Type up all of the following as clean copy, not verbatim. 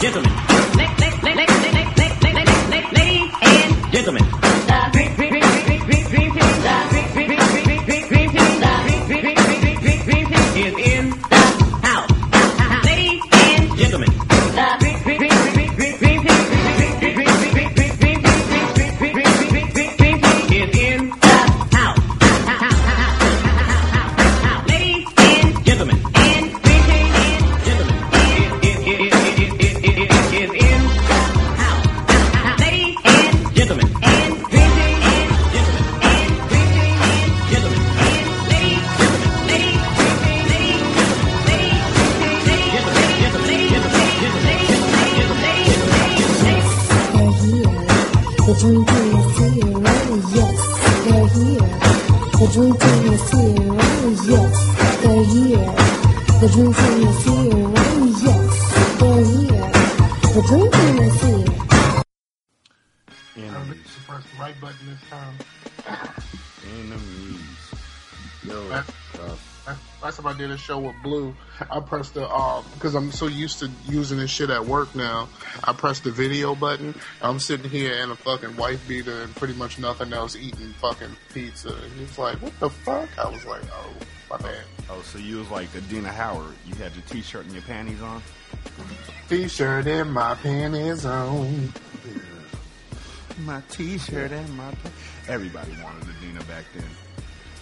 gentlemen. Ladies and gentlemen. Did a show with Blue. I pressed the because I'm so used to using this shit at work now. I pressed the video button. I'm sitting here in a fucking wife beater and pretty much nothing else, eating fucking pizza. And it's like, what the fuck? I was like, oh, my bad. Oh, so you was like Adina Howard. You had your t-shirt and your panties on. T-shirt and my panties on. Yeah. My t-shirt and my panties. Everybody wanted Adina back then.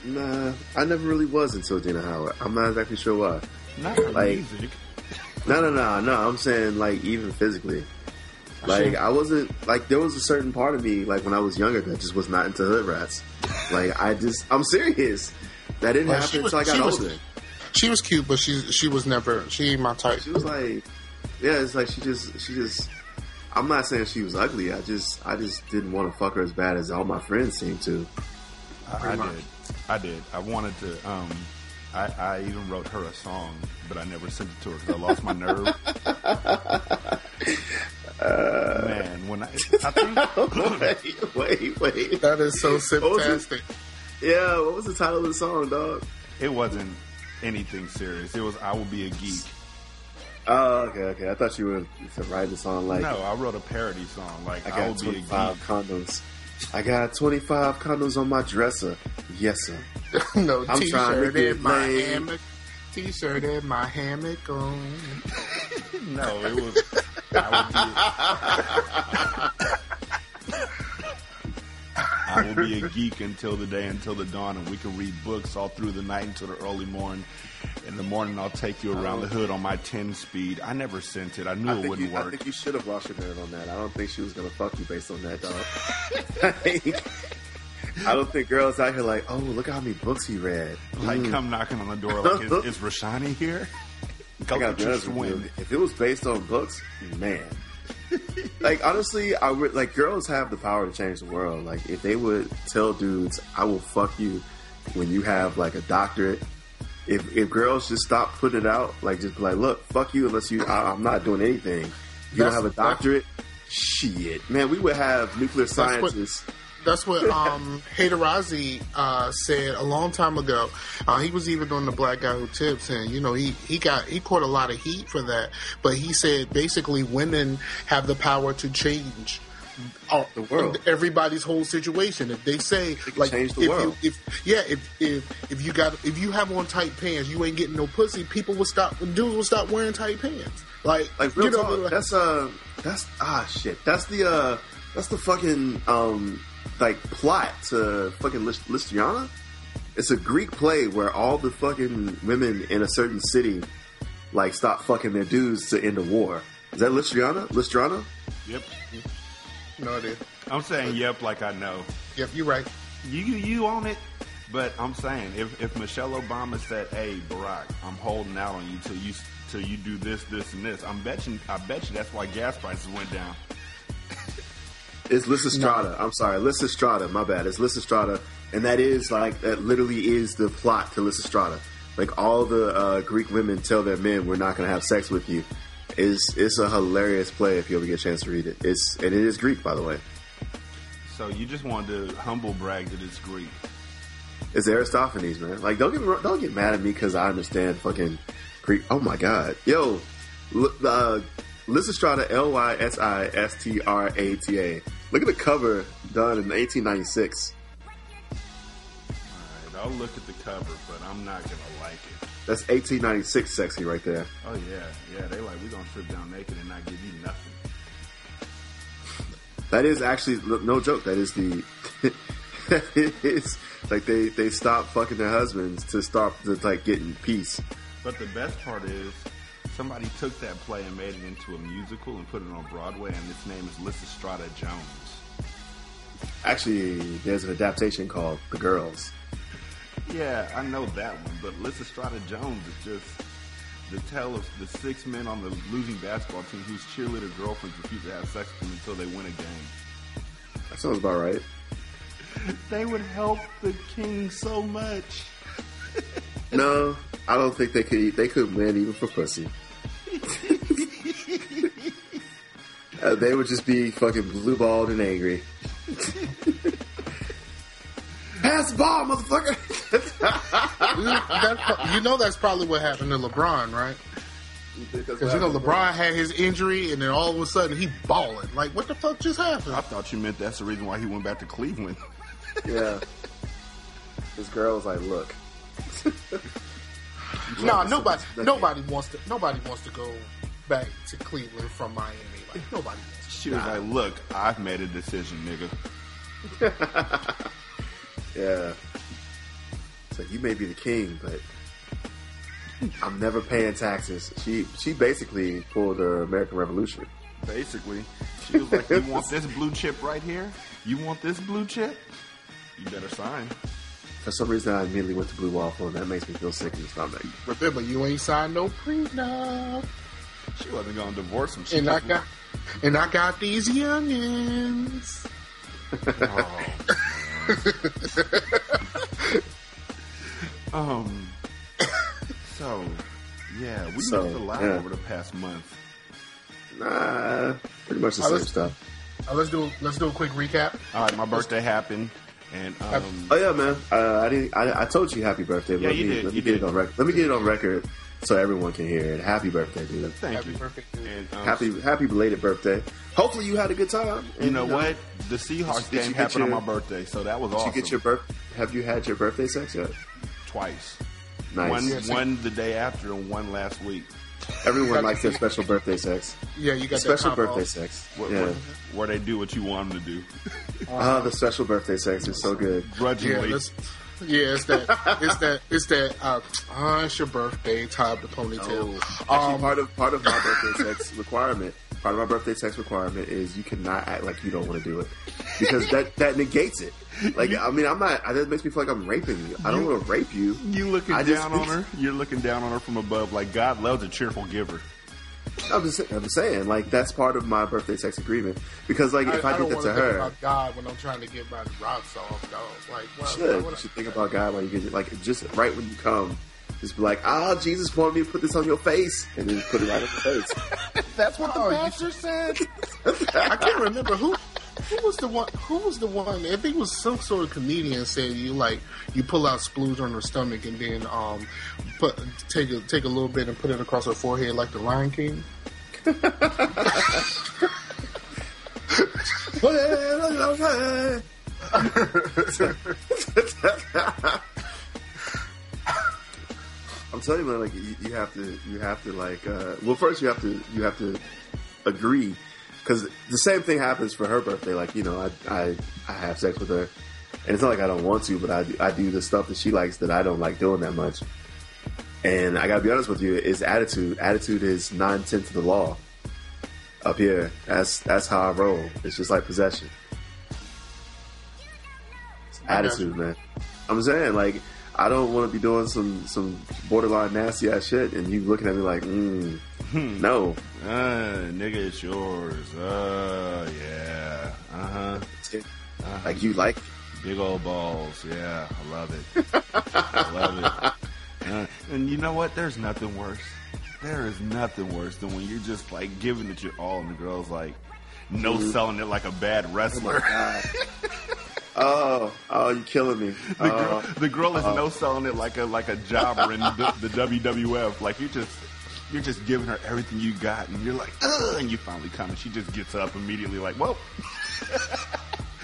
Nah, I never really was until Dina Howard. I'm not exactly sure why. Not like, no. I'm saying like even physically, like I wasn't like there was a certain part of me like when I was younger that just was not into hood rats. Like I'm serious. That didn't happen until I got older. She was cute, but she ain't my type. She was like, yeah, it's like she just. I'm not saying she was ugly. I just didn't want to fuck her as bad as all my friends seemed to. I did. I wanted to. I even wrote her a song, but I never sent it to her because I lost my nerve. Man, when I think, wait. That is so fantastic. Yeah, what was the title of the song, dog? It wasn't anything serious. It was "I Will Be a Geek." Oh, okay. I thought you were to write a song like. No, I wrote a parody song like "I Will Be a Geek." Condoms. I got 25 condoms on my dresser. Yes, sir. No, I'm t-shirt in my hammock. T-shirt in my hammock on. No, it was. I will be a geek until the dawn, and we can read books all through the night until the early morning. In the morning, I'll take you around the hood on my 10-speed. I never sent it. I knew it wouldn't work. I think you should have lost your nerve on that. I don't think she was going to fuck you based on that, dog. I don't think girls out here like, oh, look how many books he read. Like, come knocking on the door like, is Rashani here? I got just win. If it was based on books, man. Like, honestly, girls have the power to change the world. Like, if they would tell dudes, I will fuck you when you have, like, a doctorate. If girls just stop putting it out, like just be like, look, fuck you unless you, I'm not doing anything. You don't have a doctorate? Shit. Man, we would have nuclear scientists. That's what Haterazi said a long time ago. He was even on The Black Guy Who Tips, and, you know, he caught a lot of heat for that. But he said basically women have the power to change the world, everybody's whole situation. If they say like, change the world. If you have on tight pants, you ain't getting no pussy. People will stop. Dudes will stop wearing tight pants. Like real talk, that's the fucking like plot to fucking Lysistrata. It's a Greek play where all the fucking women in a certain city like stop fucking their dudes to end a war. Is that Lysistrata? Lysistrata? Yep. No, it is. I'm saying yep, like I know. Yep, you're right. You own it. But I'm saying if Michelle Obama said, "Hey, Barack, I'm holding out on you till you do this, this, and this," I bet you that's why gas prices went down. It's Lysistrata. No. I'm sorry, Lysistrata. My bad. It's Lysistrata, and that literally is the plot to Lysistrata. Like all the Greek women tell their men, "We're not going to have sex with you." It's a hilarious play if you ever get a chance to read it. It is Greek, by the way. So you just wanted to humble brag that it's Greek. It's Aristophanes, man. Like don't get mad at me because I understand fucking Greek. Oh my god, yo, Lysistrata, Lysistrata. Look at the cover done in 1896. Alright, I'll look at the cover, but I'm not going to like it. That's 1896 sexy right there. Oh, yeah. Yeah, they like, we're going to strip down naked and not give you nothing. That is actually, no joke, that is the... It's like they stop fucking their husbands to stop to like getting peace. But the best part is somebody took that play and made it into a musical and put it on Broadway, and its name is Lysistrata Jones. Actually, there's an adaptation called The Girls. Yeah, I know that one, but Lysistrata Jones is just the tale of the six men on the losing basketball team whose cheerleader girlfriends refuse to have sex with them until they win a game. That sounds about right. They would help the king so much. No, I don't think they could. They could win even for pussy. They would just be fucking blue-balled and angry. Pass the ball, motherfucker! You know that's probably what happened to LeBron, right? Because, you know, LeBron had his injury, and then all of a sudden, he balling. Like, what the fuck just happened? I thought you meant that's the reason why he went back to Cleveland. Yeah. His girl was like, look. Nobody wants to go back to Cleveland from Miami. Like, nobody wants to. She was like, look, I've made a decision, nigga. Yeah. It's like, you may be the king, but... I'm never paying taxes. She basically pulled her American Revolution. Basically. She was like, you want this blue chip right here? You want this blue chip? You better sign. For some reason, I immediately went to Blue Waffle, and that makes me feel sick in the stomach. Remember, you ain't signed no prenup. She wasn't going to divorce him. And I got these youngins. Oh, So, yeah, we missed a lot over the past month. Nah, pretty much the same stuff. Let's do a quick recap. All right, my birthday happened, and oh yeah, man, I told you happy birthday. Yeah, Let me get it on record so everyone can hear it. Happy birthday, dude! Thank you. And, happy belated birthday. Hopefully, you had a good time. And, you know what? The Seahawks game happened on my birthday, so that was awesome. Have you had your birthday sex yet? Twice. Nice. One the day after and one last week. Everyone likes their special birthday sex. Yeah, you got special birthday sex. Where they do what you want them to do. The special birthday sex is so good. Grudgingly. Yeah, it's your birthday tied to ponytail. Actually, part of my birthday sex requirement. Part of my birthday sex requirement is you cannot act like you don't want to do it, because that negates it. Like, I mean, I'm not. That makes me feel like I'm raping you. I don't want to rape you. You're looking down on her from above. Like, God loves a cheerful giver. I'm just saying, like, that's part of my birthday sex agreement, because, like, if I did that to her, about God when I'm trying to get my rocks off, dog. Like, you should think about God when you get it. Like, just right when you come. Just be like, Jesus wanted me to put this on your face. And then put it right on your face. That's what the pastor said. I can't remember who was the one, I think it was some sort of comedian said you pull out splooge on her stomach and then take a little bit and put it across her forehead like the Lion King. I'm telling you, man, like, you have to well, first you have to agree, because the same thing happens for her birthday. Like, you know, I have sex with her, and it's not like I don't want to, but I do the stuff that she likes that I don't like doing that much. And I gotta be honest with you, it's attitude. Attitude is 9/10 of the law up here. That's how I roll. It's just like possession. It's attitude, man. I'm saying, like, I don't want to be doing some borderline nasty ass shit, and you looking at me like, no, nigga, it's yours, yeah, uh-huh. Like, you like big old balls, yeah, I love it, and you know what? There's nothing worse. There is nothing worse than when you're just like giving it your all, and the girl's like, no, selling it like a bad wrestler. Oh, you're killing me. The girl is no selling it like a jobber in the WWF. Like, you just you're just giving her everything you got, and you're like, ugh, and you finally come, and she just gets up immediately like, whoa.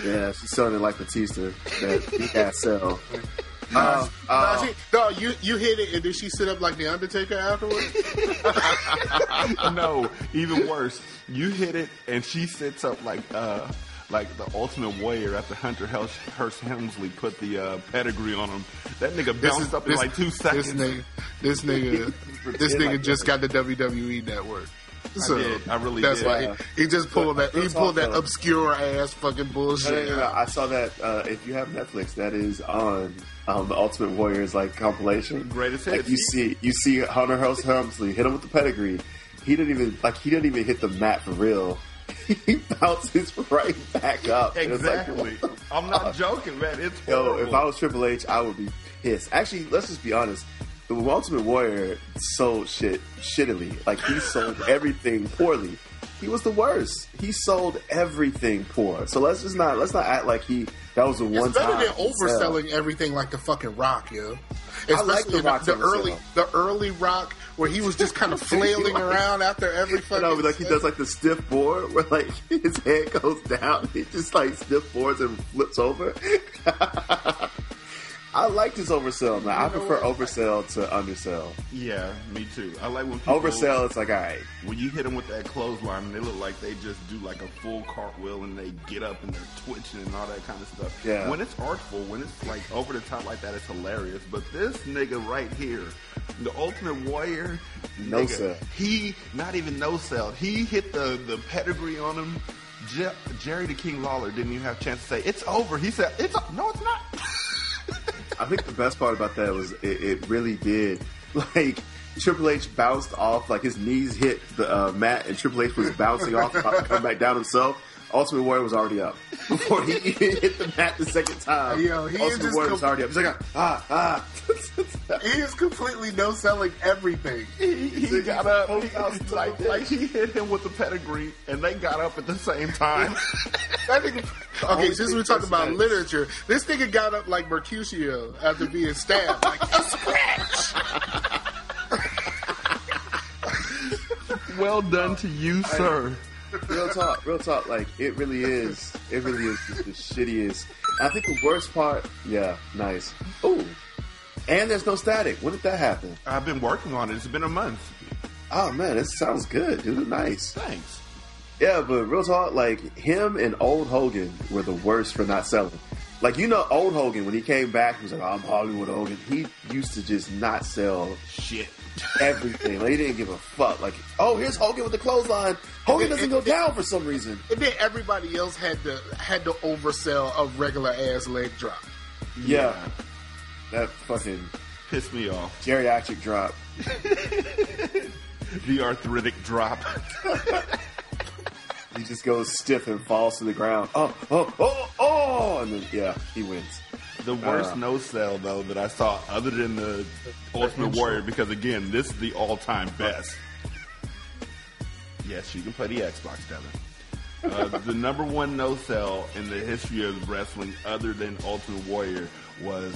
Yeah, she sounded like Batista, that big-ass cell. No, you hit it, and then she sit up like The Undertaker afterwards? No, even worse. You hit it, and she sits up like the Ultimate Warrior after Hunter Hearst Helmsley put the pedigree on him. That nigga bounced up in like 2 seconds. This nigga just got the WWE Network. So I really did. That's why he just pulled that. He pulled that obscure ass fucking bullshit. No. I saw that. If you have Netflix, that is on the Ultimate Warrior's like compilation. Greatest hits. Like, you see Hunter Hearst Helmsley hit him with the pedigree. He didn't even hit the mat for real. He bounces right back up. Exactly. Like, I'm not joking, man. It's horrible. Yo, if I was Triple H, I would be pissed. Actually, let's just be honest. The Ultimate Warrior sold shit shittily. Like, he sold everything poorly. He was the worst. He sold everything poor. So let's not act like that was the one time. It's better than overselling everything like the fucking Rock, yo. Especially I like the Rock. The early Rock, where he was just kind of flailing around after every fucking. No, like he does like the stiff board where like his head goes down. He just like stiff boards and flips over. I like this oversell. Now, I prefer oversell to undersell. Yeah, me too. I like when people oversell. It's like, all right, when you hit them with that clothesline, they look like they just do like a full cartwheel and they get up and they're twitching and all that kind of stuff. Yeah. When it's artful, when it's like over the top like that, it's hilarious. But this nigga right here, the Ultimate Warrior, no sell. He not even no sell. He hit the pedigree on him. Jerry the King Lawler didn't even have a chance to say it's over. He said no, it's not. I think the best part about that was it really did. Like, Triple H bounced off, like his knees hit the mat, and Triple H was bouncing off, about to come back down himself. Ultimate Warrior was already up before he hit the mat the second time. Yo, Ultimate Warrior was already up. He's like, he is completely no-selling everything. He got up. He hit him with the pedigree, and they got up at the same time. That nigga, okay, since we're talking about literature, this nigga got up like Mercutio after being stabbed. Like, a scratch! Well done to you, sir. Real talk, like, it really is the shittiest. I think the worst part, yeah, nice. Ooh, and there's no static. When did that happen? I've been working on it. It's been a month. Oh, man, this sounds good, dude. Nice. Thanks. Yeah, but real talk, like, him and Old Hogan were the worst for not selling. Like, you know, Old Hogan, when he came back, he was like, I'm Hollywood Hogan. He used to just not sell shit. Everything. Like, he didn't give a fuck. Like, oh, here's Hogan with the clothesline. Hogan doesn't go down for some reason. And then everybody else had to oversell a regular ass leg drop. Yeah. That fucking pissed me off. Geriatric drop. The arthritic drop. He just goes stiff and falls to the ground. Oh! And then, yeah, he wins. The worst no-sell, though, that I saw other than the Ultimate Warrior, because, again, this is the all-time best. Yes, you can play the Xbox, Devin. The number one no-sell in the history of wrestling other than Ultimate Warrior was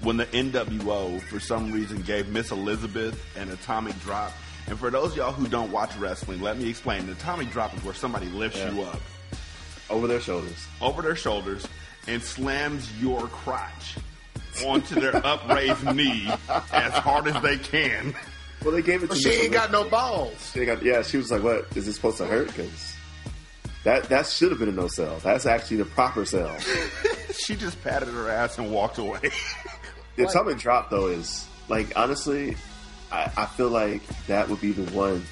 when the NWO, for some reason, gave Miss Elizabeth an atomic drop. And for those of y'all who don't watch wrestling, let me explain. The atomic drop is where somebody lifts you up. Over their shoulders. And slams your crotch onto their upraised knee as hard as they can. Well, they gave it to me. She ain't got no balls. She was like, what? Is this supposed to hurt? Because that should have been a no-sell. That's actually the proper sell. She just patted her ass and walked away. The atomic drop, though, is, like, honestly, I feel like that would be the one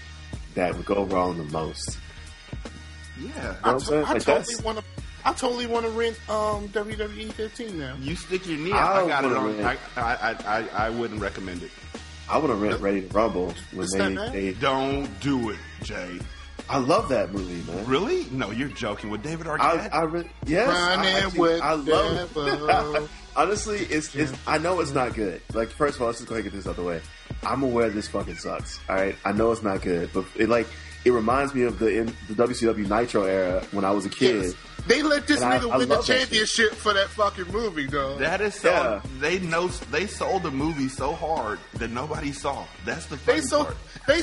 that would go wrong the most. Yeah. You know what I'm saying? I totally want to... I totally want to rent WWE 15 now. You stick your knee out. I got it on. I wouldn't recommend it. I want to rent Ready to Rumble. Don't do it, Jay. I love that movie, man. Really? No, you're joking. With David Arquette? I love it. Honestly, it's. I know it's not good. Like, first of all, let's just go ahead and get this out of the way. I'm aware this fucking sucks. All right? I know it's not good. But, it reminds me of the WCW Nitro era when I was a kid. Yes. They let this nigga win the championship for that fucking movie, though. That is so. Yeah. They sold the movie so hard that nobody saw. That's the funny part. They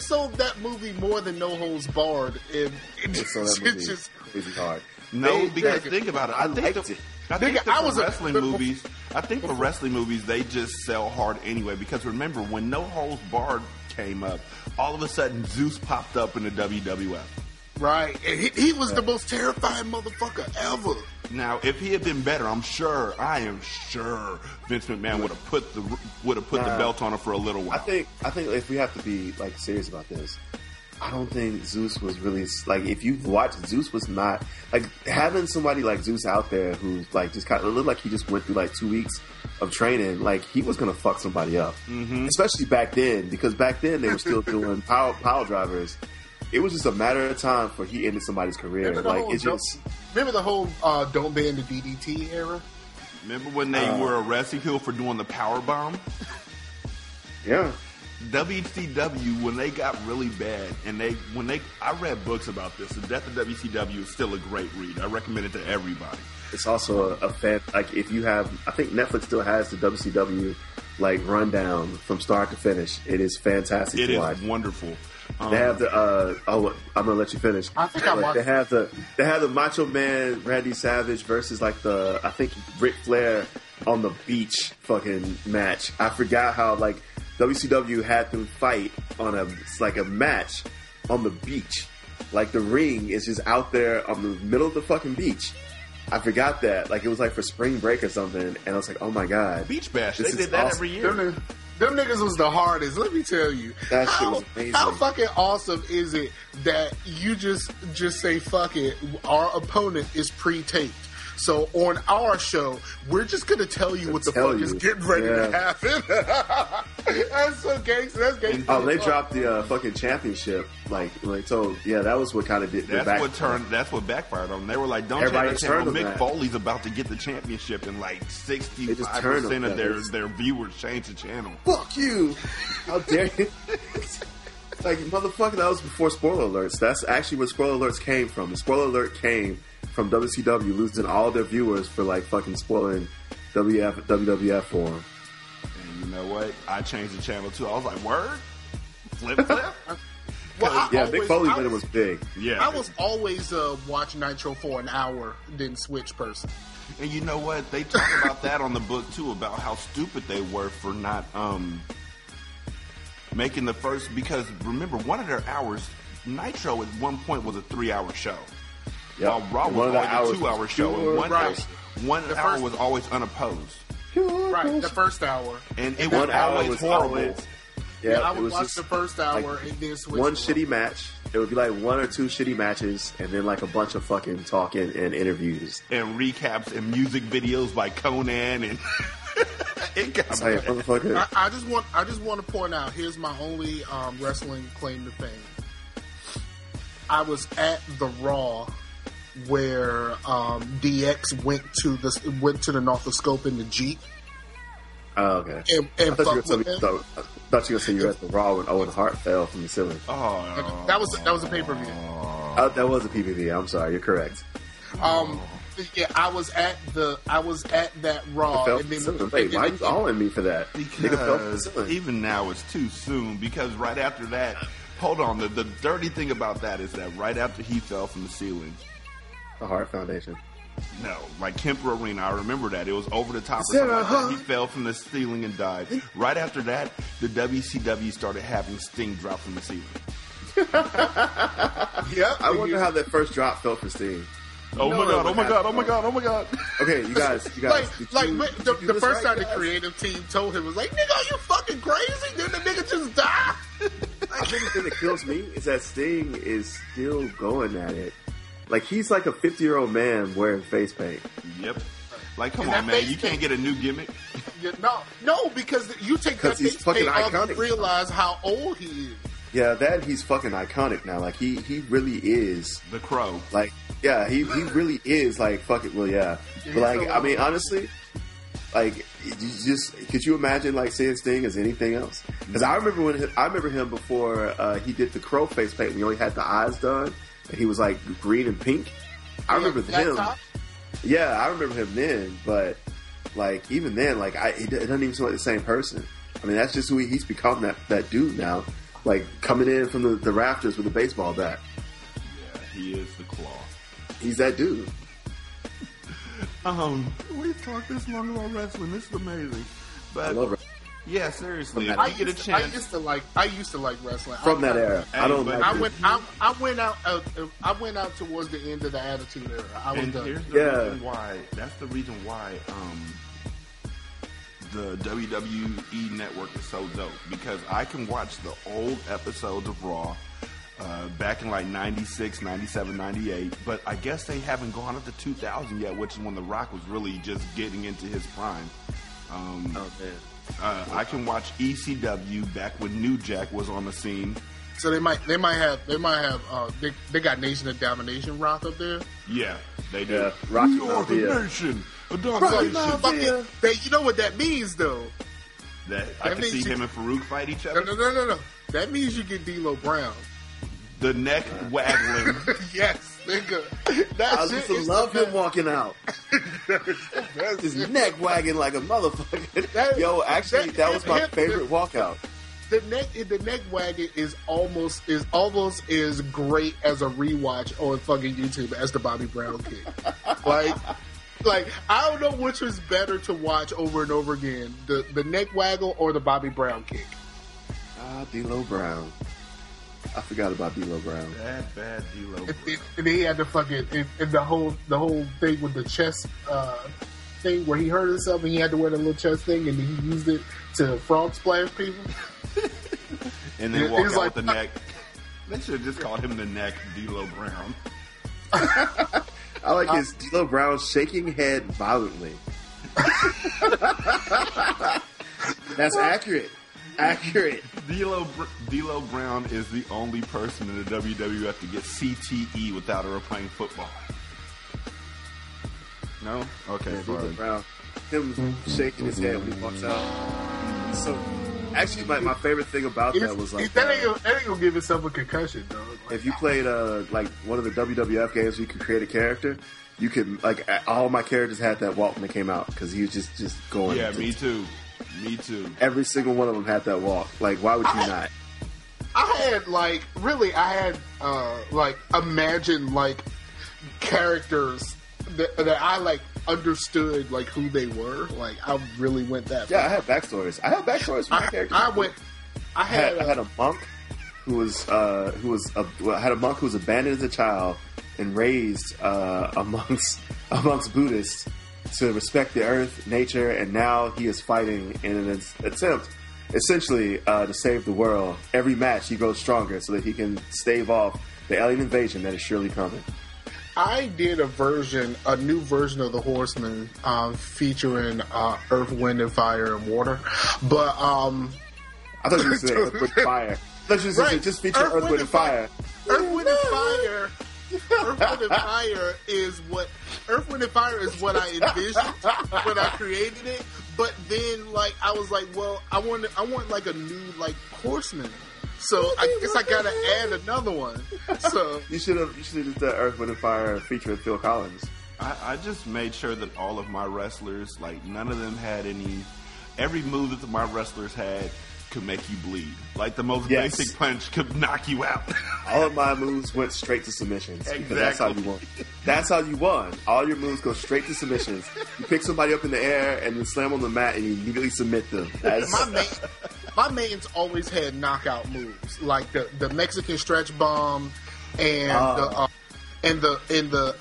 sold that movie more than No Holds Barred. It's just crazy hard. No, because think about it. I think for wrestling movies, they just sell hard anyway. Because remember, when No Holds Barred came up, all of a sudden Zeus popped up in the WWF. Right, and he was the most terrifying motherfucker ever. Now, if he had been better, I am sure Vince McMahon would have put the belt on him for a little while. I think if we have to be like serious about this, I don't think Zeus was really like. If you watched, Zeus was not like having somebody like Zeus out there who's like just kind of looked like he just went through like 2 weeks of training. Like he was gonna fuck somebody up, especially back then because back then they were still doing power drivers. It was just a matter of time for he ended somebody's career. Remember the whole don't ban the DDT era? Remember when they were arresting people for doing the power bomb? Yeah. WCW, when they got really bad, and I read books about this. The Death of WCW is still a great read. I recommend it to everybody. It's also a fan, like if you have, I think Netflix still has the WCW like rundown from start to finish. It is fantastic. It to is watch. Wonderful. They have the I'm gonna let you finish. I think they have the Macho Man Randy Savage versus like Ric Flair on the beach fucking match. I forgot how like WCW had them fight on a match on the beach. Like the ring is just out there on the middle of the fucking beach. I forgot that. Like it was like for spring break or something, and I was like, oh my god, Beach Bash. They did that every year. Them niggas was the hardest. Let me tell you, that shit was amazing. How fucking awesome is it that you just say fuck it? Our opponent is pre-taped, so on our show we're just gonna tell you what the fuck is getting ready to happen. That's so gangster. That's gangster. Oh, they dropped the fucking championship. Like so, yeah, that was what kind of did. That's what backfired on them. They were like, don't change the channel. Mick Foley's about to get the championship, and like 65% of their viewers changed the channel. Fuck you! How dare you? Like motherfucker, that was before spoiler alerts. That's actually where spoiler alerts came from. The spoiler alert came from WCW losing all their viewers for like fucking spoiling WWF for them. And you know what? I changed the channel too. I was like, word? Flip? Well, Mick Foley when it was big. Yeah, I was always watch Nitro for an hour, then switch person. And you know what? They talk about that on the book too, about how stupid they were for not making the first, because remember, one of their hours, Nitro at one point was a 3-hour show. Yep. While Raw was always a 2-hour show, and one hour was always unopposed. Right, the first hour. And it was always horrible. Yeah, I would watch the first hour like, and then switch. One shitty match. It would be like one or two shitty matches, and then like a bunch of fucking talking and interviews. And recaps and music videos by Conan and... I just want to point out, here's my only wrestling claim to fame. I was at the Raw where DX went to the Northoscope in the Jeep. Oh, okay. And I thought you were going to say you were at the Raw when Owen Hart fell from the ceiling. Oh, that was a pay-per-view. Oh, that was a PPV. I'm sorry, you're correct. Yeah, I was at that Raw. Why are you calling me for that? Because even now it's too soon. Because right after that, hold on. The dirty thing about that is that right after he fell from the ceiling, the Hart Foundation. No, like Kemper Arena. I remember that. It was over the top. He fell from the ceiling and died. Right after that, the WCW started having Sting drop from the ceiling. Yeah, I wonder how that first drop felt for Sting. Oh my god. Okay, you guys. The first time the creative team told him was like, nigga, are you fucking crazy? Did the nigga just die? I think the thing that kills me is that Sting is still going at it. Like, he's like a 50-year-old man wearing face paint. Yep. Like, come on, man, you can't get a new gimmick? Yeah, no, because you take that face paint off and realize how old he is. Yeah, he's fucking iconic now. Like, he really is. The Crow. Like, yeah, he really is, like, fucking, well, yeah. But, like, I mean, honestly, like, could you imagine, like, seeing Sting as anything else? Because I remember when before he did the Crow face paint when he only had the eyes done and he was like green and pink. I remember him. Top? Yeah, I remember him then, but like even then, like it doesn't even seem like the same person. I mean, that's just who he's become. That dude now, like coming in from the rafters with a baseball bat. Yeah, he is the Claw. He's that dude. We've talked this long about wrestling. This is amazing. But I love wrestling. Yeah, seriously. If you get a chance, I used to like wrestling from that era. I don't. I went out towards the end of the Attitude Era. I was done. Here's the reason why. That's the reason why the WWE Network is so dope, because I can watch the old episodes of Raw back in like 96, 97, 98, but I guess they haven't gone up to 2000 yet, which is when The Rock was really just getting into his prime. I can watch ECW back when New Jack was on the scene. So they might have they got Nation of Domination Rock up there. Yeah, they do. Yeah, Rock Nation of Domination. You know what that means though? That I can see him and Farouk fight each other. No. That means you get D'Lo Brown. The neck waggling. Yes, nigga. I just love him walking out. That's his neck wagging like a motherfucker. Yo, actually, that was my favorite walkout. The neck wagging is almost as great as a rewatch on fucking YouTube as the Bobby Brown kick. Like I don't know which is better to watch over and over again: the neck waggle or the Bobby Brown kick. D'Lo Brown. I forgot about D'Lo Brown. Bad D'Lo Brown. And he had the fucking and the whole thing with the chest thing where he hurt himself and he had to wear the little chest thing and he used it to frog splash people. And then walk out like, with the neck. They should have just called him the neck D'Lo Brown. I like his D'Lo Brown shaking head violently. That's accurate. Accurate. D'Lo Brown is the only person in the WWF to get CTE without her playing football. No? Okay, yeah, D'Lo Brown. Him shaking his head when he walks out. So, actually, my favorite thing about that was like... That ain't gonna give yourself a concussion, though. Like, if you played, one of the WWF games where you could create a character, you could, like, all my characters had that walk when they came out, because he was just going... Yeah, me too. Me too. Every single one of them had that walk. Like, why would you not? I had imagined, like, characters that I, like, understood, like, who they were. Like, I really went that far. Yeah, I had backstories for my characters. I had a monk who was abandoned as a child and raised amongst Buddhists to respect the earth, nature, and now he is fighting in an attempt, essentially, to save the world. Every match he grows stronger so that he can stave off the alien invasion that is surely coming. I did a new version of the Horseman, featuring Earth, Wind, and Fire and Water, but I thought you were saying Earth, Wind, and Fire. I thought you were saying just feature Earth, Wind, and Fire. Earth, Wind, and Fire. Earth, Wind, and Fire is what I envisioned when I created it. But then, like, I was like, well, I want like a new like Horseman. So I guess I gotta add another one. So you should have just done Earth, Wind, and Fire featuring Phil Collins. I just made sure that all of my wrestlers, like, none of them had any. Every move that my wrestlers had could make you bleed. Like, the most basic punch could knock you out. All of my moves went straight to submissions. Exactly. That's how you won. All your moves go straight to submissions. You pick somebody up in the air and then slam on the mat and you immediately submit them. My mains always had knockout moves, like the Mexican stretch bomb and I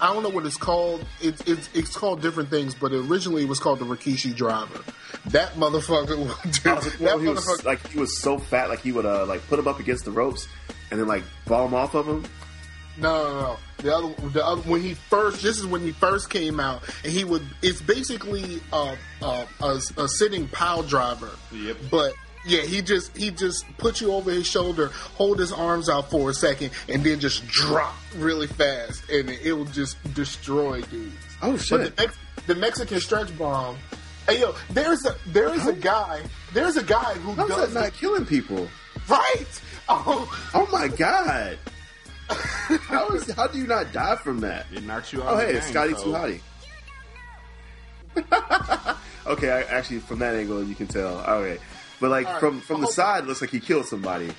don't know what it's called. It's called different things, but originally it was called the Rikishi driver. That motherfucker would do. He was so fat, like he would put him up against the ropes and then like bomb off of him. No. The other this is when he first came out, and he would. It's basically a sitting pile driver. Yep. But yeah, he just put you over his shoulder, hold his arms out for a second, and then just drop really fast, and it will just destroy dudes. Oh shit! The Mexican stretch bomb Hey yo, there's a guy who does that not killing people, right? Oh my god! How do you not die from that? It knocks you out. Oh hey, Scotty Too Hottie. Okay, actually from that angle you can tell. Okay, but like right. from the side, it looks like he killed somebody.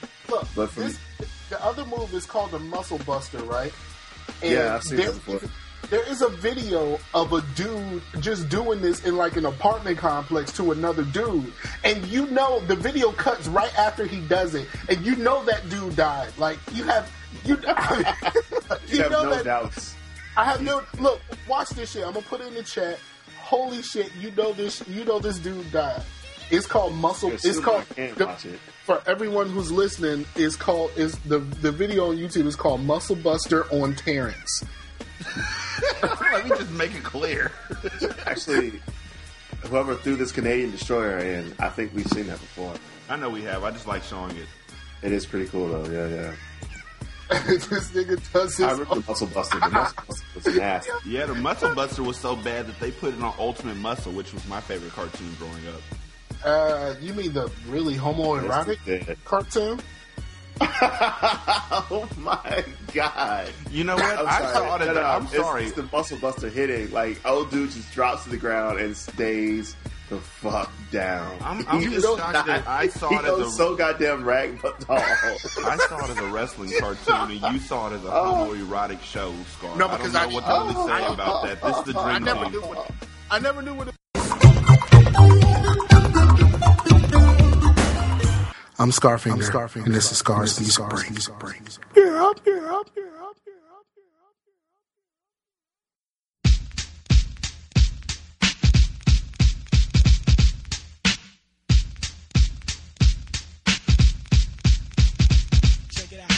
Look, but the other move is called the Muscle Buster, right? And yeah, I've seen that before. There is a video of a dude just doing this in like an apartment complex to another dude. And you know, the video cuts right after he does it. And you know that dude died. Like, you have no doubts. Look, watch this shit. I'm going to put it in the chat. Holy shit, you know this dude died. It's called Muscle. It's called. I can't watch it. For everyone who's listening, the video on YouTube is called Muscle Buster on Terrence. Let me just make it clear. Actually, whoever threw this Canadian destroyer in, I think we've seen that before. I know we have. I just like showing it. It is pretty cool though. Yeah. This nigga does his. I remember the Muscle Buster. The Muscle Buster was nasty. Yeah, the Muscle Buster was so bad that they put it on Ultimate Muscle, which was my favorite cartoon growing up. You mean the really homoerotic cartoon? Oh my god! You know what? I'm sorry. It's the Muscle Buster hitting. Like, old dude just drops to the ground and stays the fuck down. I saw it as so goddamn ragdoll. I saw it as a wrestling cartoon, and you saw it as a homoerotic show, Scar. No, because I don't know what to really say about that. This is the dream. I never knew what. I'm Scarfinger, and this is Scar's Break. Check it out.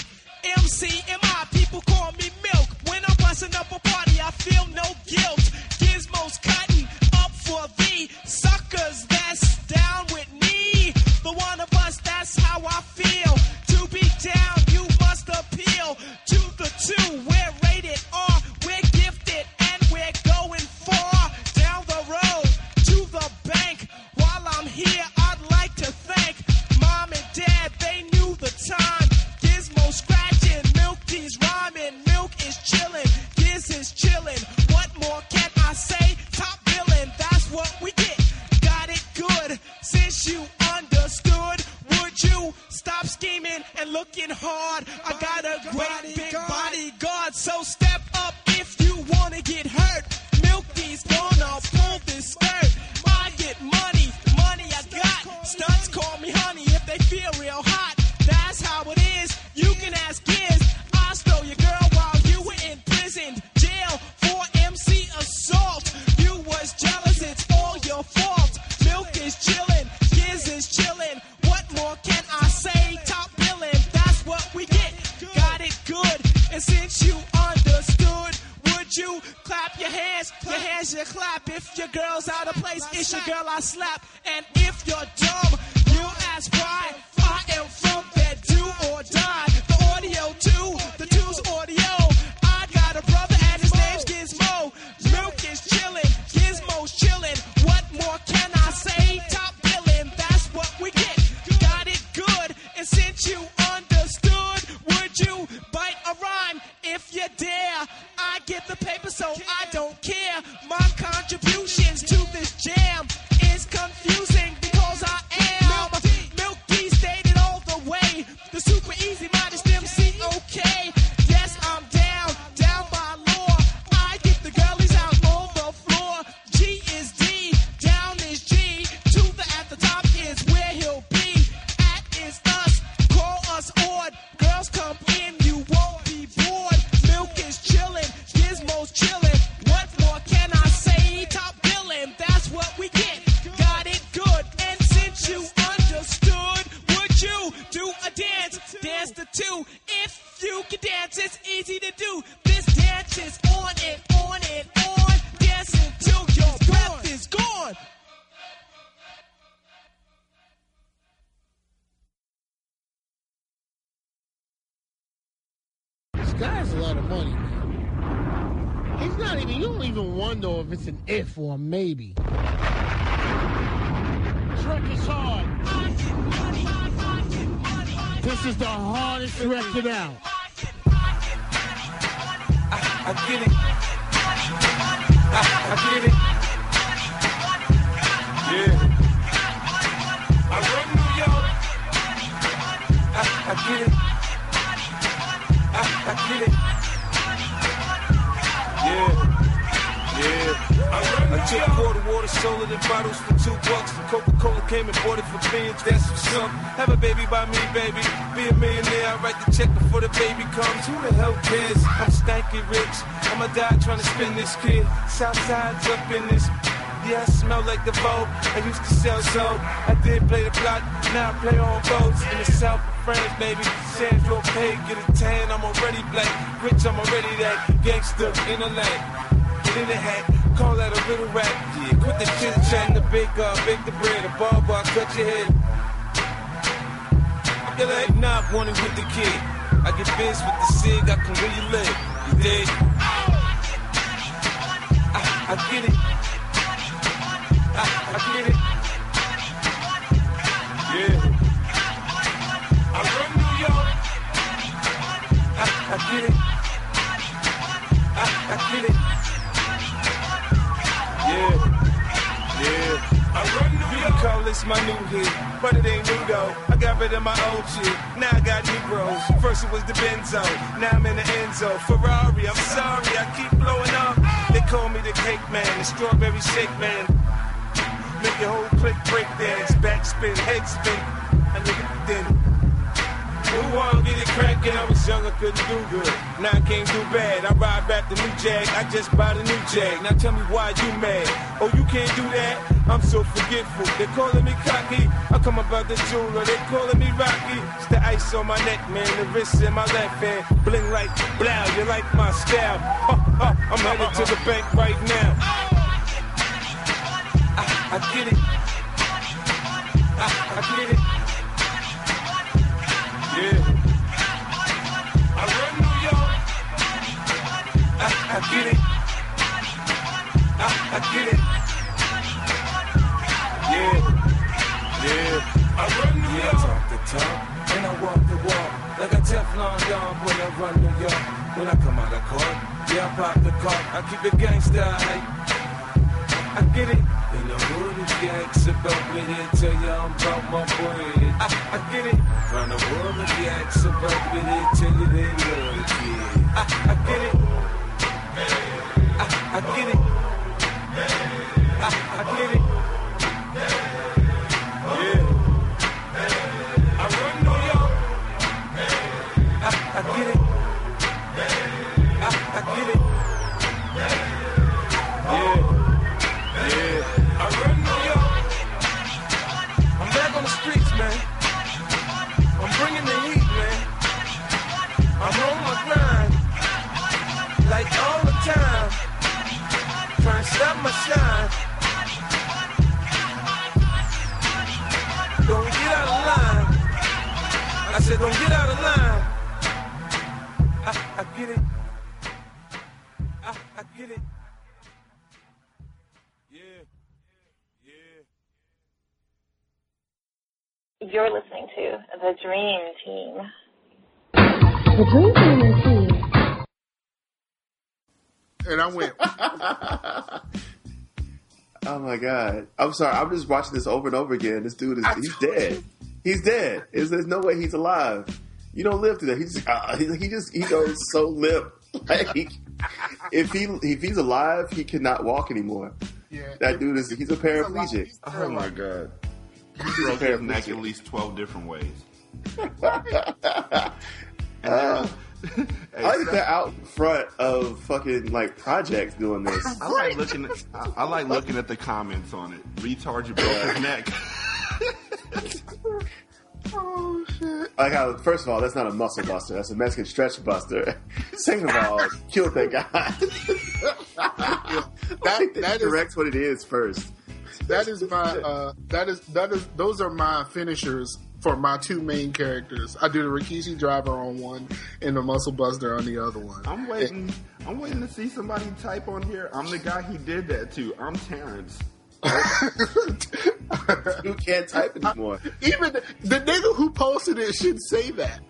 MCMI, people call me Milk. When I'm busting up a party, I feel no guilt. Gizmos cutting up for the suckers that's down with me. The one of us, that's how I feel. To be down, you must appeal to the two. We're rated R, we're gifted, and we're going far down the road to the bank. While I'm here, I'd like to thank Mom and Dad, they knew the time. Gizmo scratching, Milk tea's rhyming, Milk is chilling, Giz is chilling. What more can I say? Top villain, that's what we get. Got it good, since you understood, would you stop scheming and looking hard? I got a great big bodyguard, so step up if you want to get hurt. Milky's gonna pull this skirt. I get money I got. Stunts call me honey if they feel real hot. That's how it is, you can ask kids. I stole your girl while you were in prison, jail for MC assault. You was jealous, it's all your fault. Milk is chillin', Giz is chillin'. What more can I say? Top billin', that's what we get. Got it good, and since you understood, would you clap your hands? Your hands, you clap. If your girl's out of place, it's your girl I slap. And if you're dumb, you ask why. I am from that do or die. The audio too, the two's audio. I got a brother and his name's Gizmo. Milk is chillin', Gizmo's chillin'. What more can I say? Top billin', that's what we get. Got it good, and since you understood, would you bite a rhyme if you dare? I get the paper so I don't care. My contributions to this jam is confusing because I am Milky stated all the way. The super easy modest MC, okay. Yes, I'm down, down by law. I get the girlies out on the floor. G is D, down is G. To the at the top is where he'll be. At is us, call us odd. Girls come in, you won't be bored. Milk is chillin', Gizmo's chillin'. What more can I say? Top billin', that's what we get. Got it good, and since you understood, would you do a dance? Dance the two. If you can dance, it's easy to do. This dance is on and on and on. Dance until your breath is gone. This guy's a lot of money, man. He's not even. You don't even wonder if it's an if or a maybe. trek is hard. This is the hardest trek to now. I get it. I get it. Yeah. I run New York. I get it. I get it. Yeah. Yeah. I took a quart of water, sold it in bottles for $2. The Coca-Cola came and bought it for $1,000,000. That's for some. Have a baby by me, baby. Be a millionaire. I write the check before the baby comes. Who the hell cares? I'm stanky rich. I'ma die trying to spin this kid. Southside's up in this. Yeah, I smell like the Vogue. I used to sell soap. I did play the block, now I play on roads. In the south of France, baby. Sandro Pay, get a tan, I'm already black. Rich, I'm already that. Gangster in the lane. Get in the hat, call that a little rap. Yeah, quit the chit chat, the bake the bread, a barber, cut your head. I feel like not wanting with the kid. I get biz with the cig, I can really live. You dig? I get it. I get it. Yeah. I run New York. I get it. I get it. Yeah. Yeah. I run New York. You can call this my new hit, but it ain't new though. I got rid of my old shit. Now I got Negroes. First it was the Benzo. Now I'm in the Enzo. Ferrari, I'm sorry. I keep blowing up. They call me the cake man, the strawberry shake man. Make your whole click break dance, backspin, headspin. I look at the dinner. Who wanna get it crackin'? I was young, I couldn't do good. Now I can't do bad. I ride back the new Jag, I just buy the new Jag. Now tell me why you mad. Oh, you can't do that? I'm so forgetful. They're calling me cocky. I come about the jeweler, they calling me Rocky. It's the ice on my neck, man. The wrist in my left hand. Bling like blow, you like my style. I'm headed to the bank right now. I get it. I get it. Yeah. I run New York. I get it. I get it. Yeah. Yeah. I run New York. I talk the talk and I walk the walk. Like a Teflon dog when I run New York. When I come out of court, yeah, I pop the cart. I keep it gangsta. I get it. In the hood, the yaks about me, they tell you I'm about my bread. I get it. Round the world, the yaks about me, they tell you they love the kid. I get it. I get it. I get it. Yeah. I run New York. I get it. I get it. Yeah. I run New York. I'm back on the streets, man. I'm bringing the heat, man. I'm on my grind, like all the time. Trying to stop my shine. Don't get out of line. I said, don't get out of line. I get it. I get it. You're listening to The Dream Team. The Dream Team is here. And I went. Oh my God. I'm sorry. I'm just watching this over and over again. This dude is—he's dead. He's dead. There's no way he's alive. You don't live through that. He goes so limp. Like if he's alive, he cannot walk anymore. Yeah. That dude is—he's a paraplegic. Oh my God. You broke neck at least 12 different ways. I like they're out front of fucking like projects doing this. I like looking at the comments on it. Retard, you broke his neck. Oh shit! Like how first of all, that's not a muscle buster. That's a Mexican stretch buster. Second of all, killed that guy. That directs what it is first. Those are my finishers for my two main characters. I do the Rikishi driver on one and the Muscle Buster on the other one. I'm waiting to see somebody type on here. I'm the guy he did that to. I'm Terrence. You can't type anymore. Even the nigga who posted it should say that.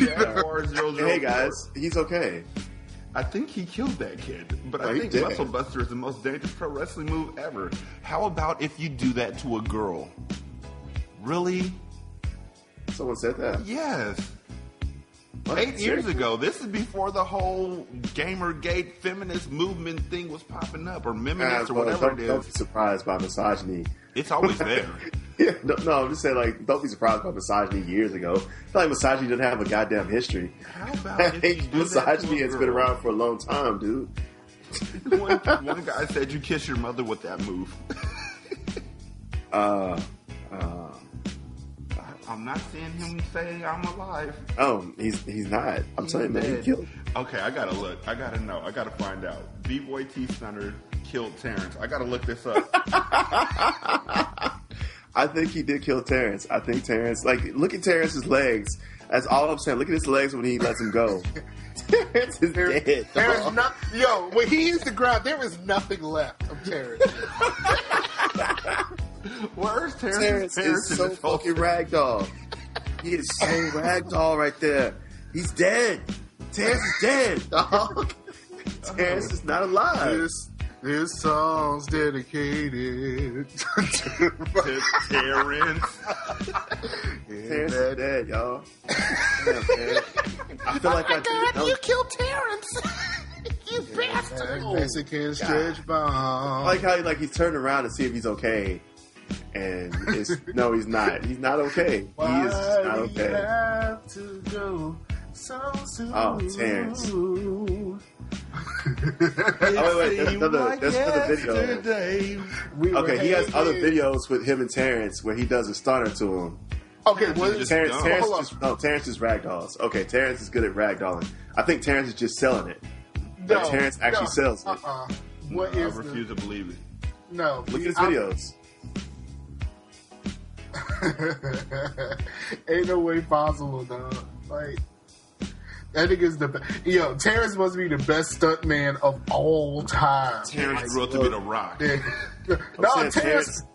Yeah, or 004. Hey guys, he's okay. I think he killed that kid, but I think Muscle Buster is the most dangerous pro wrestling move ever. How about if you do that to a girl? Really? Someone said that? Yes. What? 8 years ago. This is before the whole Gamergate feminist movement thing was popping up, or feminist, or whatever it is. Don't be surprised by misogyny. It's always there. Yeah, no, I'm just saying, like, don't be surprised by misogyny years ago. I feel like misogyny doesn't have a goddamn history. How about if misogyny has been around for a long time, dude. One guy said you kiss your mother with that move. I'm not seeing him say I'm alive. Oh, he's not. I'm telling you, man, he killed. Okay, I gotta look. I gotta know. I gotta find out. B-Boy T. Stunner killed Terrence. I gotta look this up. I think he did kill Terrence. I think Terrence, like, look at Terrence's legs. That's all I'm saying. Look at his legs when he lets him go. Terrence is dead. Terrence, yo, when he hits the ground, there is nothing left of Terrence. Where's Terrence? Terrence is so fucking ragdoll. He is so ragdoll right there. He's dead. Terrence is dead, dog. Terrence is not alive. This song's dedicated to Terrence. Terrence is dead, y'all. Damn, Terrence. I feel like you killed Terrence. You bastard. Mexican stretch bomb. I like how he's turned around to see if he's okay. And it's, no, he's not. He's not okay. He is just not okay. Have to go so soon. Oh, Terrence. Oh, wait. There's another video. Okay, he has other videos with him and Terrence where he does a stunner to him. Okay, what is Terrence? Terrence is ragdolls. Okay, Terrence is good at ragdolling. I think Terrence is just selling it. No, but Terrence actually sells it. I refuse to believe it. No. Look at his videos. Ain't no way possible, dog. Like, that nigga's the best. Yo, Terrence must be the best stuntman of all time. Terrence grew up to be The Rock. Yeah. No, Terrence grew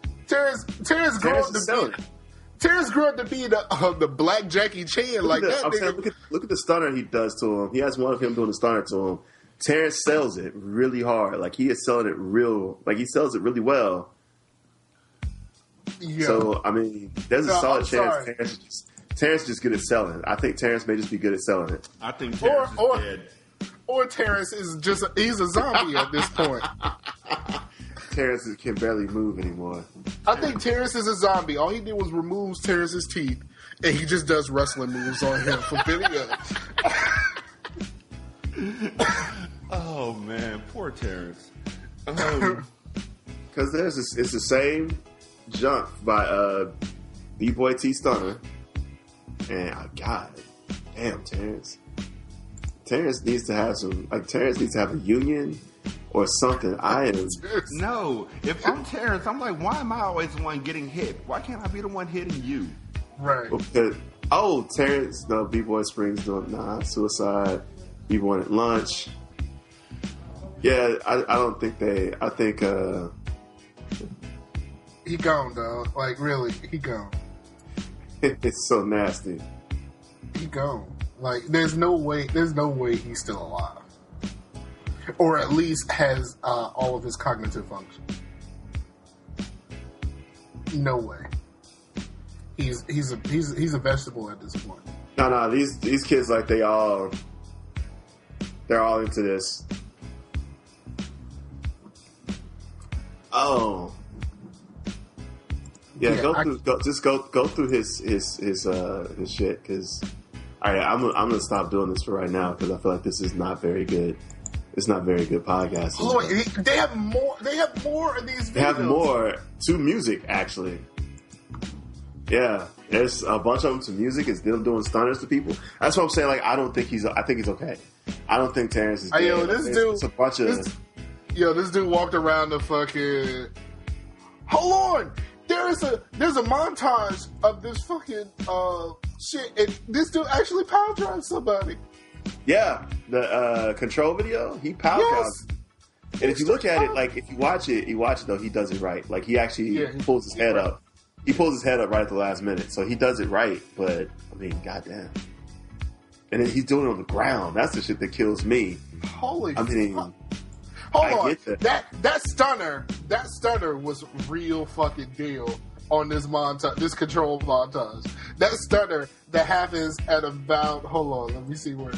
up to be. Terrence grew up to be the black Jackie Chan. Like that nigga. Look at the stunner he does to him. He has one of him doing the stunner to him. Terrence sells it really hard. Like, he is selling it real. Like, he sells it really well. Yo. So, I mean, there's a solid chance Terrence is good at selling. I think Terrence may just be good at selling it. I think Terrence is dead. Or Terrence is just he's a zombie at this point. Terrence can barely move anymore. I think Terrence is a zombie. All he did was remove Terrence's teeth, and he just does wrestling moves on him for video. Oh, man. Poor Terrence. Because it's the same jump by B-Boy T. Stunner. And God damn, Terrence. Terrence needs to have some, like, Terrence needs to have a union or something. No, if I'm Terrence, I'm like, why am I always the one getting hit? Why can't I be the one hitting you? Right. Okay. Oh, Terrence, no, B-Boy Springs doing suicide. B-Boy at lunch. Yeah, I don't think I think, he gone, dog. Like, really, he gone. It's so nasty. He gone. Like, there's no way he's still alive. Or at least has all of his cognitive functions. No way. He's a vegetable at this point. No, these kids, like, they're all into this. Oh. Yeah, go through his shit, because I'm gonna stop doing this for right now because I feel like this is not very good. It's not very good podcasting. Lord, they have more. They have more of these videos. They have more to music, actually. Yeah, there's a bunch of them to music. It's them doing stunners to people. That's what I'm saying. Like, I think he's okay. I don't think Terrence is. Dead. Yo, this dude. It's a bunch of. This dude walked around the fucking. Hold on. There's a montage of this fucking shit, and this dude actually power drives somebody. Yeah, the control video, he power drives. And if you look at it, like, if you watch it, though, he does it right. Like, he actually pulls his head up. He pulls his head up right at the last minute. So he does it right, but, I mean, goddamn. And then he's doing it on the ground. That's the shit that kills me. Holy fuck. I mean, hold on. That stunner was real fucking deal on this montage, this control montage. That stunner that happens at about, hold on, let me see where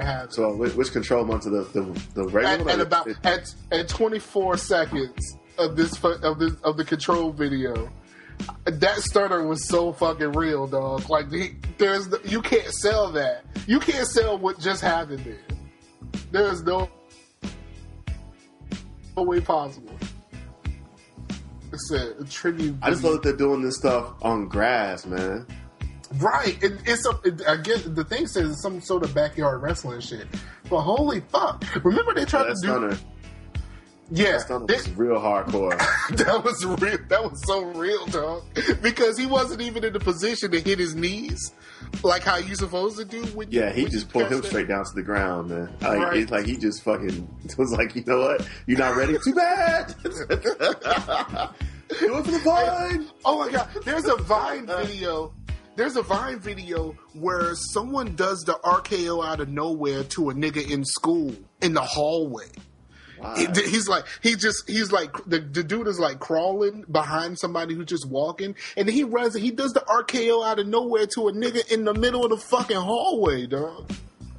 it happens. So which control montage? The regular at 24 seconds of the control video. That stunner was so fucking real, dog. Like, you can't sell that. You can't sell what just happened there. There is no way possible. It's a tribute. I just love that they're doing this stuff on grass, man. Right. I guess the thing says it's some sort of backyard wrestling shit. But holy fuck. Remember they tried to do... Stunner. Yeah, that was real hardcore. That was real. That was so real, dog. Because he wasn't even in the position to hit his knees, like how you supposed to do. He just pulled him straight down to the ground, man. Like, right. It's like he just fucking was like, you know what? You're not ready. Too bad. Do it for the vine. Oh my god, there's a Vine video. There's a Vine video where someone does the RKO out of nowhere to a nigga in school in the hallway. Wow. He's like the dude is like crawling behind somebody who's just walking, and he does the RKO out of nowhere to a nigga in the middle of the fucking hallway, dog.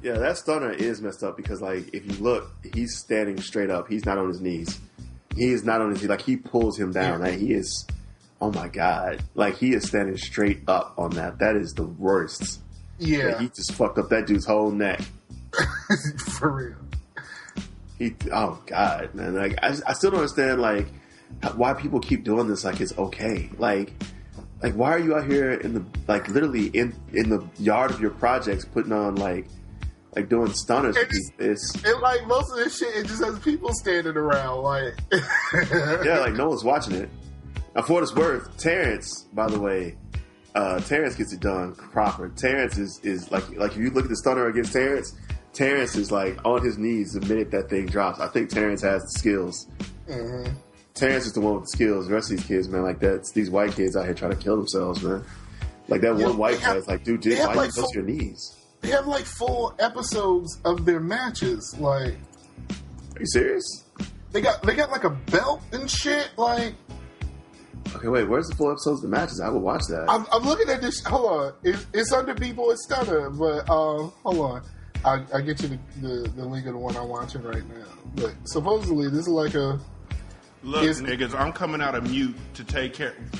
Yeah, that stunner is messed up because, like, if you look, he's standing straight up. He's not on his knees. Like, he pulls him down. Yeah. Like, he is, oh my god, like, he is standing straight up on that. That is the worst. Yeah, like, he just fucked up that dude's whole neck. For real. Oh god, man! Like, I still don't understand, like, why people keep doing this. Like, it's okay. Like why are you out here in the, like, literally in the yard of your projects putting on like doing stunners? And like most of this shit, it just has people standing around. Like, yeah, like no one's watching it. Now, for what it's worth, Terrence, by the way, Terrence gets it done proper. Terrence is like if you look at the stunner against Terrence. Terrence is, like, on his knees the minute that thing drops. I think Terrence has the skills. Mm-hmm. Terrence is the one with the skills. The rest of these kids, man, like, that's these white kids out here trying to kill themselves, man. Like, that one white guy is like, dude, why you close your knees? They have, like, full episodes of their matches. Like, are you serious? They got like, a belt and shit. Like... Okay, wait, where's the full episodes of the matches? I would watch that. I'm looking at this... Hold on. It's under People and Stunner, but, hold on. I get you the link of the one I'm watching right now. But supposedly, this is like a... Look, niggas, I'm coming out of mute to taking care of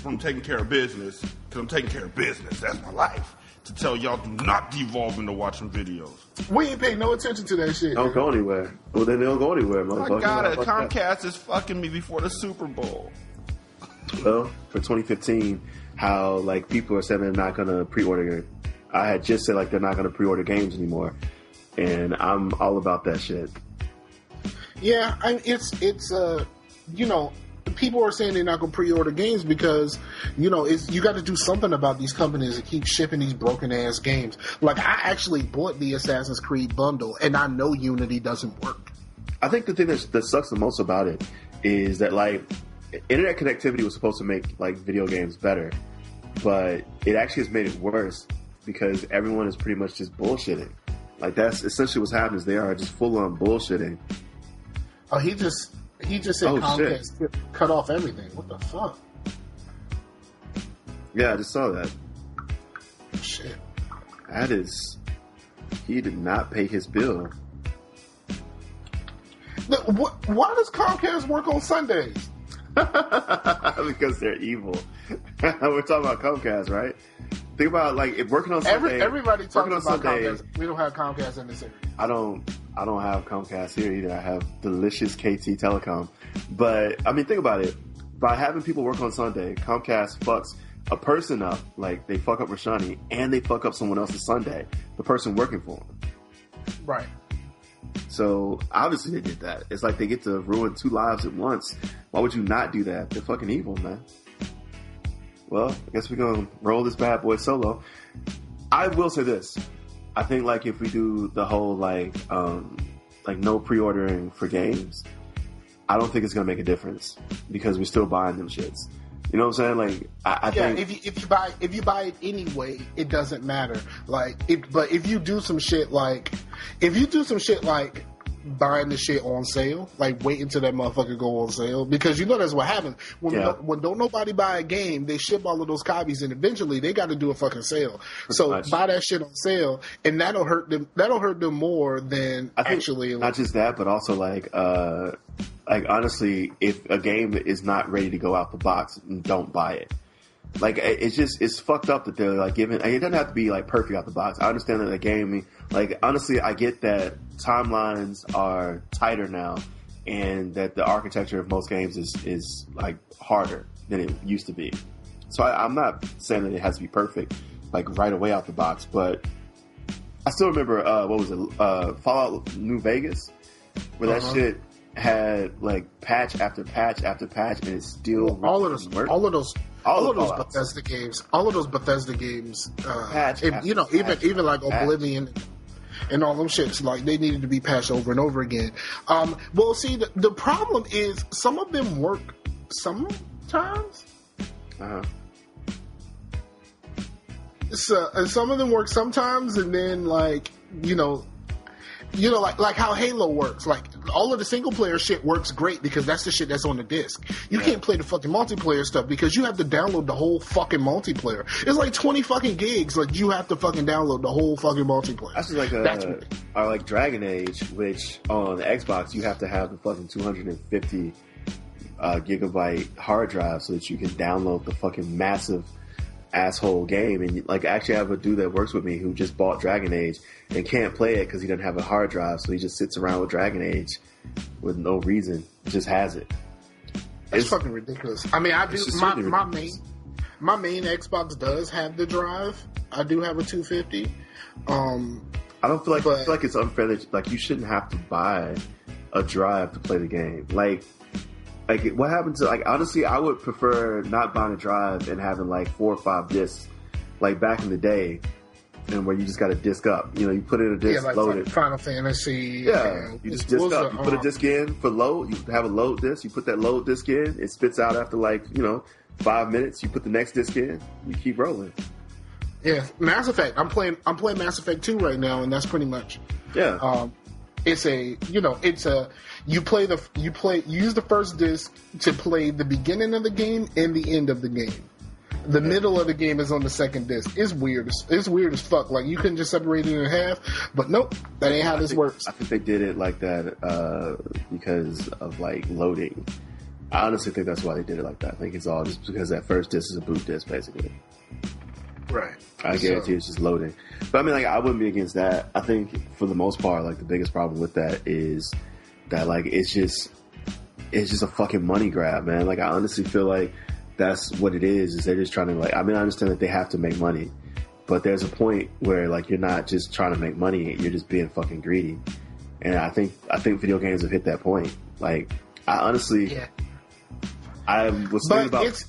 business. Because I'm taking care of business. That's my life. To tell y'all, do not devolve into watching videos. We ain't paying no attention to that shit. Don't go anywhere. Well, then they don't go anywhere, motherfucker. My God, Comcast is fucking me before the Super Bowl. Well, for 2015, how, like, people are saying they're not going to pre-order. I had just said, like, they're not going to pre-order games anymore. And I'm all about that shit. Yeah, it's you know, people are saying they're not going to pre-order games because, you know, you got to do something about these companies that keep shipping these broken-ass games. Like, I actually bought the Assassin's Creed bundle, and I know Unity doesn't work. I think the thing that sucks the most about it is that, like, internet connectivity was supposed to make, like, video games better, but it actually has made it worse because everyone is pretty much just bullshitting. Like, that's essentially what's happening. They are just full on bullshitting. Oh, he just said Comcast cut off everything. What the fuck? Yeah, I just saw that. Shit. That is, he did not pay his bill. Look, why does Comcast work on Sundays? Because they're evil. We're talking about Comcast, right? Think about, like, if working on Sunday... Everybody talking about Sunday, Comcast. We don't have Comcast in this area. I don't have Comcast here either. I have delicious KT Telecom. But, I mean, think about it. By having people work on Sunday, Comcast fucks a person up. Like, they fuck up Rashani, and they fuck up someone else's Sunday. The person working for them. Right. So, obviously they did that. It's like they get to ruin two lives at once. Why would you not do that? They're fucking evil, man. Well, I guess we're going to roll this bad boy solo. I will say this. I think, like, if we do the whole, like, no pre-ordering for games, I don't think it's going to make a difference because we're still buying them shits. You know what I'm saying? Like, I think if you buy it anyway, it doesn't matter. Like, but if you do some shit like buying the shit on sale, like wait until that motherfucker go on sale, because you know that's what happens when don't nobody buy a game, they ship all of those copies and eventually they got to do a fucking sale. So buy that shit on sale, and that'll hurt them more than actually. Not just that, but also like honestly, if a game is not ready to go out the box, don't buy it. Like, it's fucked up that they're like giving. It doesn't have to be like perfect out the box. I understand that the game. Like, honestly, I get that timelines are tighter now, and that the architecture of most games is like harder than it used to be. So I'm not saying that it has to be perfect, like right away out the box. But I still remember Fallout New Vegas, where that shit had like patch after patch after patch, and it's still all of those Bethesda games. All of those Bethesda games, even like Oblivion. And all them shits, like, they needed to be patched over and over again. Well, see, the problem is some of them work sometimes. Uh-huh. So, some of them work sometimes, and then, like, you know, like how Halo works. Like, all of the single-player shit works great because that's the shit that's on the disc. You can't play the fucking multiplayer stuff because you have to download the whole fucking multiplayer. It's like 20 fucking gigs. Like, you have to fucking download the whole fucking multiplayer. That's like like Dragon Age, which on the Xbox, you have to have the fucking 250 gigabyte hard drive so that you can download the fucking massive asshole game. And like, actually I have a dude that works with me who just bought Dragon Age and can't play it because he doesn't have a hard drive, so he just sits around with Dragon Age with no reason, just has it. It's fucking ridiculous. I mean, I do my main Xbox does have the drive. I do have a 250. I don't feel like I feel like it's unfair that, like, you shouldn't have to buy a drive to play the game. Like, what happened to, like, honestly, I would prefer not buying a drive and having, like, 4 or 5 discs, like, back in the day, and where you just got a disc up. You know, you put in a disc, like, load it. Final Fantasy. Yeah, you just disc up. You put a disc in for load. You have a load disc. You put that load disc in. It spits out after, like, 5 minutes. You put the next disc in. You keep rolling. Yeah, Mass Effect. I'm playing Mass Effect 2 right now, and that's pretty much. Yeah. You use the first disc to play the beginning of the game and the end of the game. The middle of the game is on the second disc. It's weird. It's weird as fuck. Like, you couldn't just separate it in half. But nope, that ain't how this works. I think they did it like that because of, like, loading. I honestly think that's why they did it like that. I think it's all just because that first disc is a boot disc, basically. Right. I guarantee it's just loading. But I mean, like, I wouldn't be against that. I think for the most part, like, the biggest problem with that is that, like, it's just a fucking money grab, man. Like, I honestly feel like that's what it is they're just trying to, like, I mean, I understand that they have to make money, but there's a point where, like, you're not just trying to make money, you're just being fucking greedy. And I think video games have hit that point. Like, I honestly, I was thinking about.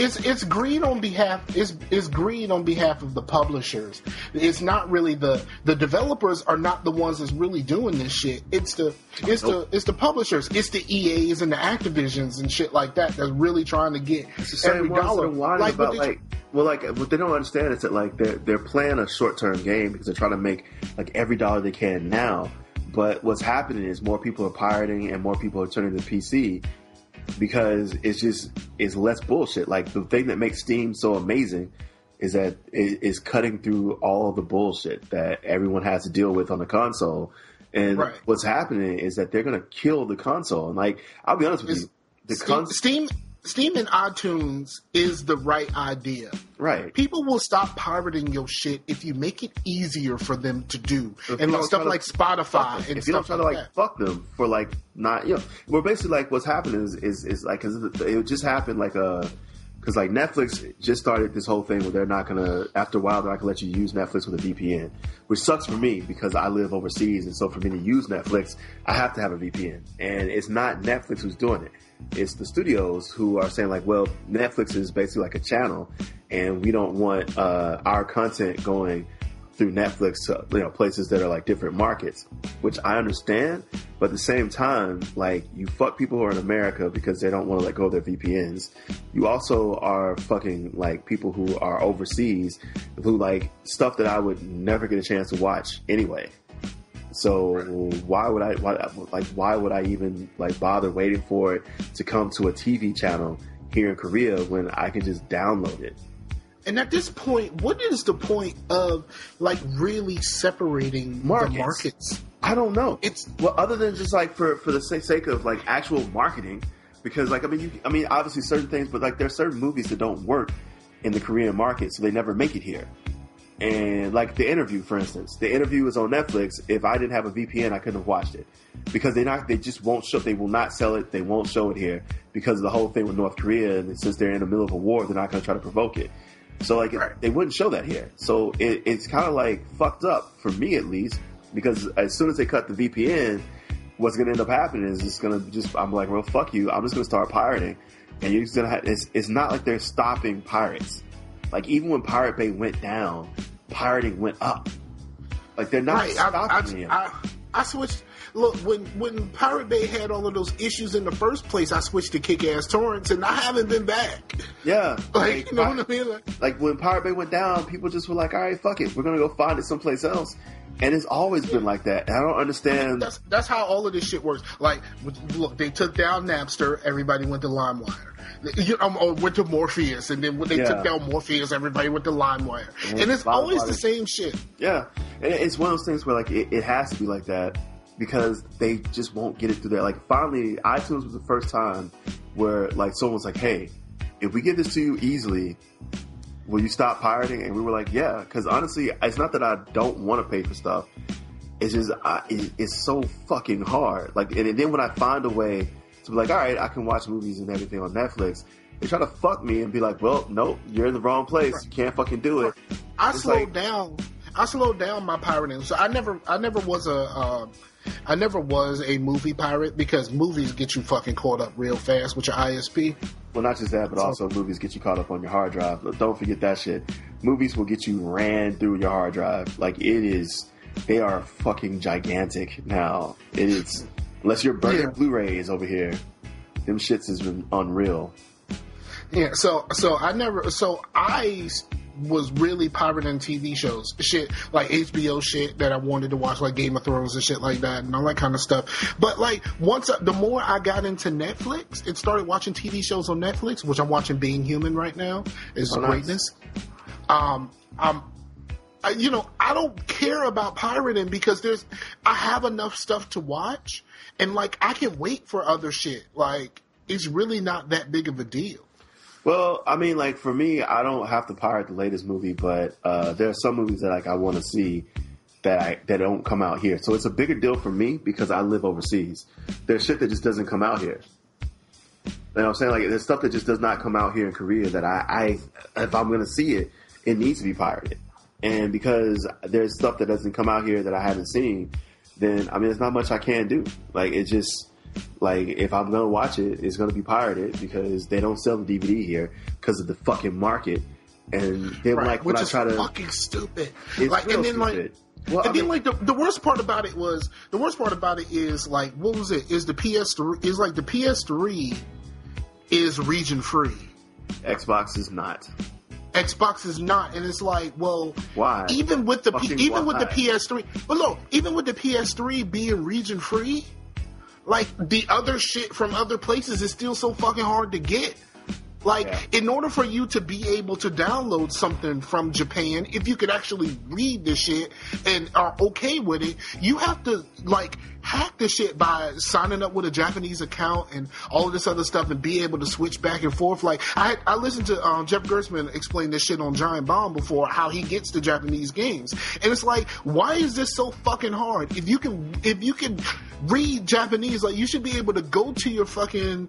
It's greed on behalf. It's greed on behalf of the publishers. It's not really the developers are not the ones that's really doing this shit. It's the publishers. It's the EAs and the Activisions and shit like that that's really trying to get every dollar. What they don't understand is that, like, they're playing a short term game because they're trying to make, like, every dollar they can now. But what's happening is more people are pirating and more people are turning to PC. Because it's less bullshit. Like, the thing that makes Steam so amazing is that it's cutting through all the bullshit that everyone has to deal with on the console. And what's happening is that they're going to kill the console. And, like, I'll be honest with you, Steam and iTunes is the right idea. Right. People will stop pirating your shit if you make it easier for them to do. And stuff like Spotify and stuff like that. If you don't try to, like, fuck them for, like, not, we're basically, like, what's happening is like, because it just happened, like, because, like, Netflix just started this whole thing where they're not going to, after a while, they're not going to let you use Netflix with a VPN, which sucks for me because I live overseas. And so for me to use Netflix, I have to have a VPN. And it's not Netflix who's doing it. It's the studios who are saying, like, well, Netflix is basically like a channel, and we don't want our content going through Netflix to, you know, places that are like different markets, which I understand. But at the same time, like, you fuck people who are in America because they don't want to let go of their VPNs. You also are fucking like people who are overseas who like stuff that I would never get a chance to watch anyway. So why would I even like bother waiting for it to come to a TV channel here in Korea when I can just download it? And at this point, what is the point of like really separating markets? I don't know. It's other than just like for the sake of like actual marketing, because like I mean obviously certain things, but like there are certain movies that don't work in the Korean market, so they never make it here. And like The Interview, for instance, The Interview is on Netflix. If I didn't have a VPN, I couldn't have watched it because they will not sell it. They won't show it here because of the whole thing with North Korea. And since they're in the middle of a war, they're not going to try to provoke it. So like they wouldn't show that here. So it's kind of like fucked up for me, at least, because as soon as they cut the VPN, what's going to end up happening is I'm like, well, fuck you. I'm just going to start pirating. And you're just going to have, it's not like they're stopping pirates. Like, even when Pirate Bay went down, pirating went up. Like, they're not stopping him. I switched. Look, when Pirate Bay had all of those issues in the first place, I switched to Kick-Ass Torrents, and I haven't been back. Yeah. Like, you know what I mean? Like, when Pirate Bay went down, people just were like, all right, fuck it. We're going to go find it someplace else. And it's always been like that. And I don't understand. I mean, that's how all of this shit works. Like, look, they took down Napster. Everybody went to LimeWire. Went to Morpheus. And then when they took down Morpheus, everybody went to LimeWire. And it's always the same shit. Yeah. And it's one of those things where, like, it has to be like that because they just won't get it through there. Like, finally, iTunes was the first time where, like, someone's like, hey, if we get this to you easily, will you stop pirating? And we were like, yeah, because honestly, it's not that I don't want to pay for stuff. It's just, it's so fucking hard. Like, and then when I find a way to be like, all right, I can watch movies and everything on Netflix, they try to fuck me and be like, well, nope, you're in the wrong place. You can't fucking do it. I slowed down my pirating. So I never was a movie pirate because movies get you fucking caught up real fast with your ISP. Well, not just that, but also movies get you caught up on your hard drive. Don't forget that shit. Movies will get you ran through your hard drive. Like, they are fucking gigantic now. It is, unless you're burning Blu-rays over here. Them shits has been unreal. Yeah, so I was really pirating TV shows. Shit, like HBO shit that I wanted to watch, like Game of Thrones and shit like that and all that kind of stuff. But like, the more I got into Netflix and started watching TV shows on Netflix, which I'm watching Being Human right now, is greatness. Nice. I don't care about pirating because I have enough stuff to watch and like, I can wait for other shit. Like, it's really not that big of a deal. Well, I mean, like, for me, I don't have to pirate the latest movie, but there are some movies that, like, I want to see that don't come out here. So it's a bigger deal for me because I live overseas. There's shit that just doesn't come out here. You know what I'm saying? Like, there's stuff that just does not come out here in Korea that I if I'm going to see it, it needs to be pirated. And because there's stuff that doesn't come out here that I haven't seen, then, I mean, there's not much I can do. Like, it just... Like, if I'm going to watch it, it's going to be pirated because they don't sell the DVD here because of the fucking market. And then, like, when I try to... Which is fucking stupid. The worst part about it was... The worst part about it is, like, what was it? The PS3 is region-free. Xbox is not. And it's like, well, why? Even with the PS3... Well, look, even with the PS3 being region-free... Like, the other shit from other places is still so fucking hard to get. Like, in order for you to be able to download something from Japan, if you could actually read the shit and are okay with it, you have to, like, hack the shit by signing up with a Japanese account and all of this other stuff and be able to switch back and forth. Like, I listened to Jeff Gerstmann explain this shit on Giant Bomb before, how he gets the Japanese games. And it's like, why is this so fucking hard? If you can read Japanese, like, you should be able to go to your fucking...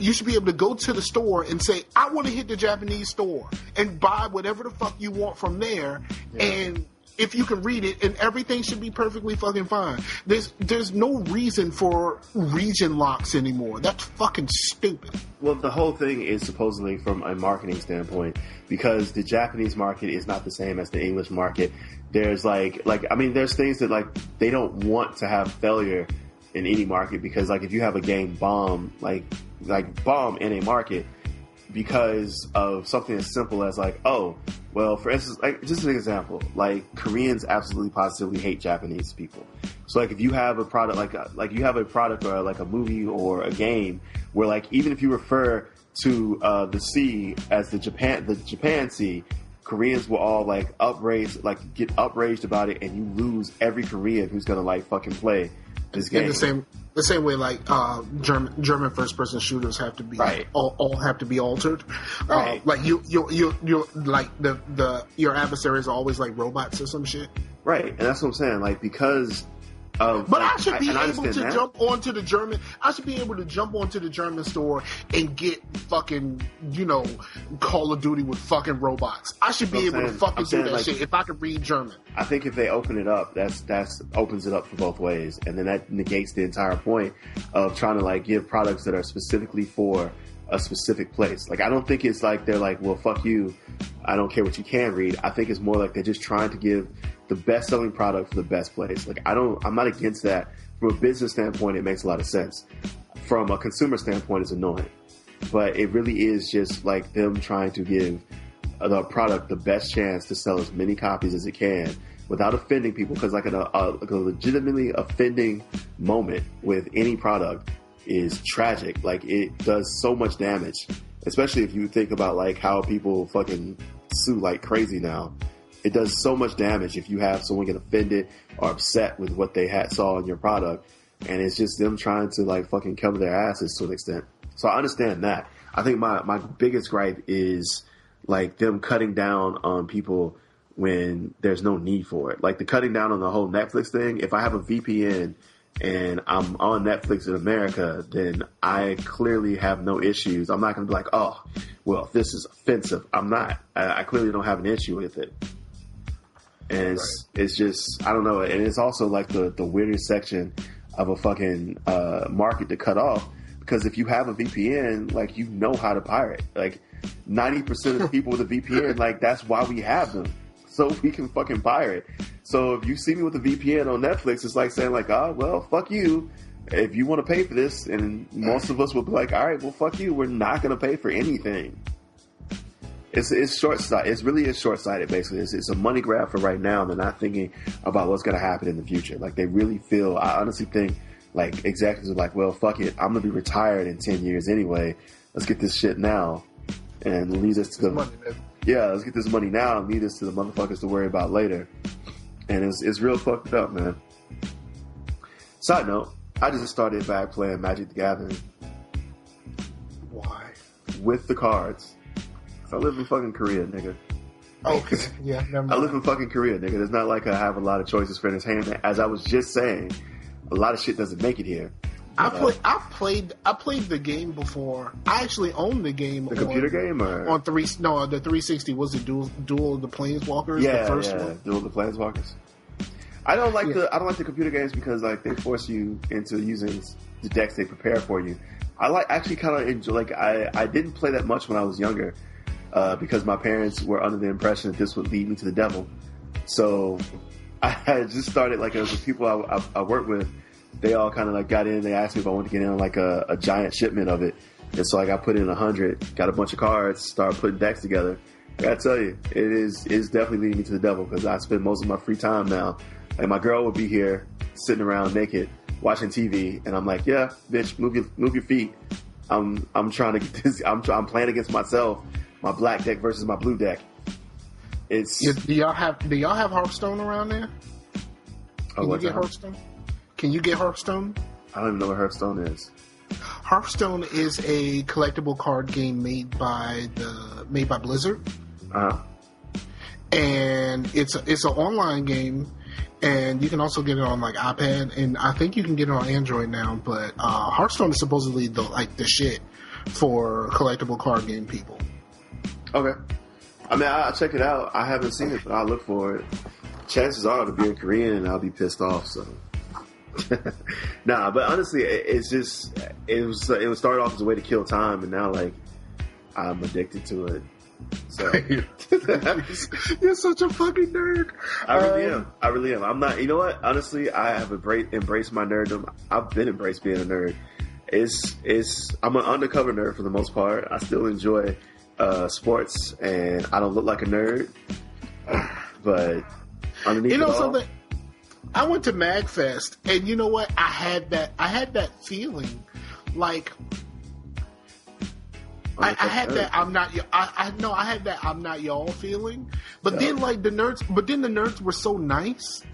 You should be able to go to the store and say, I want to hit the Japanese store and buy whatever the fuck you want from there. And if you can read it, and everything should be perfectly fucking fine. There's no reason for region locks anymore. That's fucking stupid. Well, the whole thing is supposedly from a marketing standpoint, because the Japanese market is not the same as the English market. There's there's things that they don't want to have failure in any market, because if you have a game bomb in a market because of something as simple as for instance, just an example, Koreans absolutely positively hate Japanese people. So if you have a product or a movie or a game where even if you refer to the sea as the Japan Sea, Koreans will all get outraged about it, and you lose every Korean who's gonna fucking play this game. In the same way, German first-person shooters have to be all have to be altered. Right. Your adversaries are always robots or some shit. Right, and that's what I'm saying. Because of, but I should be able to jump onto the German. I should be able to jump onto the German store and get fucking Call of Duty with fucking robots. I should be able to fucking do that shit if I could read German. I think if they open it up, that's opens it up for both ways, and then that negates the entire point of trying to give products that are specifically for a specific place. I don't think it's they're well, fuck you, I don't care what you can read. I think it's more they're just trying to give the best selling product for the best place. I'm not against that. From a business standpoint, it makes a lot of sense. From a consumer standpoint, it's annoying. But it really is just them trying to give the product the best chance to sell as many copies as it can without offending people. Because a legitimately offending moment with any product is tragic. It does so much damage, especially if you think about how people fucking sue like crazy now. It does so much damage if you have someone get offended or upset with what they saw in your product, and it's just them trying to fucking cover their asses to an extent. So I understand that. I think my biggest gripe is them cutting down on people when there's no need for it. The cutting down on the whole Netflix thing. If I have a VPN and I'm on Netflix in America, then I clearly have no issues. I'm not going to be this is offensive. I'm not. I clearly don't have an issue with it. And it's just, I don't know. And it's also the weirdest section of a fucking market to cut off, because if you have a VPN, you know how to pirate. 90% of the people with a VPN, that's why we have them, so we can fucking pirate. So if you see me with a VPN on Netflix, it's saying fuck you. If you want to pay for this, and most of us will be all right, well, fuck you. We're not going to pay for anything. It's short-sighted. It really is short-sighted, basically. It's a money grab for right now. They're not thinking about what's going to happen in the future. They really feel, I honestly think, executives are well, fuck it. I'm going to be retired in 10 years anyway. Let's get this shit now. And leads us to the money, man. Yeah, let's get this money now and lead us to the motherfuckers to worry about later. And it's real fucked up, man. Side note, I just started back playing Magic the Gathering. Why? With the cards. I live in fucking Korea, nigga. Okay. Yeah, never mind. I live in fucking Korea, nigga. It's not I have a lot of choices for entertainment. As I was just saying, a lot of shit doesn't make it here. I played the game before. I actually owned the game. The computer game, or on the 360 was the Duel of the Planeswalkers. Yeah, the first one. Duel of the Planeswalkers. I don't like the computer games because they force you into using the decks they prepare for you. I actually kind of enjoy. I didn't play that much when I was younger. Because my parents were under the impression that this would lead me to the devil. So I just started, the people I worked with, they all kind of got in. They asked me if I wanted to get in on a giant shipment of it. And so I put in 100, got a bunch of cards, started putting decks together. I gotta tell you, it is definitely leading me to the devil, because I spend most of my free time now. My girl would be here sitting around naked, watching TV. And I'm yeah, bitch, move your feet. I'm trying to get this. I'm playing against myself. My black deck versus my blue deck. Do y'all have Hearthstone around there? Hearthstone? Can you get Hearthstone? I don't even know what Hearthstone is. Hearthstone is a collectible card game made by Blizzard. Uh-huh. And it's an online game, and you can also get it on iPad, and I think you can get it on Android now. But Hearthstone is supposedly the shit for collectible card game people. Okay. I mean, I'll check it out. I haven't seen it, but I'll look for it. chances are it'll be in Korean and I'll be pissed off. So, nah, but honestly, it was started off as a way to kill time, and now like I'm addicted to it. So you're such a fucking nerd. I really am. I'm not. You know what? Honestly, I have embraced my nerddom. I've been embraced being a nerd. I'm an undercover nerd for the most part. I still enjoy sports, and I don't look like a nerd. But underneath, you know something. I went to MagFest, and you know what? I had that feeling, like. I had that I'm not y'all feeling, but yeah. Then the nerds were so nice,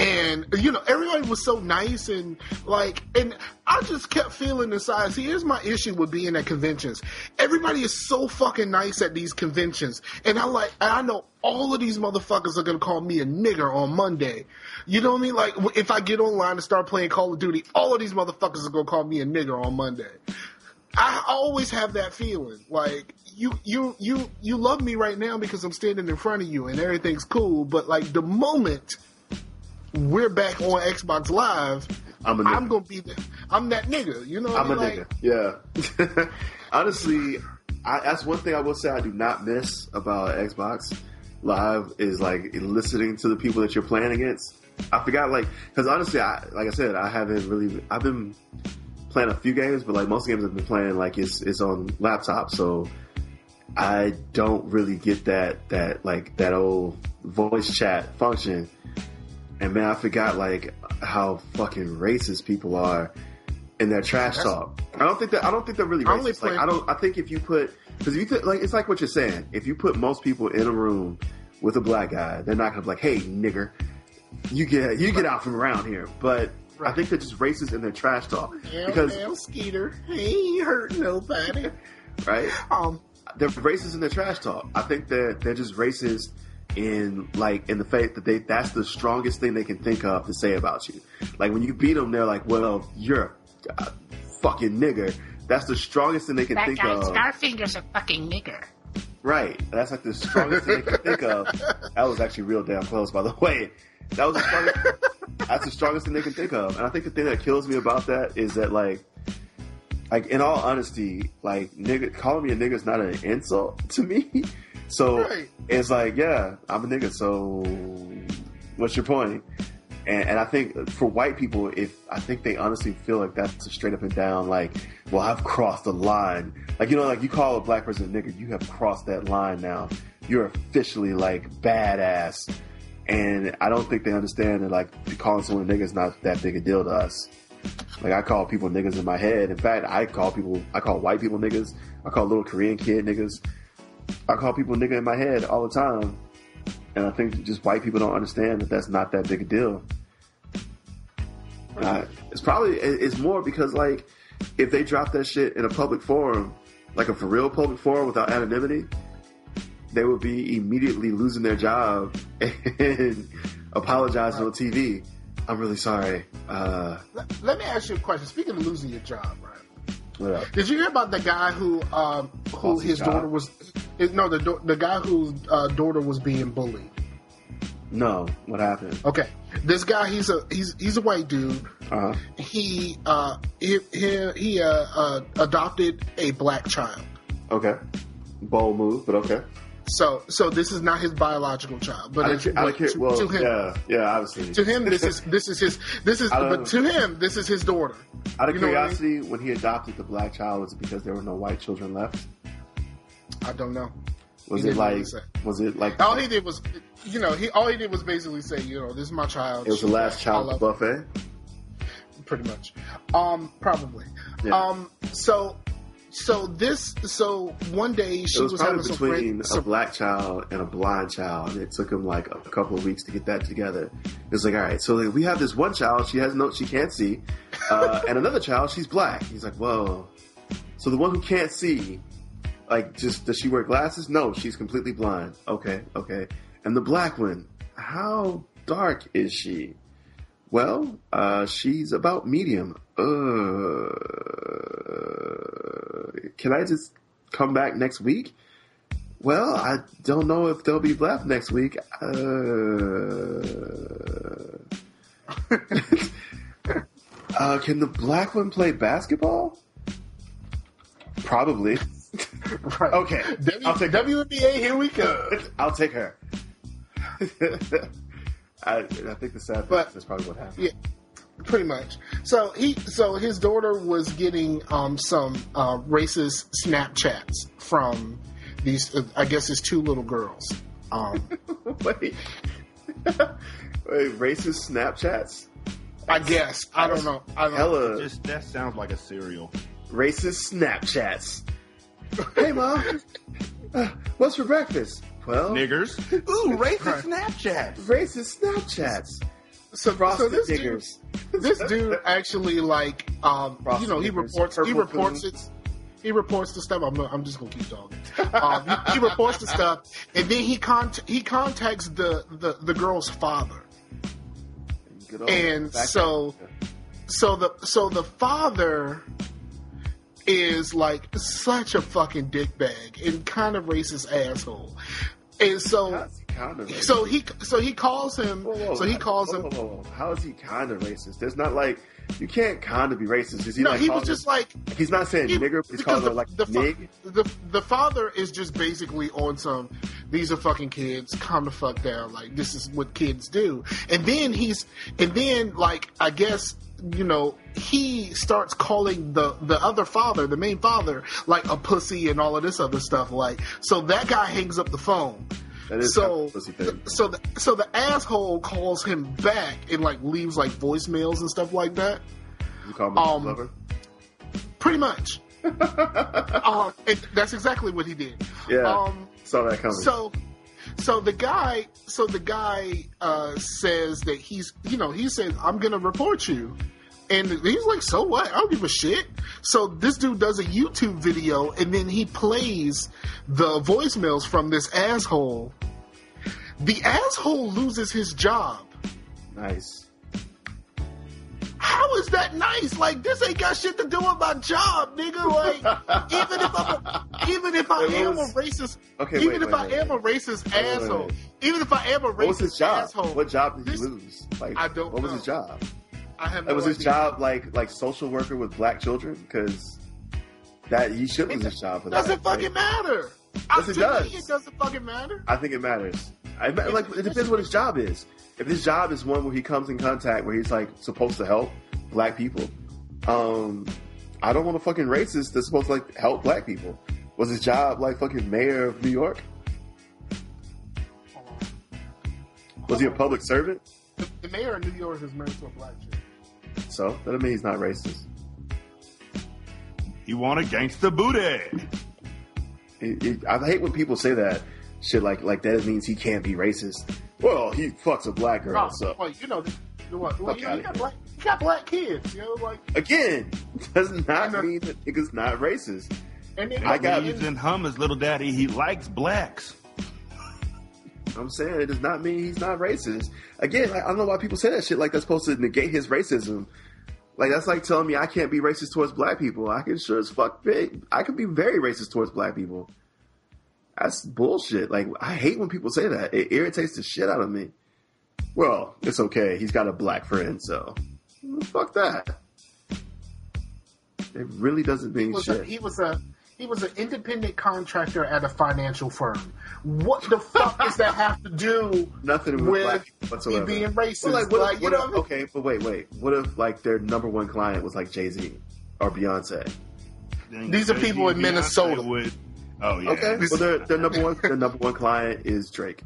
and you know everybody was so nice, and like, and I just kept feeling inside. See, here's my issue with being at conventions. Everybody is so fucking nice at these conventions, and I know all of these motherfuckers are gonna call me a nigger on Monday. You know what I mean? Like if I get online and start playing Call of Duty, all of these motherfuckers are gonna call me a nigger on Monday. I always have that feeling, like you love me right now because I'm standing in front of you and everything's cool. But like the moment we're back on Xbox Live, I'm that nigga. You know, I'm a nigga. Yeah. Honestly, that's one thing I will say I do not miss about Xbox Live is like listening to the people that you're playing against. I forgot, like, because honestly, I've been playing a few games, but like most games I've been playing, like it's on laptop, so I don't really get that old voice chat function. And man, I forgot like how fucking racist people are in their trash talk. I don't think they're really racist. It's like what you're saying. If you put most people in a room with a black guy, they're not gonna be like, "Hey, nigger, you get out from around here," but. Right. I think they're just racist in their trash talk. Hell, Skeeter, he ain't hurt nobody. Right? They're racist in their trash talk. I think they're just racist in the fact that that's the strongest thing they can think of to say about you. Like when you beat them, they're like, "Well, you're a fucking nigger." That's the strongest thing they can think of. Starfinger's a fucking nigger. Right. That's like the strongest thing they can think of. That was actually real damn close, by the way. That's the strongest thing they can think of. And I think the thing that kills me about that is that, like in all honesty, like, nigga, calling me a nigga is not an insult to me. So right. It's like, yeah, I'm a nigga. So what's your point? And I think for white people, I think they honestly feel like that's a straight up and down, like, well, I've crossed the line. Like, you know, like you call a black person a nigga, you have crossed that line now. You're officially like badass. And I don't think they understand that, like, calling someone a nigga is not that big a deal to us. Like, I call people niggas in my head. In fact, I call white people niggas. I call little Korean kid niggas. I call people nigga in my head all the time. And I think just white people don't understand that that's not that big a deal. It's more because, like, if they drop that shit in a public forum, like a for real public forum without anonymity, they would be immediately losing their job and apologizing on TV. I'm really sorry. Let me ask you a question. Speaking of losing your job, right? Did you hear about the guy who his daughter was? No, the guy whose daughter was being bullied. No, what happened? Okay, this guy he's a white dude. Uh-huh. He adopted a black child. Okay, bold move, but okay. So this is not his biological child, but to him, obviously. To him, this is his daughter. Out of curiosity, I mean? When he adopted the black child, was it because there were no white children left? I don't know. Was it like? All he did was, basically say, this is my child. It was the last child at the buffet. Pretty much, probably. Yeah. So one day she was having some between a black child and a blind child, and it took him like a couple of weeks to get that together. It's like, all right, so like, we have this one child, she can't see, and another child, she's black. He's like, whoa. So the one who can't see, like, just does she wear glasses? No, she's completely blind. Okay. And the black one, how dark is she? Well, she's about medium. Can I just come back next week? Well, I don't know if they'll be left next week. Can the black one play basketball? Probably. Right. Okay. I'll take WNBA, here we go. I'll take her. I think the sad thing is probably what happened. Yeah, pretty much. So his daughter was getting some racist Snapchats from these, I guess it's two little girls. Wait, racist Snapchats? I guess. I don't know. Hella. That sounds like a cereal. Racist Snapchats. Hey, Mom. What's for breakfast? Well, niggers. Ooh, racist Snapchats. Racist Snapchats. So this niggers. This dude actually he reports. He reports the stuff. I'm just gonna keep talking. He reports the stuff, and then he contacts the girl's father. And so the father is like such a fucking dickbag and kind of racist asshole. And so he calls him. How is he kind of racist? There's not like you can't kind of be racist. Is he he's not saying nigger. He's calling her like nig. The father is just basically on some. These are fucking kids. Calm the fuck down. Like this is what kids do. And then I guess he starts calling the other father, the main father, like a pussy and all of this other stuff. Like so that guy hangs up the phone. So the asshole calls him back and like leaves like voicemails and stuff like that. You call him a lover? Pretty much. That's exactly what he did. Yeah, saw that coming. So the guy says that he says I'm gonna report you. And he's like, so what? I don't give a shit. So this dude does a YouTube video, and then he plays the voicemails from this asshole. The asshole loses his job. Nice. How is that nice? Like, this ain't got shit to do with my job, nigga. Like, even if I am a racist asshole. What was his job? Asshole, what job did he lose? Like, I don't know. What was his job? His job like social worker with black children? Because that you should lose his job for that. Doesn't fucking matter. Yes, it does. It doesn't fucking matter. I think it matters. It depends what his job is. If his job is one where he comes in contact where he's like supposed to help black people, I don't want a fucking racist that's supposed to like help black people. Was his job like fucking mayor of New York? Was he a public servant? The mayor of New York is married to a black chick. So that means he's not racist. You want a gangsta booty? I hate when people say that shit. Like that means he can't be racist. Well, he fucks a black girl. He got black kids. You know, like again, does not mean that nigga's not racist. And then using hummus, little daddy. He likes blacks. I'm saying it does not mean he's not racist. Again, I don't know why people say that shit like that's supposed to negate his racism. Like that's like telling me I can't be racist towards black people. I can sure as fuck be. I could be very racist towards black people. That's bullshit. Like I hate when people say that. It irritates the shit out of me. Well, it's okay. He's got a black friend, so fuck that. It really doesn't mean shit. He was an independent contractor at a financial firm. What the fuck does that have to do nothing with black people whatsoever. Being racist? Well, okay, but wait. What if like their number one client was like Jay-Z or Beyonce? These are people in Minnesota. Oh yeah. Okay. Well, their number one client is Drake.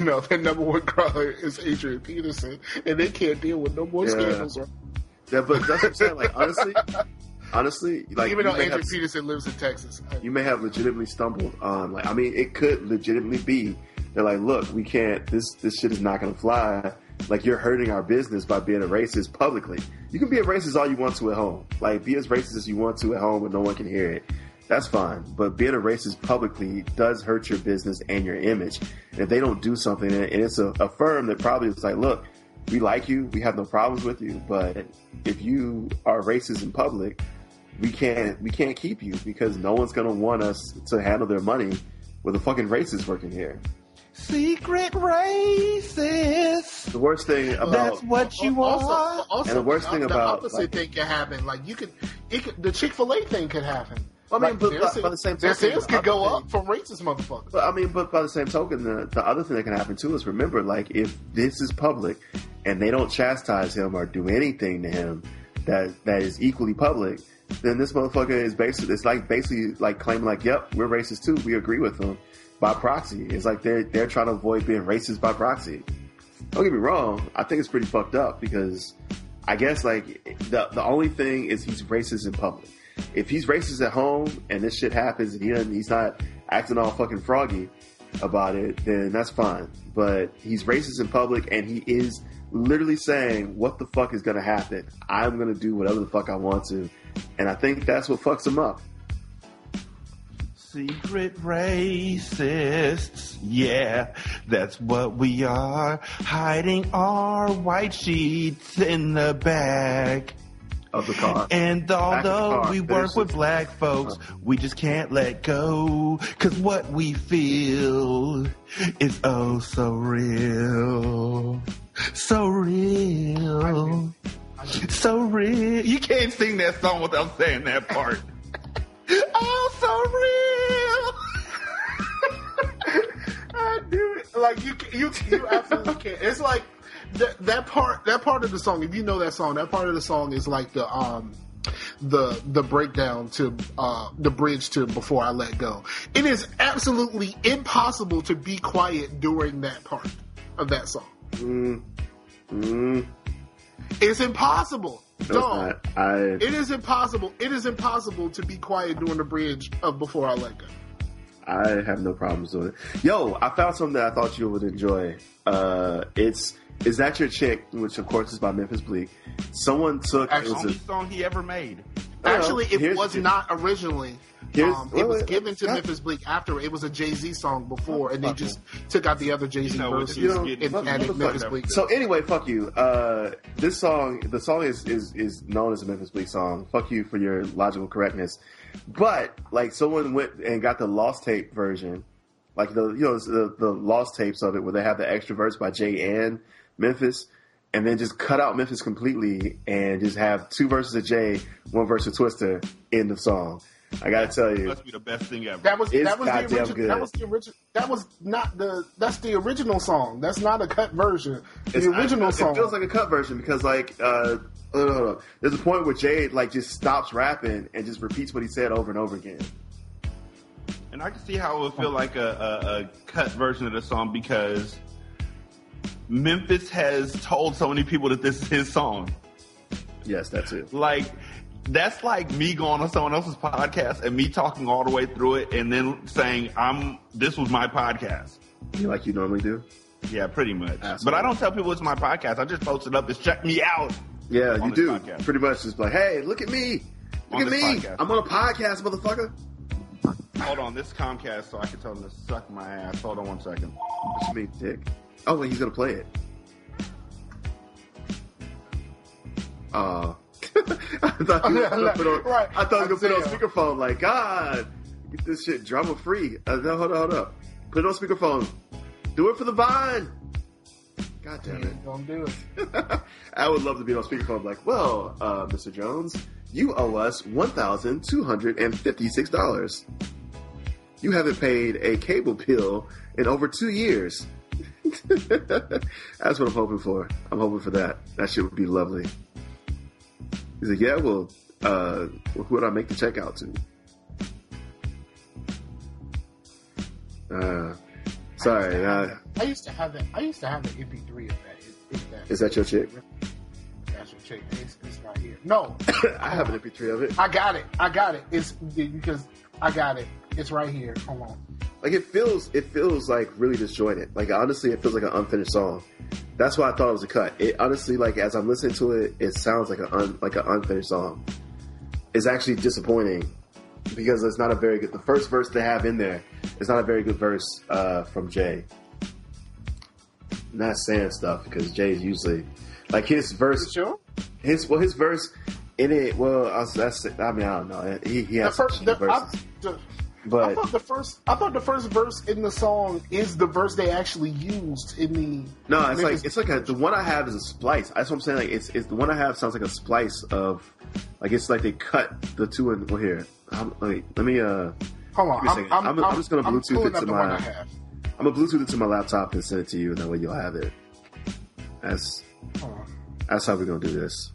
No, their number one client is Adrian Peterson, and they can't deal with no more scandals. Right? Yeah, but that's what I'm saying. Like honestly, like even though Adrian Peterson lives in Texas, you may have legitimately stumbled on. Like, I mean, it could legitimately be they're like, look, we can't. This shit is not going to fly. Like, you're hurting our business by being a racist publicly. You can be a racist all you want to at home. Like, be as racist as you want to at home when no one can hear it. That's fine. But being a racist publicly does hurt your business and your image. And if they don't do something, and it's a firm that probably was like, look, we like you, we have no problems with you, but if you are racist in public. we can't keep you because no one's going to want us to handle their money with a fucking racist working here. Secret racist. The worst thing about that's what you want. Also, and the worst thing about the opposite thing can happen. Like the Chick-fil-A thing could happen. I mean, but by the same token, their sales could go up from racist motherfuckers. But I mean, but by the same token, the other thing that can happen too is remember, like if this is public and they don't chastise him or do anything to him that is equally public, then this motherfucker is basically it's like claiming like, yep, we're racist too. We agree with them. By proxy. It's like they're trying to avoid being racist by proxy. Don't get me wrong. I think it's pretty fucked up because I guess like the only thing is he's racist in public. If he's racist at home and this shit happens and he's not acting all fucking froggy about it, then that's fine. But he's racist in public and he is literally saying, what the fuck is going to happen? I'm going to do whatever the fuck I want to. And I think that's what fucks him up. Secret racists, yeah, that's what we are, hiding our white sheets in the back of the car. And although we work with black folks, we just can't let go, because what we feel is oh so real, so real, so real. You can't sing that song without saying that part. Oh, so real. I do it. Like you absolutely can't. It's like that part of the song. If you know that song, that part of the song is like the breakdown to the bridge to Before I Let Go. It is absolutely impossible to be quiet during that part of that song. It's impossible. No, it is impossible. It is impossible to be quiet during the bridge of Before I Let Go. I have no problems with it. Yo, I found something that I thought you would enjoy. It's Is That Your Chick, which of course is by Memphis Bleek. Someone took actually, it was the song he ever made. Actually, it was not originally. It was given to Memphis Bleek after. It was a Jay-Z song before, and they just took out the other Jay-Z verses and added Memphis Bleek. So anyway, fuck you. This song, the song is known as a Memphis Bleek song. Fuck you for your logical correctness. But like someone went and got the lost tape version, like the lost tapes of it where they have the extra verse by Jay and Memphis. And then just cut out Memphis completely and just have two verses of Jay, one verse of Twister, end of song. I gotta tell you, must be the best thing ever. That was the original. Good. That's the original song. That's not a cut version. It feels like a cut version because like there's a point where Jay like just stops rapping and just repeats what he said over and over again. And I can see how it would feel like a cut version of the song because Memphis has told so many people that this is his song. Yes, that's it. Like, that's like me going on someone else's podcast and me talking all the way through it and then saying, this was my podcast. Like you normally do? Yeah, pretty much. Absolutely. But I don't tell people it's my podcast. I just post it up. It's check me out. Yeah, you do. Podcast. Pretty much just like, hey, look at me. Look at me. Podcast. I'm on a podcast, motherfucker. Hold on. This Comcast, so I can tell them to suck my ass. Hold on one second. What you mean, dick? Oh, wait, he's going to play it. I thought he was going to put on speakerphone. Like, God, get this shit drama free. No, hold up. Put it on speakerphone. Do it for the Vine. God damn it. Don't do it. I would love to be on speakerphone. Like, well, Mr. Jones, you owe us $1,256. You haven't paid a cable bill in over 2 years. That's what I'm hoping for. I'm hoping for that. That shit would be lovely. He's like, yeah, well, who would I make the check out to? Sorry. I used to have the MP3 of that. Is that your chick? That's your chick. It's not here. No. I have an MP3 of it. I got it. It's right here. Hold on. Like it feels like really disjointed. Like honestly, it feels like an unfinished song. That's why I thought it was a cut. It honestly, like as I'm listening to it, it sounds like an unfinished song. It's actually disappointing because it's not a very good. The first verse they have in there is not a very good verse from Jay. I'm not saying stuff because Jay's usually like his verse. His verse I mean, I don't know. He has the verses. But I thought the first verse in the song is the verse they actually used in the. No, the one I have is a splice. That's what I'm saying. Like it's the one I have sounds like a splice of, like it's like they cut the two and well here. Hold on. I'm just gonna Bluetooth it to my. I'm gonna Bluetooth it to my laptop and send it to you, and that way you'll have it. That's how we're gonna do this.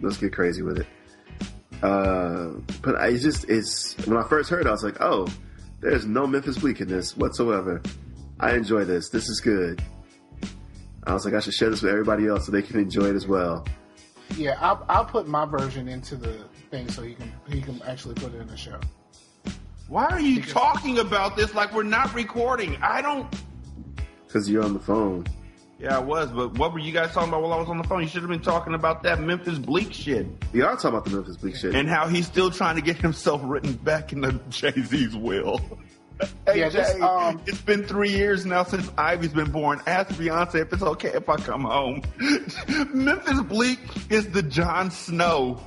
Let's get crazy with it. But when I first heard it, I was like, oh, there's no Memphis Bleak in this whatsoever. I enjoy this. This is good. I was like, I should share this with everybody else so they can enjoy it as well. Yeah, I'll put my version into the thing so he can actually put it in the show. Why are you talking about this like we're not recording? Because you're on the phone. Yeah, I was, but what were you guys talking about while I was on the phone? You should have been talking about that Memphis Bleak shit. We are talking about the Memphis Bleak shit. And how he's still trying to get himself written back into Jay-Z's will. Hey, yeah, Jay, it's been 3 years now since Ivy's been born. Ask Beyonce if it's okay if I come home. Memphis Bleak is the Jon Snow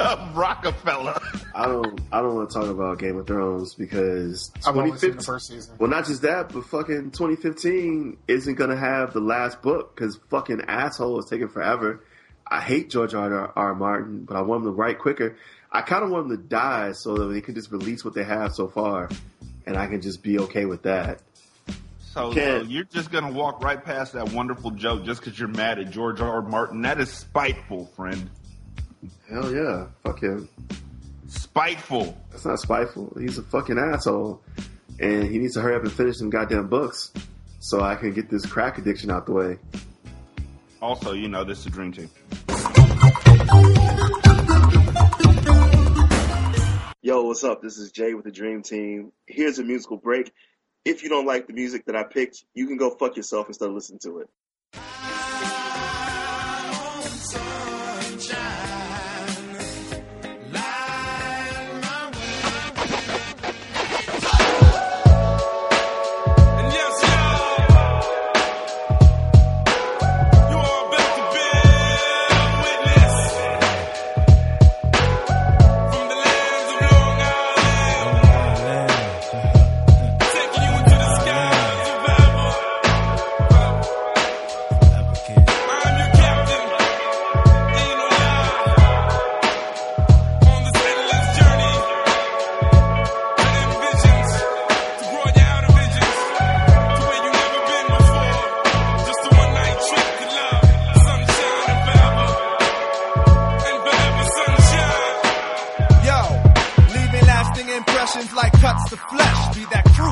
of Rockefeller. I don't want to talk about Game of Thrones because 2015. The first season. Well, not just that, but fucking 2015 isn't gonna have the last book because fucking asshole is taking forever. I hate George R. R. Martin, but I want him to write quicker. I kind of want him to die so that they can just release what they have so far. And I can just be okay with that. So you're just going to walk right past that wonderful joke just because you're mad at George R. R. Martin. That is spiteful, friend. Hell yeah. Fuck him. Spiteful. That's not spiteful. He's a fucking asshole. And he needs to hurry up and finish some goddamn books so I can get this crack addiction out the way. Also, you know, this is a dream team. Yo, what's up? This is Jay with the Dream Team. Here's a musical break. If you don't like the music that I picked, you can go fuck yourself instead of listening to it.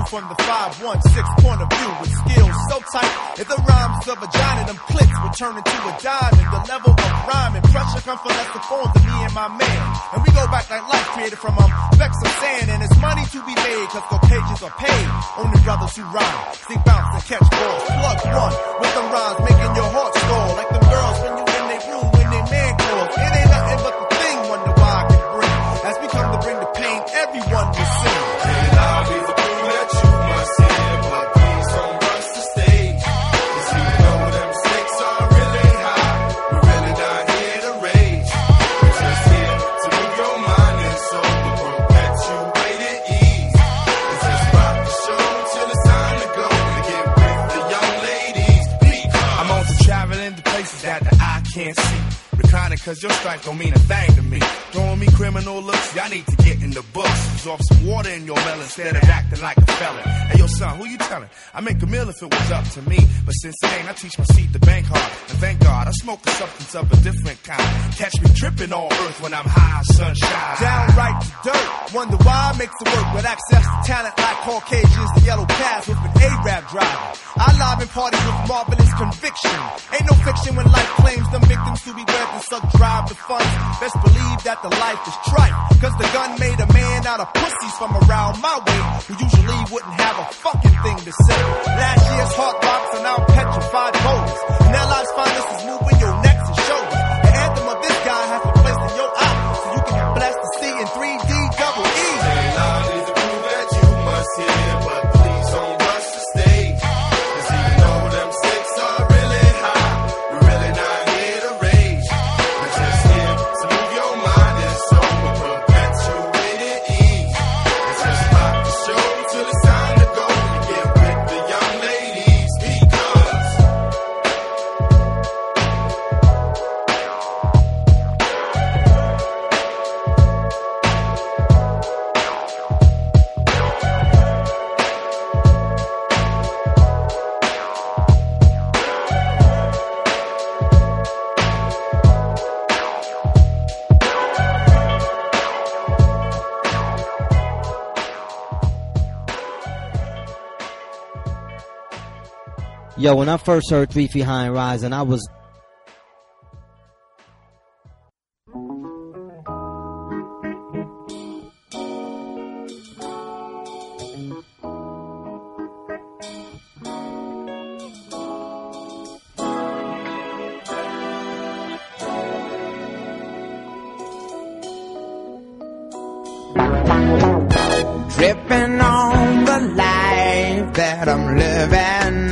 From the 516 point of view, with skills so tight, if the rhymes of a giant and them clicks would turn into a diamond, the level of rhyme and pressure come from less informed than me and my man, and we go back like life created from specks of sand, and it's money to be made, cause Caucasians are paid, only brothers who rhyme, sing bounce and catch balls, plug one, with them rhymes making your heart score, like them girls when you in their room, when they man calls, it ain't nothing but the thing wonder why I can bring, as we come to bring the pain, everyone will sing, and I'll be the cause your stripe don't mean a thing to me. Throwing me criminal looks, y'all need to get in the books. Absorb some water in your melon instead of acting like a felon. Hey, yo, son, who you telling? I make a meal if it was up to me. But since it ain't, I teach my seed to bank hard. And thank God, I smoke a substance of a different kind. Catch me tripping on earth when I'm high, sunshine. Downright to dirt. Wonder why I make the work with access to talent like Caucasians, the yellow calves with an A-Rap driver. I live and party with marvelous conviction. Ain't no fiction when life claims them victims to be worth and suck drive the funds. Best believe that the life is trite, cause the gun made a man out of pussies from around my way, who usually wouldn't have a fucking thing to say. Last year's heart rocks are now petrified voters, and now life's finest is moving your necks and shoulders. The anthem of this guy has been placed in your eye, so you can be blessed to see in 3D double E. Say loud is the proof that you must hear, but please don't rush the stage, cause you know them sticks are really high. We're really not here to rage, we're just here to move your Yo, when I first heard 3 Feet High and Rising, I was... Dripping on the life that I'm living.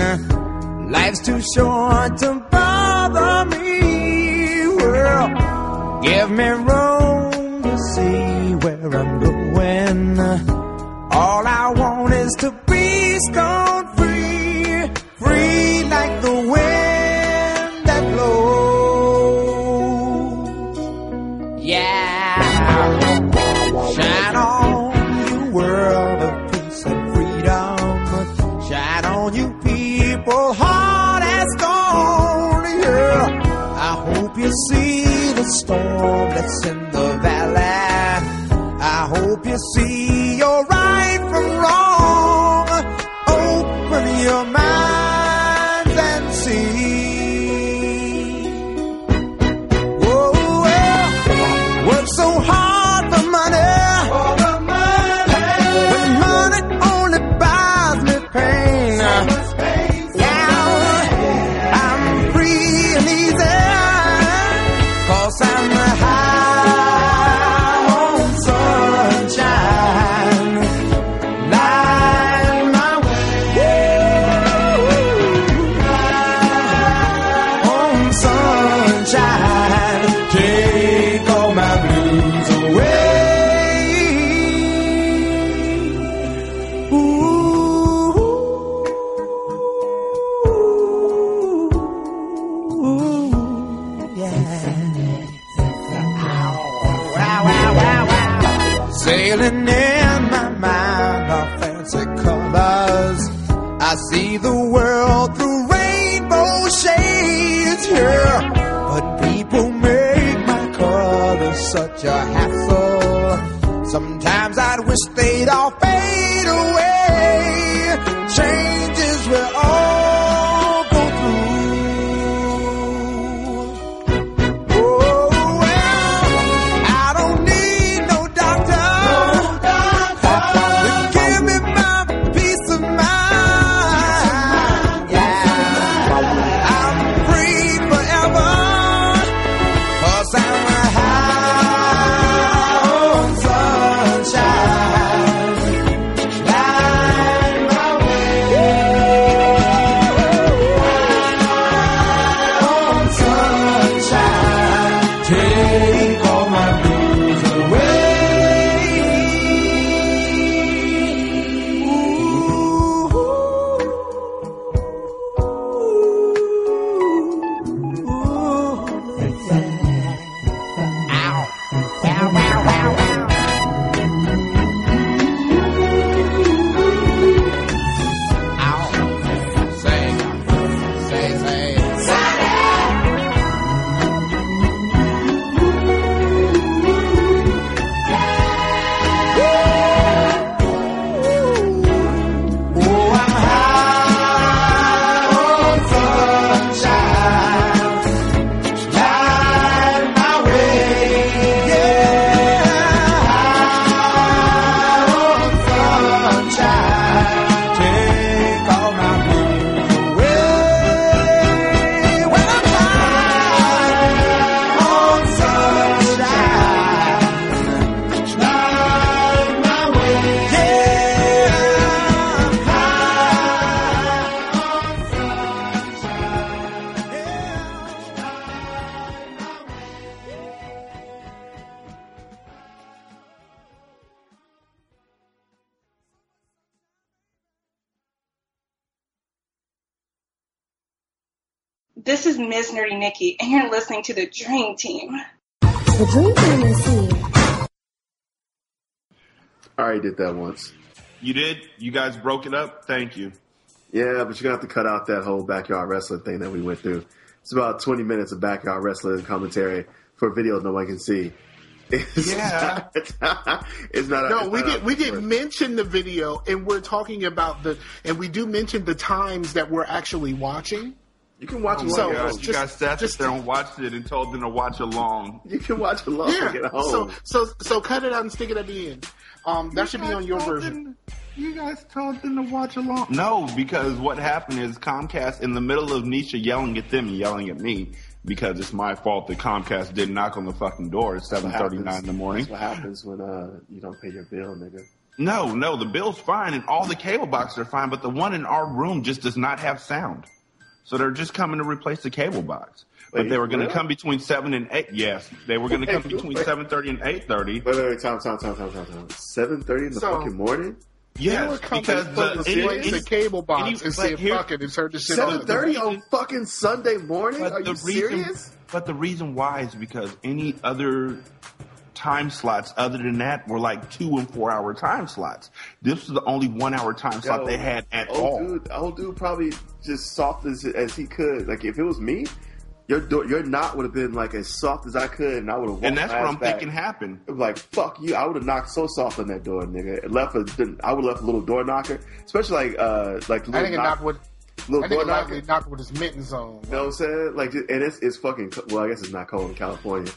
Life's too short to bother me. Well, give me room to see where I'm going. All I want is to be stone free, free like the wind that blows. Yeah, shine on. World of peace and freedom, shine on you people, hard as gold. Yeah. I hope you see the storm that's in the valley. I hope you see your right from wrong. Open your mind and see. Whoa, yeah. Work so hard for money. See the world through rainbow shades, yeah. But people make my color such a hassle. Sometimes I'd wish they'd all fade away. Changes will all go through. Oh, well, I don't need no doctor. Give me my peace of mind. This is Ms. Nerdy Nikki, and you're listening to The Dream Team. The Dream Team is here. I already did that once. You did? You guys broke it up? Thank you. Yeah, but you're going to have to cut out that whole backyard wrestling thing that we went through. It's about 20 minutes of backyard wrestling commentary for a video no one can see. We did mention the video, and we're talking about and we do mention the times that we're actually watching. You can watch along. You got staff that there and watched it and told them to watch along. You can watch along at home. So cut it out and stick it at the end. That should be on your version. You guys told them to watch along. No, because what happened is Comcast, in the middle of Nisha yelling at them and yelling at me, because it's my fault that Comcast didn't knock on the fucking door at 7:39 in the morning. That's what happens when you don't pay your bill, nigga. No, the bill's fine and all the cable boxes are fine, but the one in our room just does not have sound. So they're just coming to replace the cable box. Wait, but they were going to come between 7 and 8. Yes, they were going to come between 7:30 and 8:30. Wait, time. 7:30 in the fucking morning? Yes, because the cable box and say fucking and turn the shit on. 7:30 on fucking Sunday morning? Are you serious? But the reason why is because any other time slots other than that were like 2 and 4 hour time slots. This was the only 1 hour time slot they had at all. Old dude probably just soft as he could. Like if it was me, your knot would have been like as soft as I could, and I would have. And that's what I'm thinking happened. It was like fuck you, I would have knocked so soft on that door, nigga. I would have left a little door knocker, especially like little knock with his mittens on. You know what I'm saying? Like, and it's fucking. Well, I guess it's not cold in California.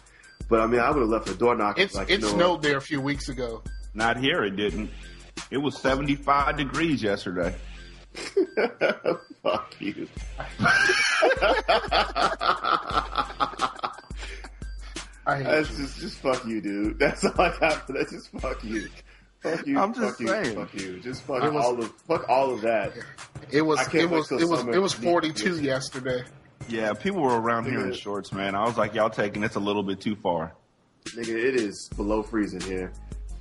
But, I mean, I would have left a door knocker. It snowed there a few weeks ago. Not here, it didn't. It was 75 degrees yesterday. Fuck you. Just fuck you, dude. That's all I got for that. Just fuck you. Fuck you. I'm just saying. Fuck you. Just fuck all of that. It was 42 yesterday. Yeah, people were around here in shorts, man. I was like, y'all taking this a little bit too far. Nigga, it is below freezing here.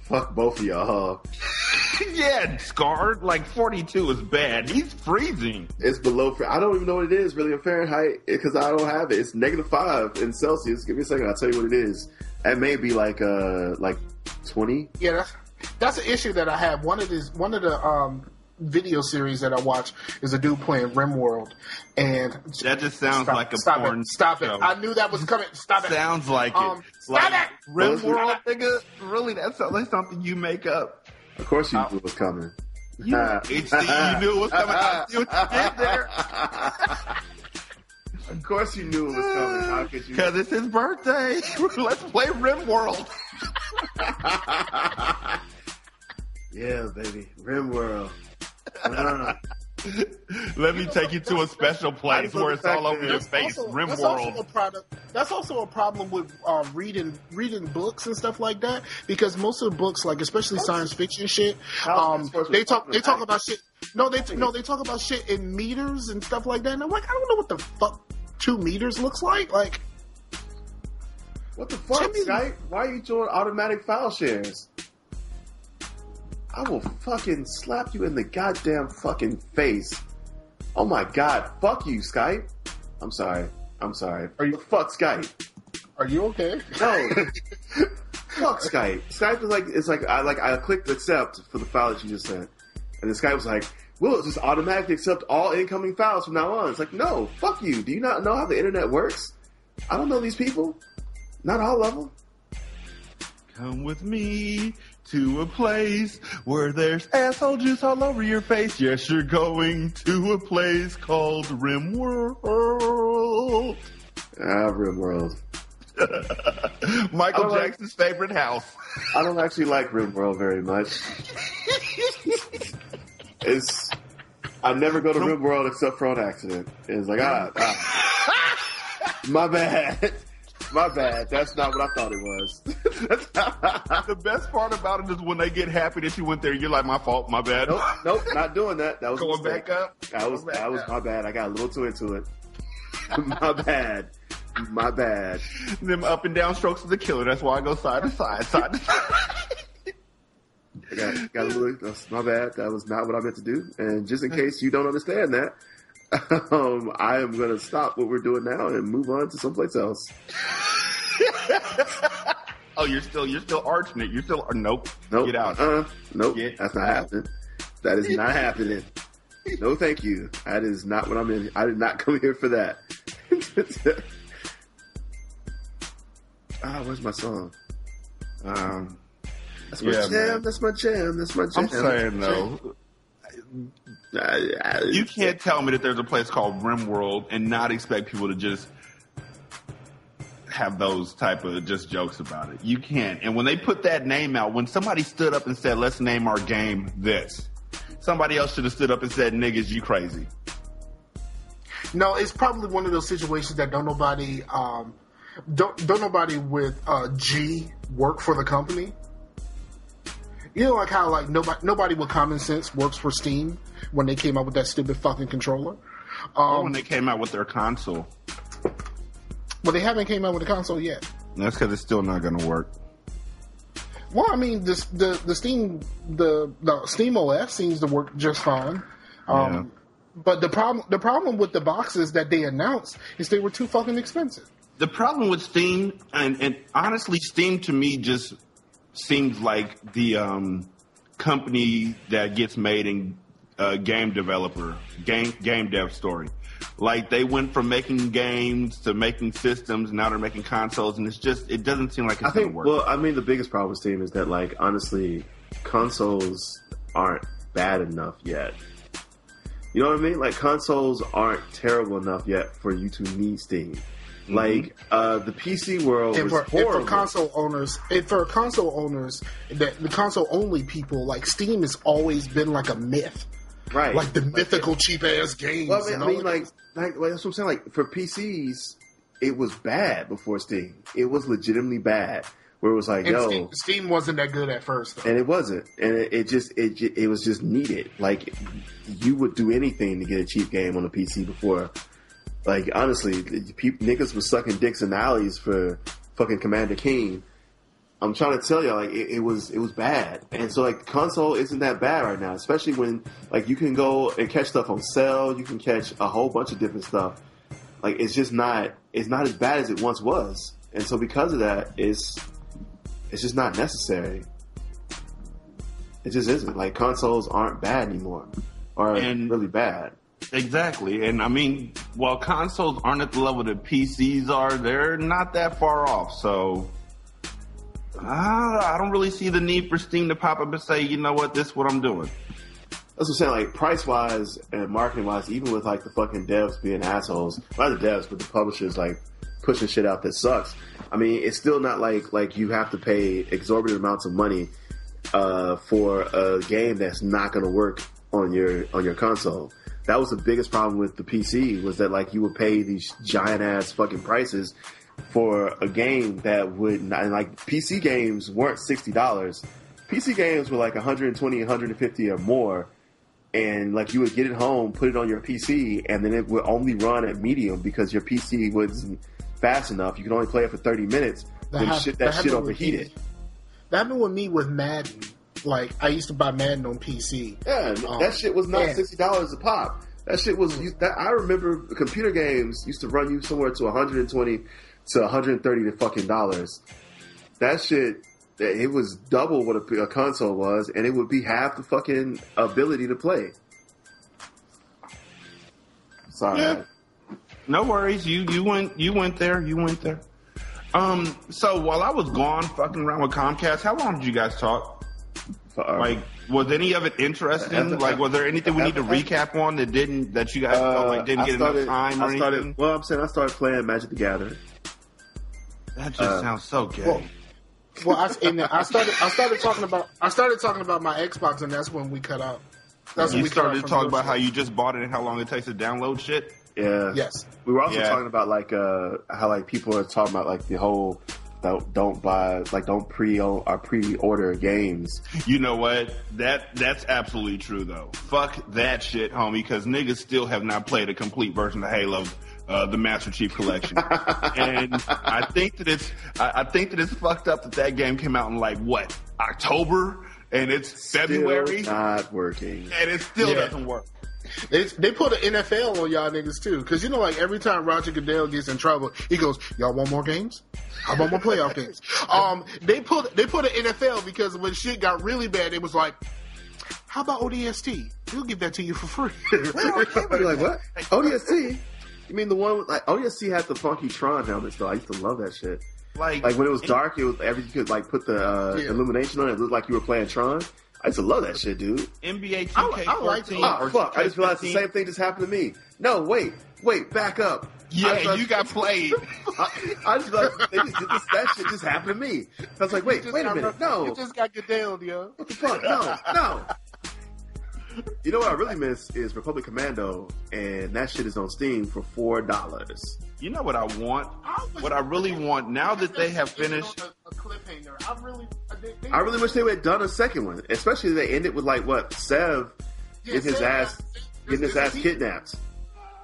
Fuck both of y'all, huh? Yeah, scarred. Like, 42 is bad. He's freezing. It's below freezing. I don't even know what it is, really, in Fahrenheit, because I don't have it. It's -5 in Celsius. Give me a second. I'll tell you what it is. It may be like 20. Yeah, that's an issue that I have. One of the video series that I watch is a dude playing RimWorld, and that just sounds like a porn. Stop it! I knew that was coming. Stop it! Sounds like it. Stop it! RimWorld, nigga. Really? That's like something you make up. Of course, you knew it was coming. You knew it was coming. I see what you did there. Of course, you knew it was coming. How could you? Because it's his birthday. Let's play RimWorld. Yeah, baby, RimWorld. Let me take you to a special place where it's all over your face. RimWorld. That's also a problem with reading books and stuff like that, because most of the books, like especially science fiction shit, they talk about shit. No, they talk about shit in meters and stuff like that. And I'm like, I don't know what the fuck 2 meters looks like. Like, what the fuck, Skype? Why are you doing automatic file shares? I will fucking slap you in the goddamn fucking face. Oh my god. Fuck you, Skype. I'm sorry. Fuck Skype. Are you okay? No. Fuck Skype. Skype is like, I clicked accept for the file that you just sent. And then Skype was like, we'll just automatically accept all incoming files from now on. It's like, no, fuck you. Do you not know how the internet works? I don't know these people. Not all of them. Come with me to a place where there's asshole juice all over your face. Yes, you're going to a place called RimWorld. RimWorld. Michael Jackson's favorite house. I don't actually like RimWorld very much. I never go to RimWorld except for on accident. It's like, my bad. My bad. That's not what I thought it was. The best part about it is when they get happy that you went there, you're like, my fault, my bad. Nope, not doing that. That was going back up. That was my bad. I got a little too into it. My bad. Them up and down strokes is a killer. That's why I go side to side. I got a little. That's my bad. That was not what I meant to do. And just in case you don't understand that, I am going to stop what we're doing now and move on to someplace else. Oh, you're still arching it. You're still nope. Get out. Nope. That's not happening. That is not happening. No, thank you. That is not what I'm in. I did not come here for that. Where's my song? That's my jam. Man. That's my jam. That's my jam. I'm saying though, you can't tell me that there's a place called RimWorld and not expect people to just have those type of just jokes about it. You can't. And when they put that name out, when somebody stood up and said, "Let's name our game this," somebody else should have stood up and said, "Niggas, you crazy." No, it's probably one of those situations that don't nobody with G work for the company. You know, like how like nobody with common sense works for Steam when they came out with that stupid fucking controller. Or when they came out with their console. Well, they haven't came out with a console yet. That's because it's still not going to work. Well, I mean, the Steam OS seems to work just fine. But the problem with the boxes that they announced is they were too fucking expensive. The problem with Steam, and honestly, Steam to me just seems like the company that gets made in game dev story. Like, they went from making games to making systems, and now they're making consoles, and it's just, it doesn't seem like it's going to work. Well, I mean, the biggest problem with Steam is that, like, honestly, consoles aren't bad enough yet. You know what I mean? Like, consoles aren't terrible enough yet for you to need Steam. Mm-hmm. Like, the PC world is horrible. And for console owners, the console-only people, like, Steam has always been, like, a myth. Right. Like the mythical cheap-ass games. Well, I mean like that's what I'm saying. Like, for PCs, it was bad before Steam. It was legitimately bad. Where it was like, Steam wasn't that good at first, though. And it wasn't. And it was just needed. Like, you would do anything to get a cheap game on a PC before. Like, honestly, niggas was sucking dicks in the alleys for fucking Commander Keen. I'm trying to tell you, like, it was bad. And so, like, console isn't that bad right now, especially when, like, you can go and catch stuff on sale. You can catch a whole bunch of different stuff. Like, it's just not, it's not as bad as it once was. And so because of that, it's just not necessary. It just isn't. Like, consoles aren't bad anymore, or really bad. Exactly. And, I mean, while consoles aren't at the level that PCs are, they're not that far off, so... I don't really see the need for Steam to pop up and say, you know what, this is what I'm doing. That's what I'm saying, like, price-wise and marketing-wise, even with, like, the fucking devs being assholes, not the devs, but the publishers, like, pushing shit out that sucks, I mean, it's still not like you have to pay exorbitant amounts of money for a game that's not going to work on your console. That was the biggest problem with the PC, was that, like, you would pay these giant-ass fucking prices for a game that would not, and like PC games weren't $60. PC games were like $120, $150 or more, and like you would get it home, put it on your PC, and then it would only run at medium because your PC wasn't fast enough. You could only play it for 30 minutes. That shit overheated. That happened with me with Madden. Like, I used to buy Madden on PC. Yeah, that shit was not $60 a pop. That shit was. I remember computer games used to run you somewhere to $120. To $130 fucking dollars. That shit, it was double what a console was, and it would be half the fucking ability to play. Sorry. Yeah. No worries. You went there. So while I was gone fucking around with Comcast, how long did you guys talk? Like, was any of it interesting? Like, was there anything we need to recap on that you guys felt like didn't get enough time or anything? Well, I'm saying I started playing Magic the Gathering. That just sounds so gay. Well, I started talking about my Xbox, and that's when we cut out. That's when we started talking about how you just bought it and how long it takes to download shit. Yeah. Yes. We were also talking about like how like people are talking about like the whole don't buy, like, don't pre-order games. You know what? That's absolutely true though. Fuck that shit, homie, because niggas still have not played a complete version of Halo. The Master Chief Collection, and I think that it's fucked up that game came out in like what, October, and it's February. Not working, and it still doesn't work. They put an NFL on y'all niggas too, because you know, like every time Roger Goodell gets in trouble, he goes, "Y'all want more games? How about more playoff games?" They put an NFL because when shit got really bad, it was like, "How about ODST? We'll give that to you for free." We're like, what? ODST. You mean the one with, like, ODST had the funky Tron helmets, though. I used to love that shit. Like when it was dark, it was you could like put the illumination on it. It looked like you were playing Tron. I used to love that shit, dude. NBA 2K15. I just realized the same thing just happened to me. No, wait, back up. Yeah, you got played. I just like that shit just happened to me. I was like, wait a minute, no, you just got Goodell, yo. What the fuck? No. You know what I really miss is Republic Commando, and that shit is on Steam for $4. You know what I want? What I really want now that they have finished a cliffhanger. I really wish they would have done a second one, especially they ended with like what Sev getting his ass kidnapped.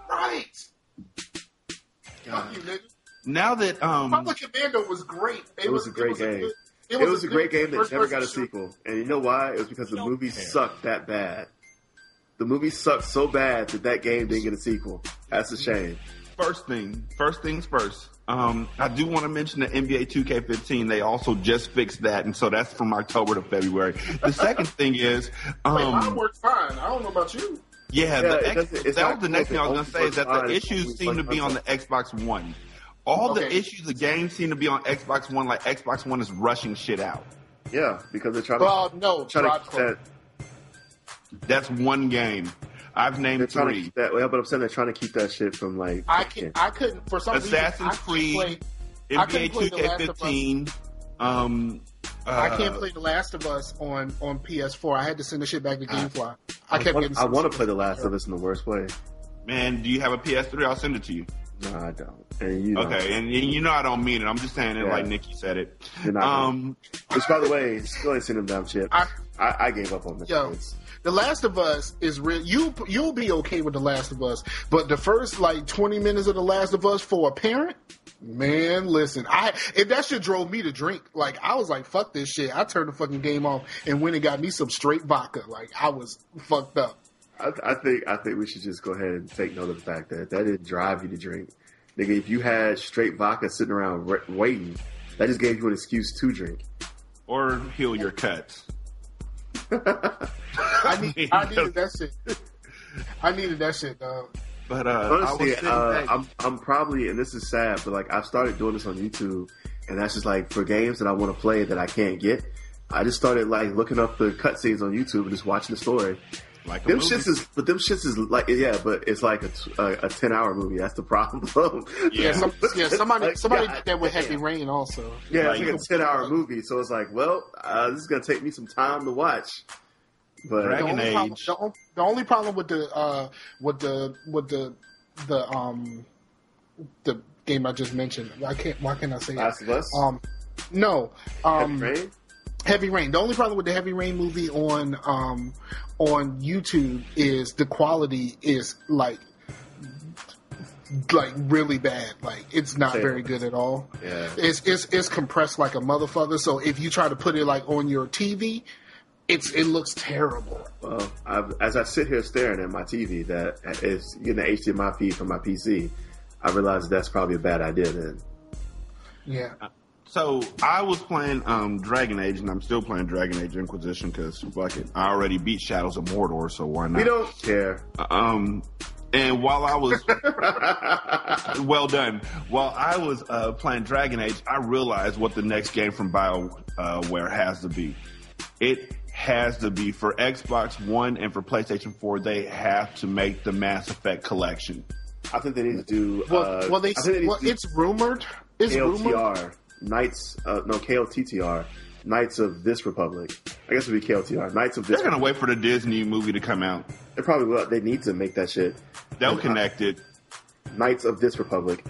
Right. God. Fuck you, nigga. Now that Republic Commando was great. It was a great game. It was a great game that never got a sequel. And you know why? It was because the movie sucked that bad. The movie sucked so bad that game didn't get a sequel. That's a shame. First things first. I do want to mention the NBA 2K15. They also just fixed that, and so that's from October to February. The second thing is... mine worked fine. I don't know about you. Yeah, that was the next thing I was going to say is that the issues seem to be on the Xbox One. The issues of games seem to be on Xbox One, like Xbox One is rushing shit out. Yeah, because they're trying to that's one game. I've named three. But I'm saying they're ttrying to keep that shit from like... I couldn't, for some reason... Assassin's Creed, NBA 2K15... I can't play The Last of Us on PS4. I had to send the shit back to GameFly. I want to play The Last of Us in the worst way. Man, do you have a PS3? I'll send it to you. No, I don't. And you know I don't mean it. I'm just saying it like Nikki said it. Which, by the way, still ain't seen them dumb shit. I gave up on this. Yo, The Last of Us is real. You'll be okay with The Last of Us, but the first like 20 minutes of The Last of Us for a parent, man, listen, if that shit drove me to drink, like I was like, fuck this shit. I turned the fucking game off and went and got me some straight vodka. Like I was fucked up. I think we should just go ahead and take note of the fact that didn't drive you to drink. Nigga, if you had straight vodka sitting around waiting, that just gave you an excuse to drink. Or heal your cuts. I needed that shit. I needed that shit, dog. But honestly, I'm probably, and this is sad, but like I've started doing this on YouTube, and that's just like for games that I want to play that I can't get, I just started like looking up the cutscenes on YouTube and just watching the story. Like them shits is, but them shits is like, yeah, but it's like a 10-hour movie. That's the problem. Yeah, somebody did that with Heavy Rain also. Yeah, like, it's like a 10-hour movie, so it's like, well, this is gonna take me some time to watch. But Dragon Age. The only problem with the game I just mentioned, why can't I say Last of Us? Heavy Rain. Heavy Rain. The only problem with the Heavy Rain movie on YouTube is the quality is like really bad. Like it's not very good at all. Yeah. It's compressed like a motherfucker. So if you try to put it like on your TV, it looks terrible. Well, as I sit here staring at my TV that is getting the HDMI feed from my PC, I realize that's probably a bad idea then. Yeah. So I was playing Dragon Age, and I'm still playing Dragon Age Inquisition because fuck it, I already beat Shadows of Mordor, so why not? We don't care. And while I was well done, while I was playing Dragon Age, I realized what the next game from BioWare has to be. It has to be for Xbox One and for PlayStation 4. They have to make the Mass Effect collection. I think they need to do. It's rumored. It's LTR. Rumored. KLTTR, Knights of this Republic. I guess it would be KLTR, Knights of this. They're going to wait for the Disney movie to come out. They probably will. They need to make that shit. They'll connect it. Knights of this Republic.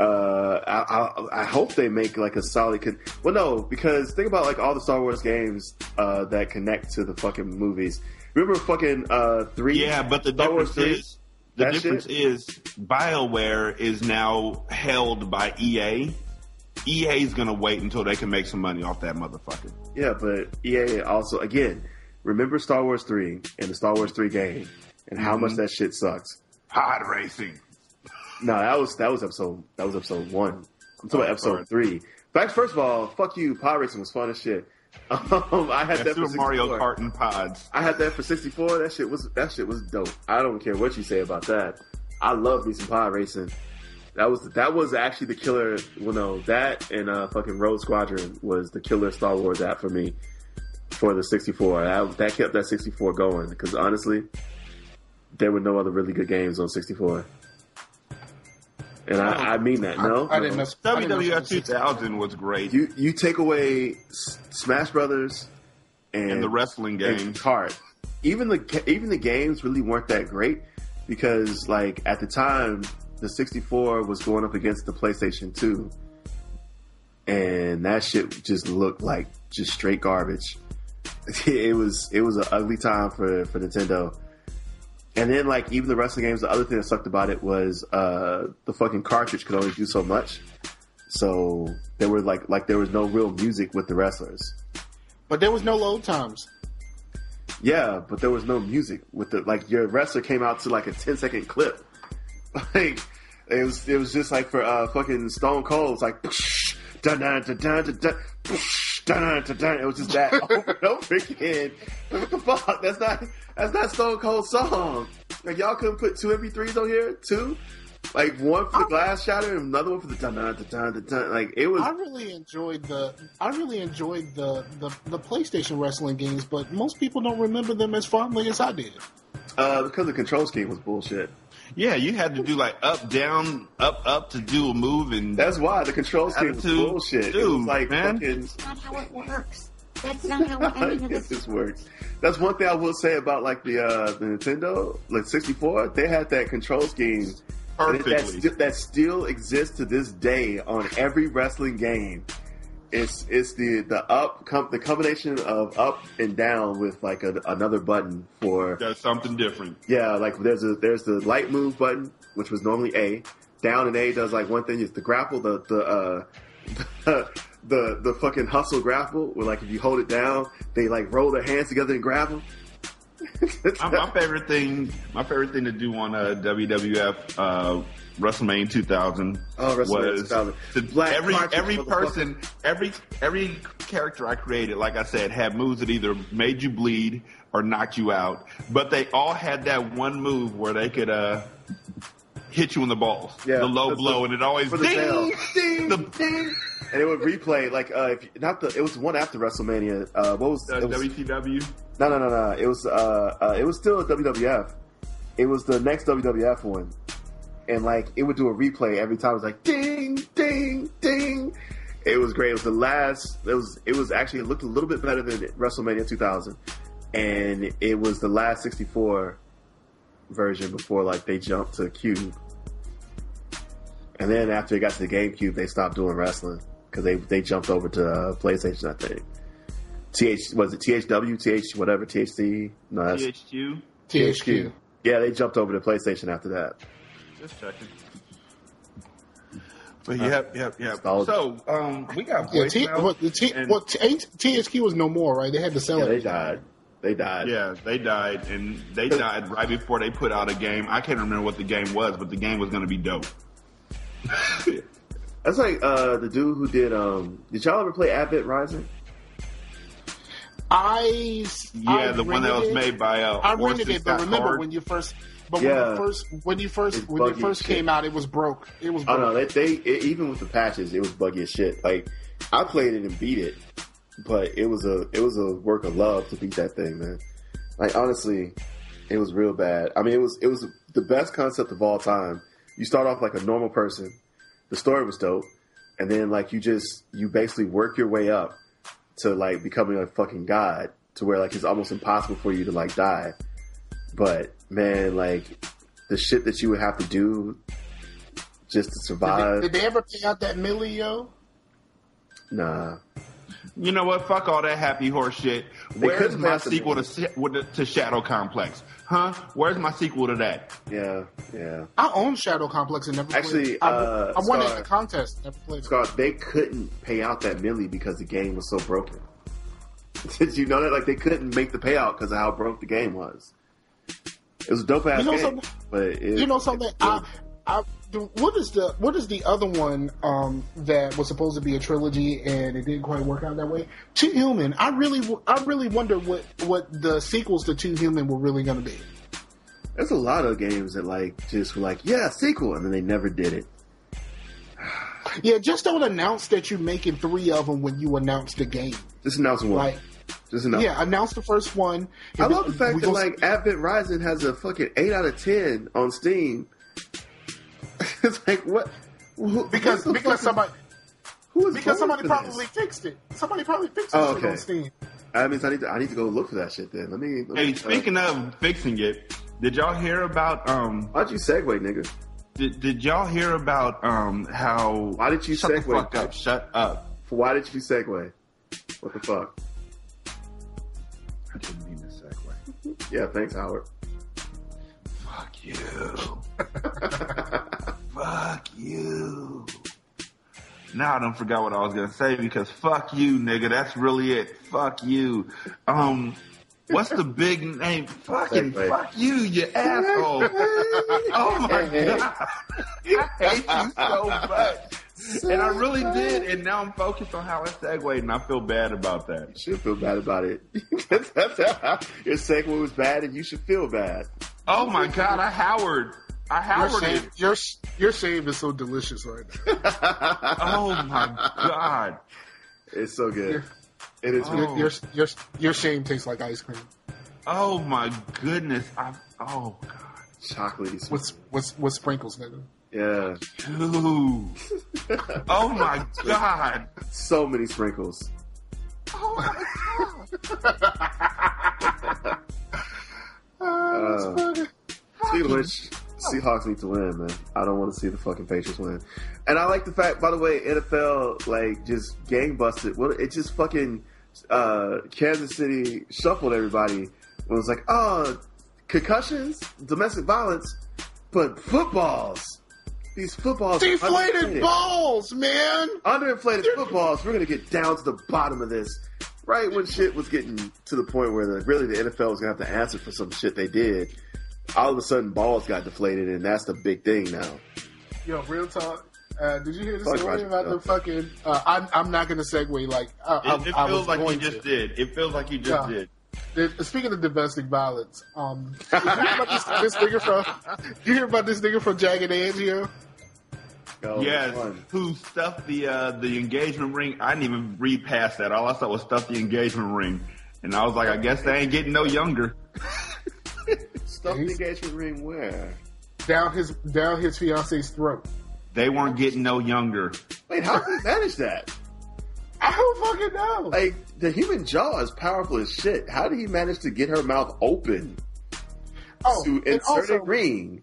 I hope they make like a solid... Well, no, because think about like all the Star Wars games that connect to the fucking movies. Remember fucking 3? Yeah, but the Star Wars is... The difference is BioWare is now held by EA. EA's gonna wait until they can make some money off that motherfucker. Yeah, but EA also, again, remember Star Wars 3 and the Star Wars 3 game and how much that shit sucks. Pod Racing. No, that was episode 1. I'm talking about episode 3. But first of all, fuck you, Pod Racing was fun as shit. I had that for Super Mario Kart and Pods. I had that for 64. That shit was dope. I don't care what you say about that. I love me some Pod Racing. That was actually the killer. Well, no, that and fucking Rogue Squadron was the killer Star Wars app for me for the 64. That kept that 64 going because honestly, there were no other really good games on 64. And I mean that. I didn't know. WWF 2000 was great. You take away Smash Brothers and the wrestling games. And Kart. Even the games really weren't that great because, like, at the time, the 64 was going up against the PlayStation 2. And that shit just looked like just straight garbage. It was an ugly time for Nintendo. And then, like, even the wrestling games, the other thing that sucked about it was the fucking cartridge could only do so much. So there were like there was no real music with the wrestlers. But there was no load times. Yeah, but there was no music with the your wrestler came out to like a 10-second clip. Like it was just like for fucking Stone Cold, it's like dun dun dun dun dun dun dun dun. It was just that over and over again. What the fuck? That's not Stone Cold's song. Like, y'all couldn't put 2 MP3s on here? 2? Like, one for the glass shatter and another one for the dun-dun-dun-dun-dun. Like, it was... I really enjoyed the PlayStation wrestling games, but most people don't remember them as fondly as I did. Because the control scheme was bullshit. Yeah, you had to do, like, up, down, up, up to do a move and... That's why the control scheme was bullshit. Dude, it was like, man. Fucking... That's not how it works. That's not how any of this works. That's one thing I will say about like the Nintendo, like 64. They had that control scheme perfectly. That still exists to this day on every wrestling game. It's the combination of up and down with like another button for that's something different. Yeah, like there's the light move button, which was normally A. Down and A does like one thing. It's the grapple. The fucking hustle grapple where like if you hold it down they like roll their hands together and grab them. my favorite thing to do on WWF WrestleMania 2000 was every character I created, like I said, had moves that either made you bleed or knocked you out, but they all had that one move where they could hit you in the balls, yeah, the low blow, and it always ding, ding, ding. And it would replay, like, it was one after WrestleMania. What was it? WCW? No. It was still a WWF. It was the next WWF one. And, like, it would do a replay every time. It was like, ding, ding, ding. It was great. It was the last, it was actually, it looked a little bit better than WrestleMania 2000. And it was the last 64 version before, like, they jumped to Cube. And then after it got to the GameCube, they stopped doing wrestling. Because they jumped over to PlayStation, I think. Was it THW, whatever, THC? No, that's... THQ? THQ. Yeah, they jumped over to PlayStation after that. Just checking. But yep. So, we got THQ was no more, right? They had to sell it. They died. Yeah, they died. And they died right before they put out a game. I can't remember what the game was, but the game was going to be dope. That's like the dude who did y'all ever play Advent Rising? The one that was made by I rented it, but remember hard. when you first came out, it was broke. It was broke. Oh no, they even with the patches, it was buggy as shit. Like I played it and beat it, but it was a work of love to beat that thing, man. Like honestly, it was real bad. I mean, it was the best concept of all time. You start off like a normal person. The story was dope. And then like you basically work your way up to like becoming a fucking god to where like it's almost impossible for you to like die. But man, like the shit that you would have to do just to survive. Did they ever pay out that milli, yo? Nah. You know what? Fuck all that happy horse shit. Where's my sequel to Shadow Complex? Huh? Where's my sequel to that? Yeah. I own Shadow Complex and never played it. I won it in the contest. Never played it. Scar, they couldn't pay out that milli because the game was so broken. Did you know that? Like, they couldn't make the payout because of how broke the game was. It was a dope-ass game. But you know something? What is the other one that was supposed to be a trilogy and it didn't quite work out that way? 2 Human. I really wonder what the sequels to 2 Human were really going to be. There's a lot of games that like just were like, yeah, sequel, and then they never did it. Yeah, just don't announce that you're making three of them when you announce the game. Just announce one. Like, just announce. Yeah, announce the first one. I love the fact that like Advent Rising has a fucking 8 out of 10 on Steam. It's like what? Because somebody probably fixed it. Somebody probably fixed it on Steam. That means I need to go look for that shit then. Let me speaking of fixing it, did y'all hear about Why'd you segue, nigga? Did y'all hear about how? Why did you segue? Shut up! Why did you segue? What the fuck? I didn't mean to segue. Yeah, thanks, Howard. Fuck you. Fuck you. Now I done forgot what I was gonna say because fuck you, nigga. That's really it. Fuck you. What's the big name? Fucking fuck you asshole. Oh my God. I hate you so much. And I really did. And now I'm focused on how I segued and I feel bad about that. You should feel bad about it. Your segue was bad and you should feel bad. Oh my God. I Howarded. Your shame is so delicious right now. Oh my God. It's so good. It is your shame tastes like ice cream. Oh my goodness! Oh God, chocolatey. What's sprinkles, nigga? Yeah. Dude. Oh my God. So many sprinkles. Oh my God. That's funny. Too much. Seahawks need to win, man. I don't want to see the fucking Patriots win. And I like the fact, by the way, NFL, like, just gang busted. Well, it just fucking Kansas City shuffled everybody. It was like, oh, concussions, domestic violence, but footballs. These footballs. Deflated balls, man. Underinflated footballs. We're going to get down to the bottom of this. Right when shit was getting to the point where really the NFL was going to have to answer for some shit they did. All of a sudden, balls got deflated, and that's the big thing now. Yo, real talk. Did you hear the story about the fucking... I'm not going to segue. Like It feels like you just did. Speaking of domestic violence, you hear about this nigga from Dragon Age here? Oh, yes, who stuffed the engagement ring. I didn't even read past that. All I saw was stuff the engagement ring. And I was like, I guess they ain't getting no younger. Stuffed the engagement ring where? Down his fiance's throat. They weren't getting no younger. Wait, how did he manage that? I don't fucking know. Like, the human jaw is powerful as shit. How did he manage to get her mouth open to insert a ring?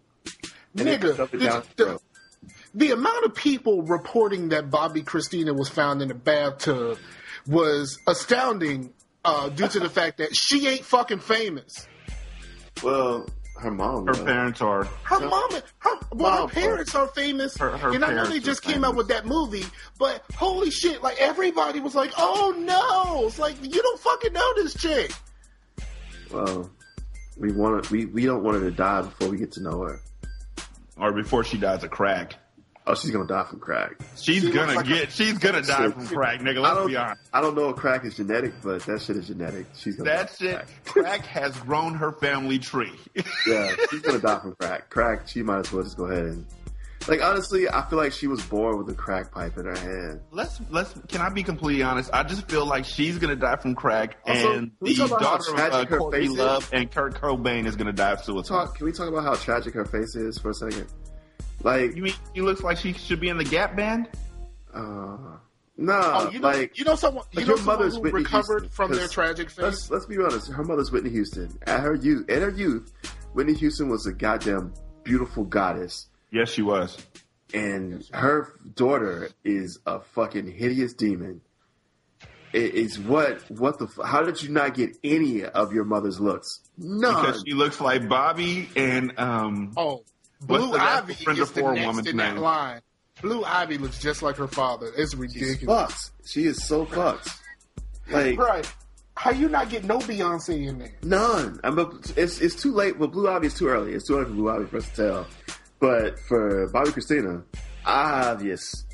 And nigga, stuff it down the throat? The amount of people reporting that Bobby Christina was found in a bathtub was astounding due to the fact that she ain't fucking famous. Well, her mom. Parents are. Her parents are famous. And I know they just came out with that movie, but holy shit, like everybody was like, oh no. It's like, you don't fucking know this chick. Well, we don't want her to die before we get to know her. Or before she dies of crack. Oh, she's gonna die from crack. She's gonna die from crack, nigga. Let's be honest. I don't know if crack is genetic, but that shit is genetic. Crack has grown her family tree. Yeah, she's gonna die from crack. Crack, she might as well just go ahead and like honestly, I feel like she was born with a crack pipe in her hand. Can I be completely honest? I just feel like she's gonna die from crack, also, and the daughter of Courtney Love and Kurt Cobain is gonna die of suicide. Can we talk about how tragic her face is for a second? Like, you mean she looks like she should be in the Gap Band? No, your mother's Whitney recovered Houston, from their tragic fate. Let's be honest, her mother's Whitney Houston. In her youth, Whitney Houston was a goddamn beautiful goddess. Yes, she was. And her daughter is a fucking hideous demon. How did you not get any of your mother's looks? None. Because she looks like Bobby and Blue Ivy is the next in that line. Blue Ivy looks just like her father. It's ridiculous. She is so fucked. Like, right? How you not get no Beyonce in there? None. It's too late. Well, Blue Ivy is too early. It's too early for Blue Ivy for us to tell. But for Bobby Christina, obvious.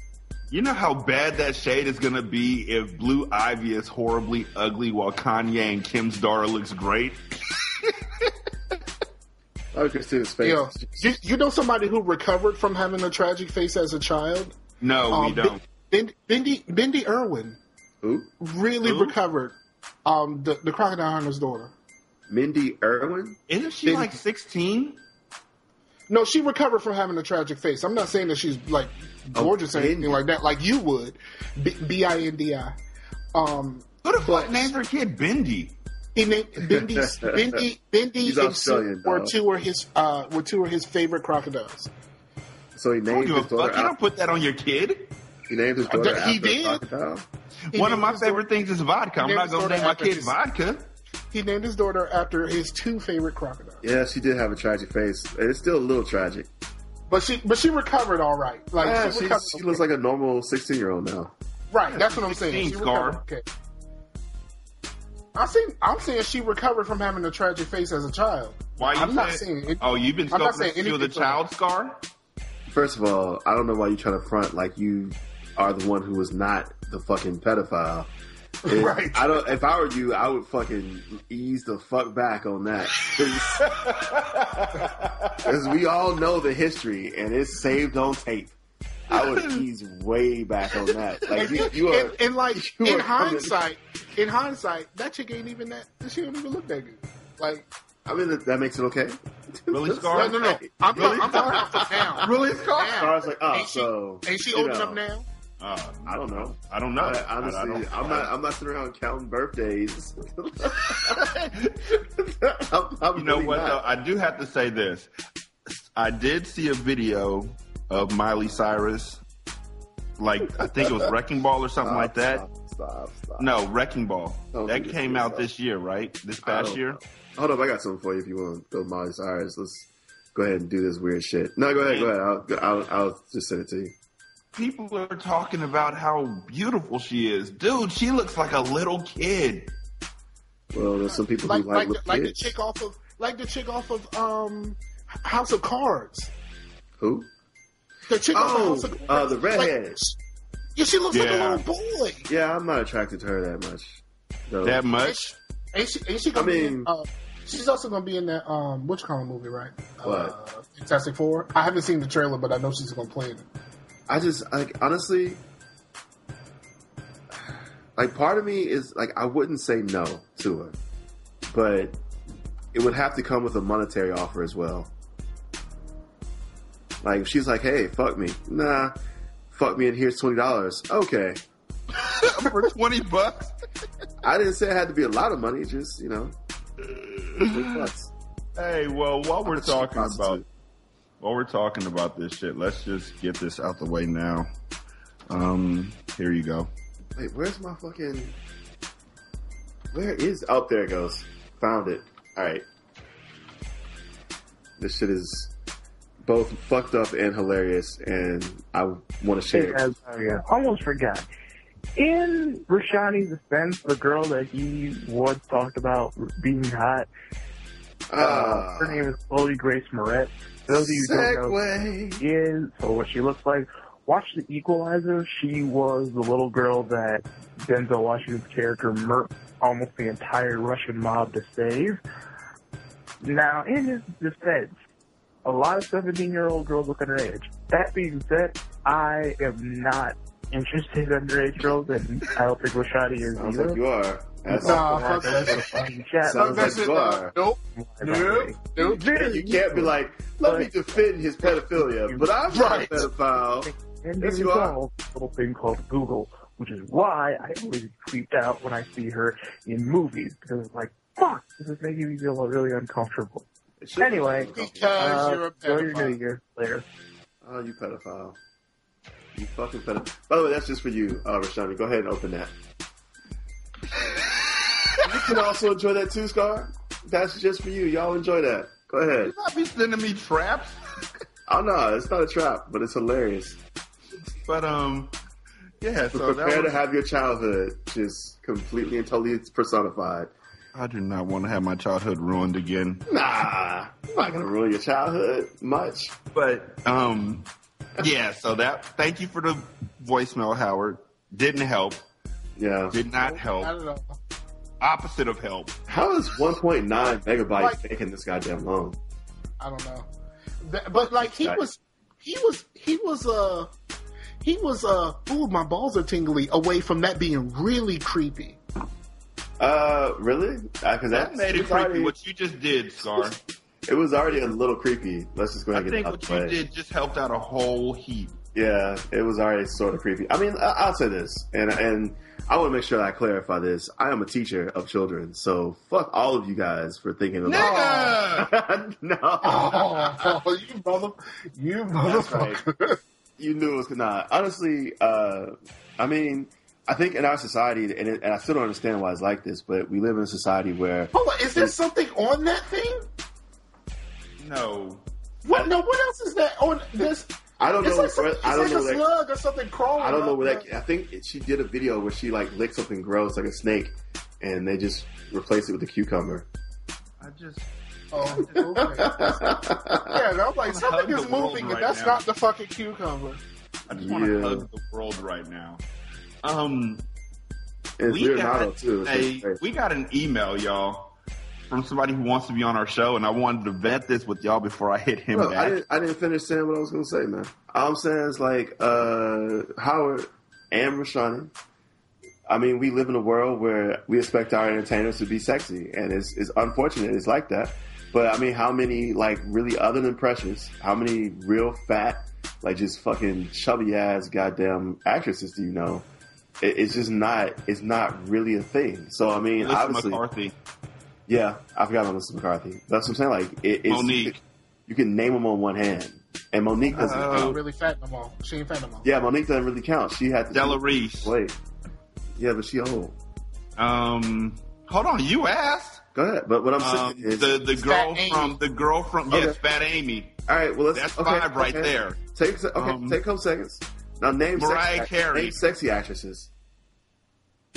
You know how bad that shade is gonna be if Blue Ivy is horribly ugly while Kanye and Kim's daughter looks great. I could see his face. You know somebody who recovered from having a tragic face as a child? No, we don't. Bindi Irwin really recovered the Crocodile Hunter's daughter. Bindi Irwin? Isn't she like 16? No, she recovered from having a tragic face. I'm not saying that she's like gorgeous or anything like that, like you would. Bindi. Who the fuck named her kid Bindi? He named Bindi and Sue were two of his favorite crocodiles. So he named his daughter. You don't put that on your kid. He named his daughter after a crocodile. One of my favorite things is vodka. I'm not going to name my kid vodka. He named his daughter after his two favorite crocodiles. Yeah, she did have a tragic face. It's still a little tragic. But she recovered all right. Like she looks like a normal 16-year-old now. Right, that's what I'm saying. She recovered. Okay. I'm saying she recovered from having a tragic face as a child. Why? You've been sculpting to the child scar? First of all, I don't know why you're trying to front like you are the one who was not the fucking pedophile. Right. If I were you, I would fucking ease the fuck back on that. Because we all know the history, and it's saved on tape. I would ease way back on that. Like in hindsight, that chick ain't even that. She don't even look that good. Like, I mean, that makes it okay. Really, Scar? No. I'm talking about now. Really, Scar? Scar's like, ain't she old enough now? I don't know. I'm not sitting around counting birthdays. Though? I do have to say this. I did see a video of Miley Cyrus. Like, I think it was Wrecking Ball or something like that. Stop. No, Wrecking Ball. That came out this year, right? This past year? Hold up, I got something for you if you want to go Miley Cyrus. Let's go ahead and do this weird shit. No, go ahead. I'll just send it to you. People are talking about how beautiful she is. Dude, she looks like a little kid. Well, there's some people who like little kids. Like the chick off of House of Cards. Who? The chick off of House of Cards. The redhead. She looks like a little boy. Yeah, I'm not attracted to her that much. No. That much? Ain't she gonna be in, she's also going to be in that witchcon movie, right? What? Fantastic Four. I haven't seen the trailer, but I know she's going to play in it. I just, honestly, part of me is, I wouldn't say no to her, but it would have to come with a monetary offer as well. If she's like, hey, fuck me. Nah, fuck me and here's $20. Okay. For $20? I didn't say it had to be a lot of money, just, $20. Hey, well, while we're talking about this shit, let's just get this out the way now. Here you go. Wait, where's my fucking... Where is... Oh, there it goes. Found it. Alright. This shit is both fucked up and hilarious, and I want to share it. Almost forgot. In Rashani's defense, the girl that he once talked about being hot, her name is Chloe Grace Moretz. Those of you who don't know who she is or what she looks like, watch The Equalizer. She was the little girl that Denzel Washington's character murked almost the entire Russian mob to save. Now, in his defense, a lot of 17-year-old girls look underage. That being said, I am not interested in underage girls, and I don't think Rashadi is either. Sounds like you are. Nope. You can't be like, let me defend his pedophilia, but I'm not a pedophile. And there's a little thing called Google, which is why I always creeped out when I see her in movies, because it's like, fuck, this is making me feel really uncomfortable. Anyway, because you're a pedophile. Oh, you pedophile. You fucking pedophile. By the way, that's just for you, Rashani. Go ahead and open that. You can also enjoy that too, Scar. That's just for you. Y'all enjoy that. Go ahead. You not be sending me traps. Oh no, it's not a trap, but it's hilarious. But yeah. So prepare to have your childhood just completely and totally personified. I do not want to have my childhood ruined again. Nah, I'm not gonna ruin your childhood much. But yeah. So that. Thank you for the voicemail, Howard. Didn't help. Yeah. Did not help. Not at all. Opposite of help. How is 1.9 megabytes taking this goddamn long? I don't know. But he was he was ooh, my balls are tingly, away from that being really creepy. Really? Because that made it creepy. Already, what you just did, Scar. It was already a little creepy. Let's just go ahead and get it out of the way. I think what you did just helped out a whole heap. Yeah, it was already sort of creepy. I mean, I'll say this, and I want to make sure that I clarify this. I am a teacher of children, so fuck all of you guys for thinking about. Nigga! No, oh, you motherfucker! Right. You knew it was not. Honestly, I mean, I think in our society, and I still don't understand why it's like this, but we live in a society where. Hold on, is there something on that thing? No. What? No. What else is that on this? I don't know. I don't know. Slug or something crawling. I don't know where that. I think she did a video where she like licked something gross, like a snake, and they just replaced it with a cucumber. Yeah, and I'm like, something is moving, and that's not the fucking cucumber. I just want to hug the world right now. We got an email, y'all, from somebody who wants to be on our show, and I wanted to vet this with y'all before I hit him back. I didn't finish saying what I was going to say, man. All I'm saying is, like, Howard and Rashani, I mean, we live in a world where we expect our entertainers to be sexy, and it's unfortunate it's like that. But, I mean, how many, like, really other than Precious, how many real fat, like, just fucking chubby-ass goddamn actresses do you know? It's just not, it's not really a thing. So, I mean, Melissa obviously... McCarthy. Yeah, I forgot about Melissa McCarthy. That's what I'm saying. Like, Monique. You can name them on one hand. And Monique doesn't count. Really fat no more. She ain't fat no more. Yeah, Monique doesn't really count. She had to. Della Reese. Wait. Yeah, but she old. Hold on. You asked. Go ahead. But what I'm saying is. The girl from. Okay. Yes, Fat Amy. All right, well, let's. That's okay, five right okay. there. Take a couple seconds. Now name Mariah Carey. Name sexy actresses.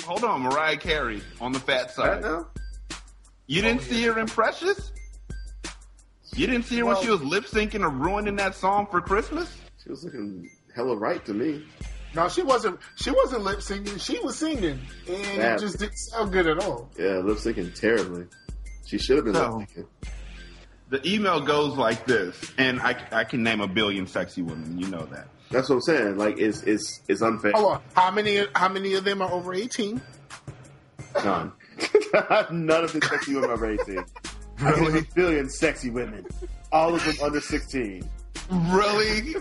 Hold on. Mariah Carey on the fat side. Right now? You didn't see her in Precious? You didn't see her when she was lip-syncing or ruining that song for Christmas? She was looking hella right to me. No, she wasn't lip-syncing. She was singing. And it just didn't sound good at all. Yeah, lip-syncing terribly. She should have been lip-syncing. The email goes like this. And I can name a billion sexy women. You know that. That's what I'm saying. Like, it's unfair. Hold on. How many of them are over 18? None. None of the sexy women are raising. Really? A billion sexy women. All of them under 16. Really?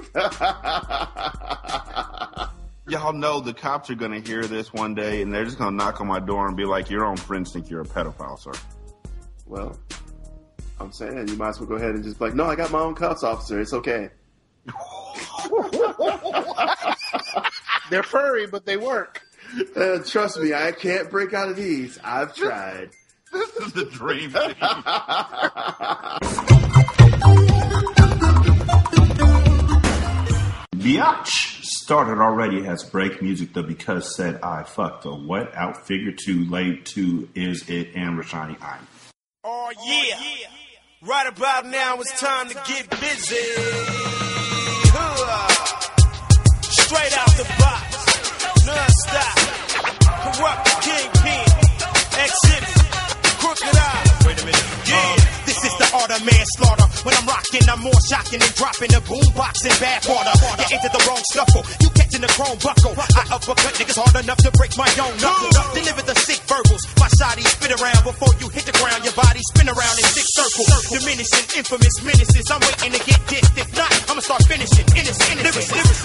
Y'all know the cops are going to hear this one day, and they're just going to knock on my door and be like, your own friends think you're a pedophile, sir. Well, I'm saying you might as well go ahead and just be like, no, I got my own cuffs, officer. It's okay. They're furry, but they work. Trust me, I can't break out of these. I've tried. This is the dream team. Biatch started already has break music. The Because said I fucked. The what out figure too late to is it and Rashani I. Oh yeah. Right about now it's time to get busy. Straight out the box. Non-stop, corrupt kingpin, exhibit, crooked eye. Wait a minute, this is the art of manslaughter. When I'm rocking, I'm more shocking than dropping the boombox in bad water. You into the wrong scuffle, you catching the chrome buckle. I uppercut niggas hard enough to break my own knuckle. Deliver the sick verbals, my shoddy spit around before you hit the ground. Your body spin around in thick circles, diminishing infamous menaces. I'm waiting to get this. If not, I'ma start finishing. Innocent.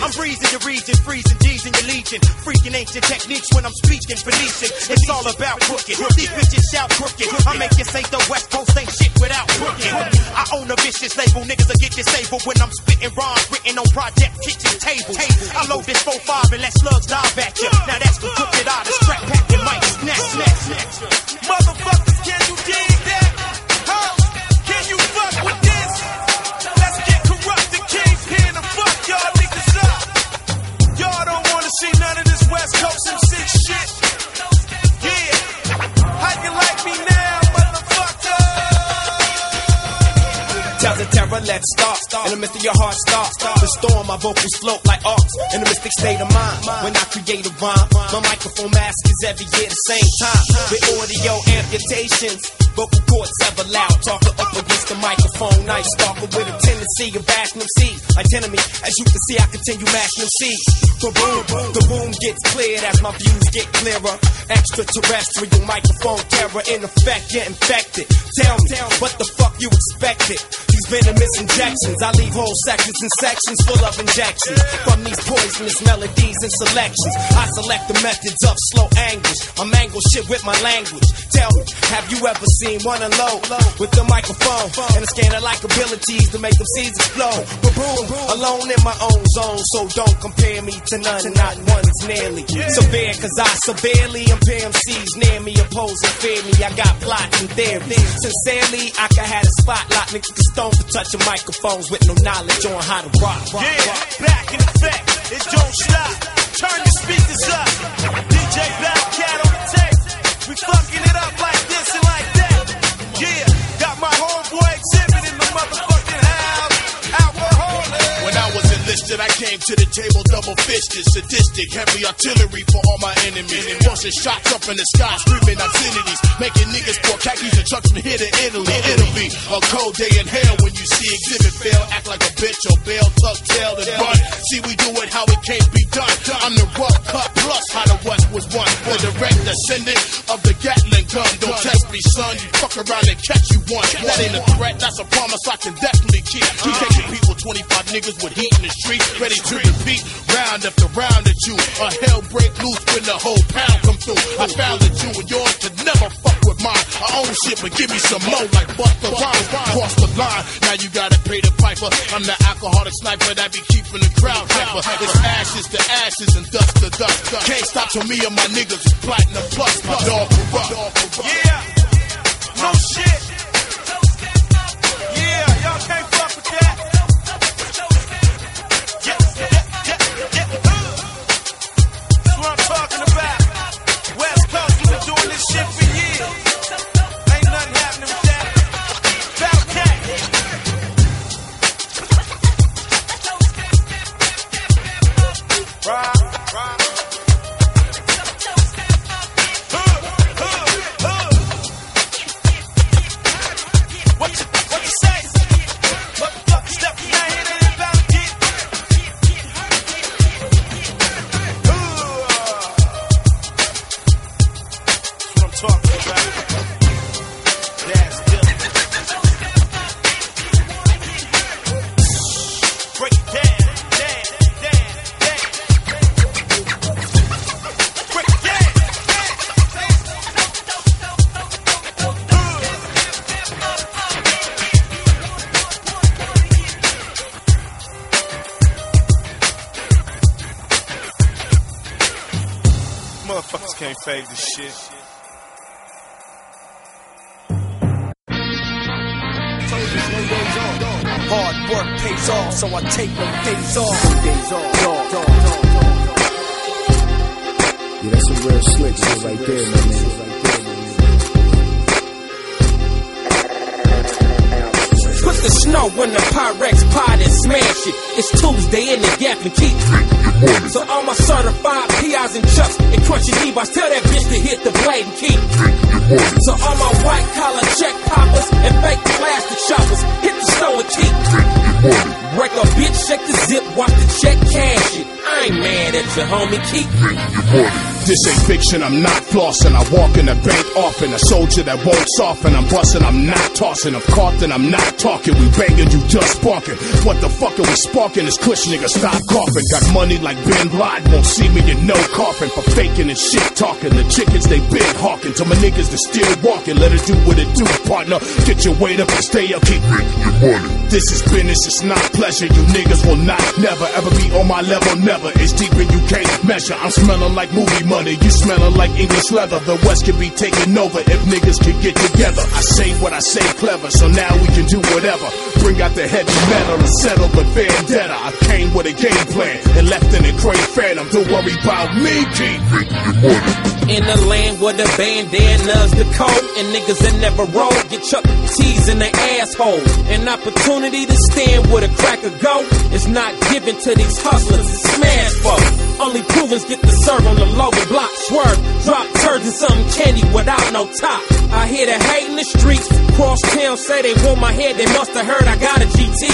I'm breezing your region, freezing G's in your legion. Freaking ancient techniques when I'm speaking, policing. It's all about crooking. These bitches shout crooking. I make this ain't the West Coast ain't shit without crooking. I own a vicious label, niggas will get disabled when I'm spitting rhymes written on project kitchen tables. I load this 4-5 and let slugs dive at you. Now that's for crooked eye, the strap pack and mic snatch. Motherfuckers, can you dig that? Huh? Can you fuck with this? Let's get corrupt, the kingpin and fuck y'all niggas up. Y'all don't wanna see none of this West Coast and sick shit. Yeah, how you like me now? Tales of terror, let's start. In the midst of your heart, start. The storm, my vocals float like arcs. In the mystic state of mind, when I create a rhyme, my microphone mask is every year the same time. With audio amputations. Vocal cords ever loud, talking up against the microphone. Night stalker with a tendency of bashing them seeds. Like enemy, as you can see, I continue mashing them seeds. The room gets cleared as my views get clearer. Extraterrestrial microphone terror in effect, get infected. Tell me, what the fuck you expected? These venomous injections, I leave whole sections and sections full of injections. From these poisonous melodies and selections, I select the methods of slow anguish. I mangle shit with my language. Tell me, have you ever seen one unload with the microphone and a scanner like abilities to make them seeds explode? Boom, alone in my own zone, so don't compare me to none, not one is nearly severe, cause I severely impair MCs near me, oppose and fear me. I got plots and theories. Sincerely, I could have a spotlight, niggas can stone for touching microphones with no knowledge on how to rock. Back in effect, it don't stop. Turn the speakers up. DJ Black Cat on the tape. We fucking it up like this and like that. Yeah, got my homeboy exhibit in the motherfucking house. Alcoholic. When I was enlisted, I came to the table double-fisted, sadistic, heavy artillery for all my enemies. Busting shots up in the sky, screaming obscenities, making niggas pour khakis and trucks from here to Italy. It'll be a cold day in hell when you see exhibit fail, act like a bitch or bail, tuck tail and run. See, we do it how it can't be done. I'm the World Cup plus how the West was won. The direct descendant of the Gatling gun. Don't test me, son. You fuck around and catch you one. That ain't a threat, that's a promise I can definitely keep. You can't compete with 25 niggas with heat in the street, ready to defeat. Round after round at you, a hell break loose when the whole pound come through. I found that you and yours to never fuck with mine. I own shit, but give me some more like Busta Rhymes. Cross the line, now you gotta pay the piper. I'm the alcoholic sniper that be keeping the crowd hyper. It's ashes to ashes and dust to dust. Can't stop till me and my niggas is platinum plus. Dog corrupt. Yeah, no shit. Yeah, y'all can't fuck with that. Shit for years. Ain't nothing happening with that. Battle cat. What you say? What the fuck is that? You not hear that battle cat? That's what I'm talking about. That's different. Break it down, Break it down. Motherfuckers can't fade this shit. Hard work pays off, so I take no days off. Yeah, that's some real slick shit right there, man. Put the snow in the Pyrex pot and smash it. It's Tuesday in the gap and keep. So all my certified PIs and chucks and crunchy D-box, tell that bitch to hit the blade and keep. So all my white collar check poppers and fake plastic shoppers, hit the store and keep. Wreck a bitch, check the zip, watch the check, cash it. I ain't mad at your homie, keep. This ain't fiction, I'm not flossing. I walk in the bank often, a soldier that won't soften. I'm busting, I'm not tossing. I'm coughing, I'm not talking. We banging, you just barking. What the fuck are we sparking? This cush nigga, stop coughing. Got money like Ben Laden, won't see me in no coffin. For faking and shit talking, the chickens they been hawking. To my niggas that still walking, let it do what it do, partner. Get your weight up and stay up, keep making your money. This is business, it's not pleasure. You niggas will not, never, ever be on my level, never. It's deep and you can't measure. I'm smelling like movie money, you smellin' like English leather. The West can be taken over if niggas can get together. I say what I say clever, so now we can do whatever. Bring out the heavy metal and settle the vendetta. I came with a game plan and left in a crate phantom. Don't worry about me, keep making your money. in a land where the bandana's the code, and niggas that never roll get Chuck T's in the asshole. An opportunity to stand where the cracker go is not given to these hustlers and smash folk. Only provens get to serve on the lower block. Swerve, drop turds and something candy without no top. I hear the hate in the streets. Cross town say they want my head. They must have heard I got a GT.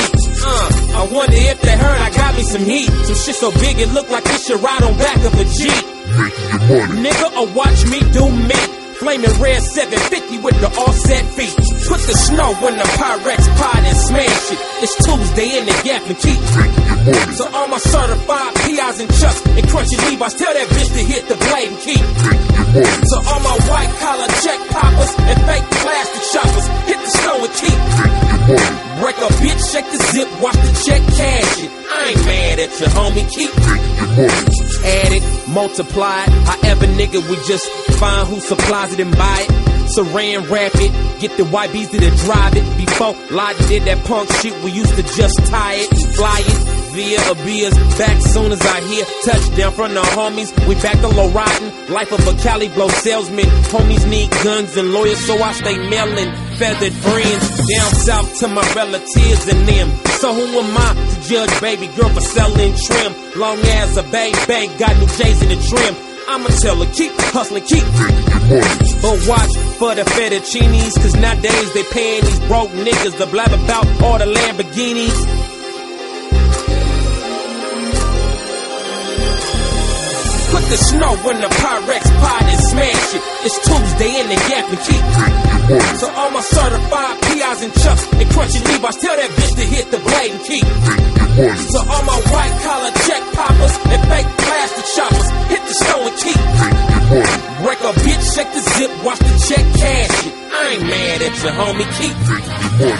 I wonder if they heard I got me some heat. Some shit so big it look like it should ride on back of a Jeep. Making your money, nigga, or watch me do me. Flaming red 750 with the offset feet. Put the snow in the Pyrex pot and smash it. It's Tuesday in the Gap and keep drinking. So all my certified PIs and chucks and crunchy Levi's, tell that bitch to hit the blade and keep drinking. So all my white collar check poppers and fake plastic shoppers, hit the snow and keep drinking. Break a bitch, shake the zip, watch the check, cash it. I ain't mad at you, homie, keep drinking. Add it, multiply it, however nigga we just find who supplies it and buy it. Saran wrap it, get the YBs to drive it. Before Lottie did that punk shit, we used to just tie it and fly it. Via a beers, back soon as I hear touchdown from the homies. We back to low riding, life of a Cali blow salesman. Homies need guns and lawyers, so I stay mailing feathered friends down south to my relatives and them. So who am I to judge baby girl for selling trim? Long as a babe bang, got new J's in the trim. I'ma tell her, keep hustling, keep money. But watch for the fettuccinis, cause nowadays they paying these broke niggas to blab about all the Lamborghinis. Put the snow in the Pyrex pot and smash it. It's Tuesday in the Gap and keep drinking. So all my certified PIs and chucks and crunchy Levi's, tell that bitch to hit the blade and keep drinking. So all my white collar check poppers and fake plastic shoppers, hit the snow and keep drinking. Break a bitch, shake the zip, watch the check, cash it. I ain't mad at you, homie, keep drinking.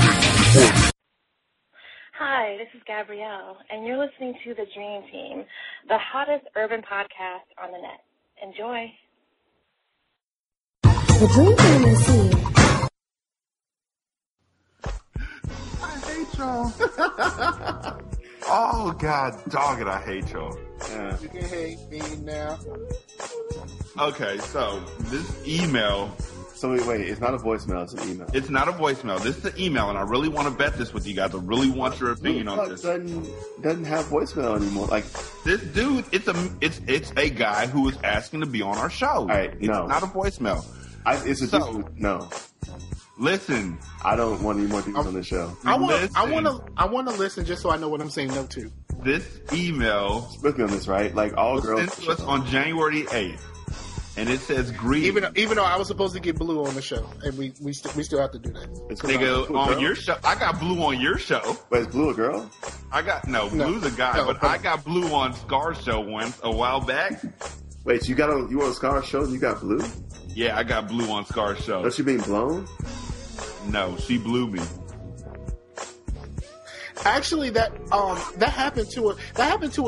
Hi, this is Gabrielle, and you're listening to The Dream Team, the hottest urban podcast on the net. Enjoy. The Dream Team is here. I hate y'all. Oh, God, dog it, I hate y'all. Yeah. You can hate me now. Okay, so this email... So wait, it's not a voicemail, it's an email. It's not a voicemail. This is an email, and I really want to bet this with you guys. I really want your opinion on this. Doesn't have voicemail anymore. Like this dude, it's a guy who is asking to be on our show. All right, it's not a voicemail. No. Listen, I don't want any more details on the show. I want to listen just so I know what I'm saying no to. This email. Look on this, right? Like all girls. Sent to us on January 8th. And it says greed. Even though I was supposed to get blue on the show, and we still have to do that. Nigga, on your show, I got blue on your show. But is blue a girl? Blue's a guy. No, but I got blue on Scar's show once a while back. Wait, so you on Scar's show and you got blue? Yeah, I got blue on Scar's show. Don't you being blown? No, she blew me. Actually, that happened to a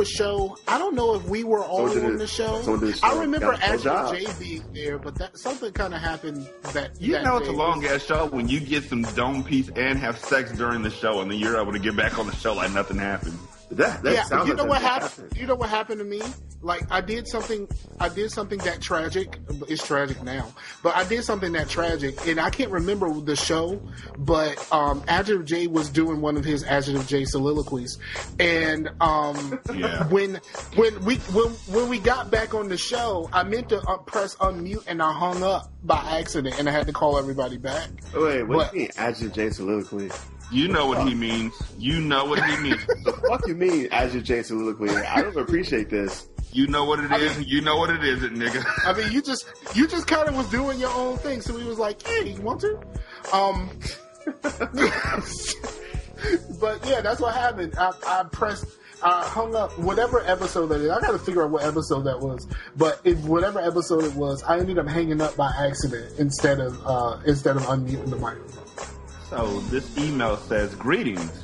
show. I don't know if we were all on the show. I remember actually Jay being there, but something kind of happened that it's a long ass show when you get some dome piece and have sex during the show, and then you're able to get back on the show like nothing happened. You know what happened to me? Like I did something that tragic. It's tragic now, but I did something that tragic, and I can't remember the show. But Adjective J was doing one of his Adjective J soliloquies, and when we got back on the show, I meant to press unmute, and I hung up by accident, and I had to call everybody back. Wait, what do you mean Adjective J soliloquy? You know what he means. The fuck you mean, as your Jay soliloquy? I don't appreciate this. You know what it is. You know what it isn't, nigga. I mean, you just kind of was doing your own thing. So he was like, "Hey, you want to?" But yeah, that's what happened. I hung up whatever episode that is. I got to figure out what episode that was. But whatever episode it was, I ended up hanging up by accident instead of unmuting the microphone. So this email says, "Greetings.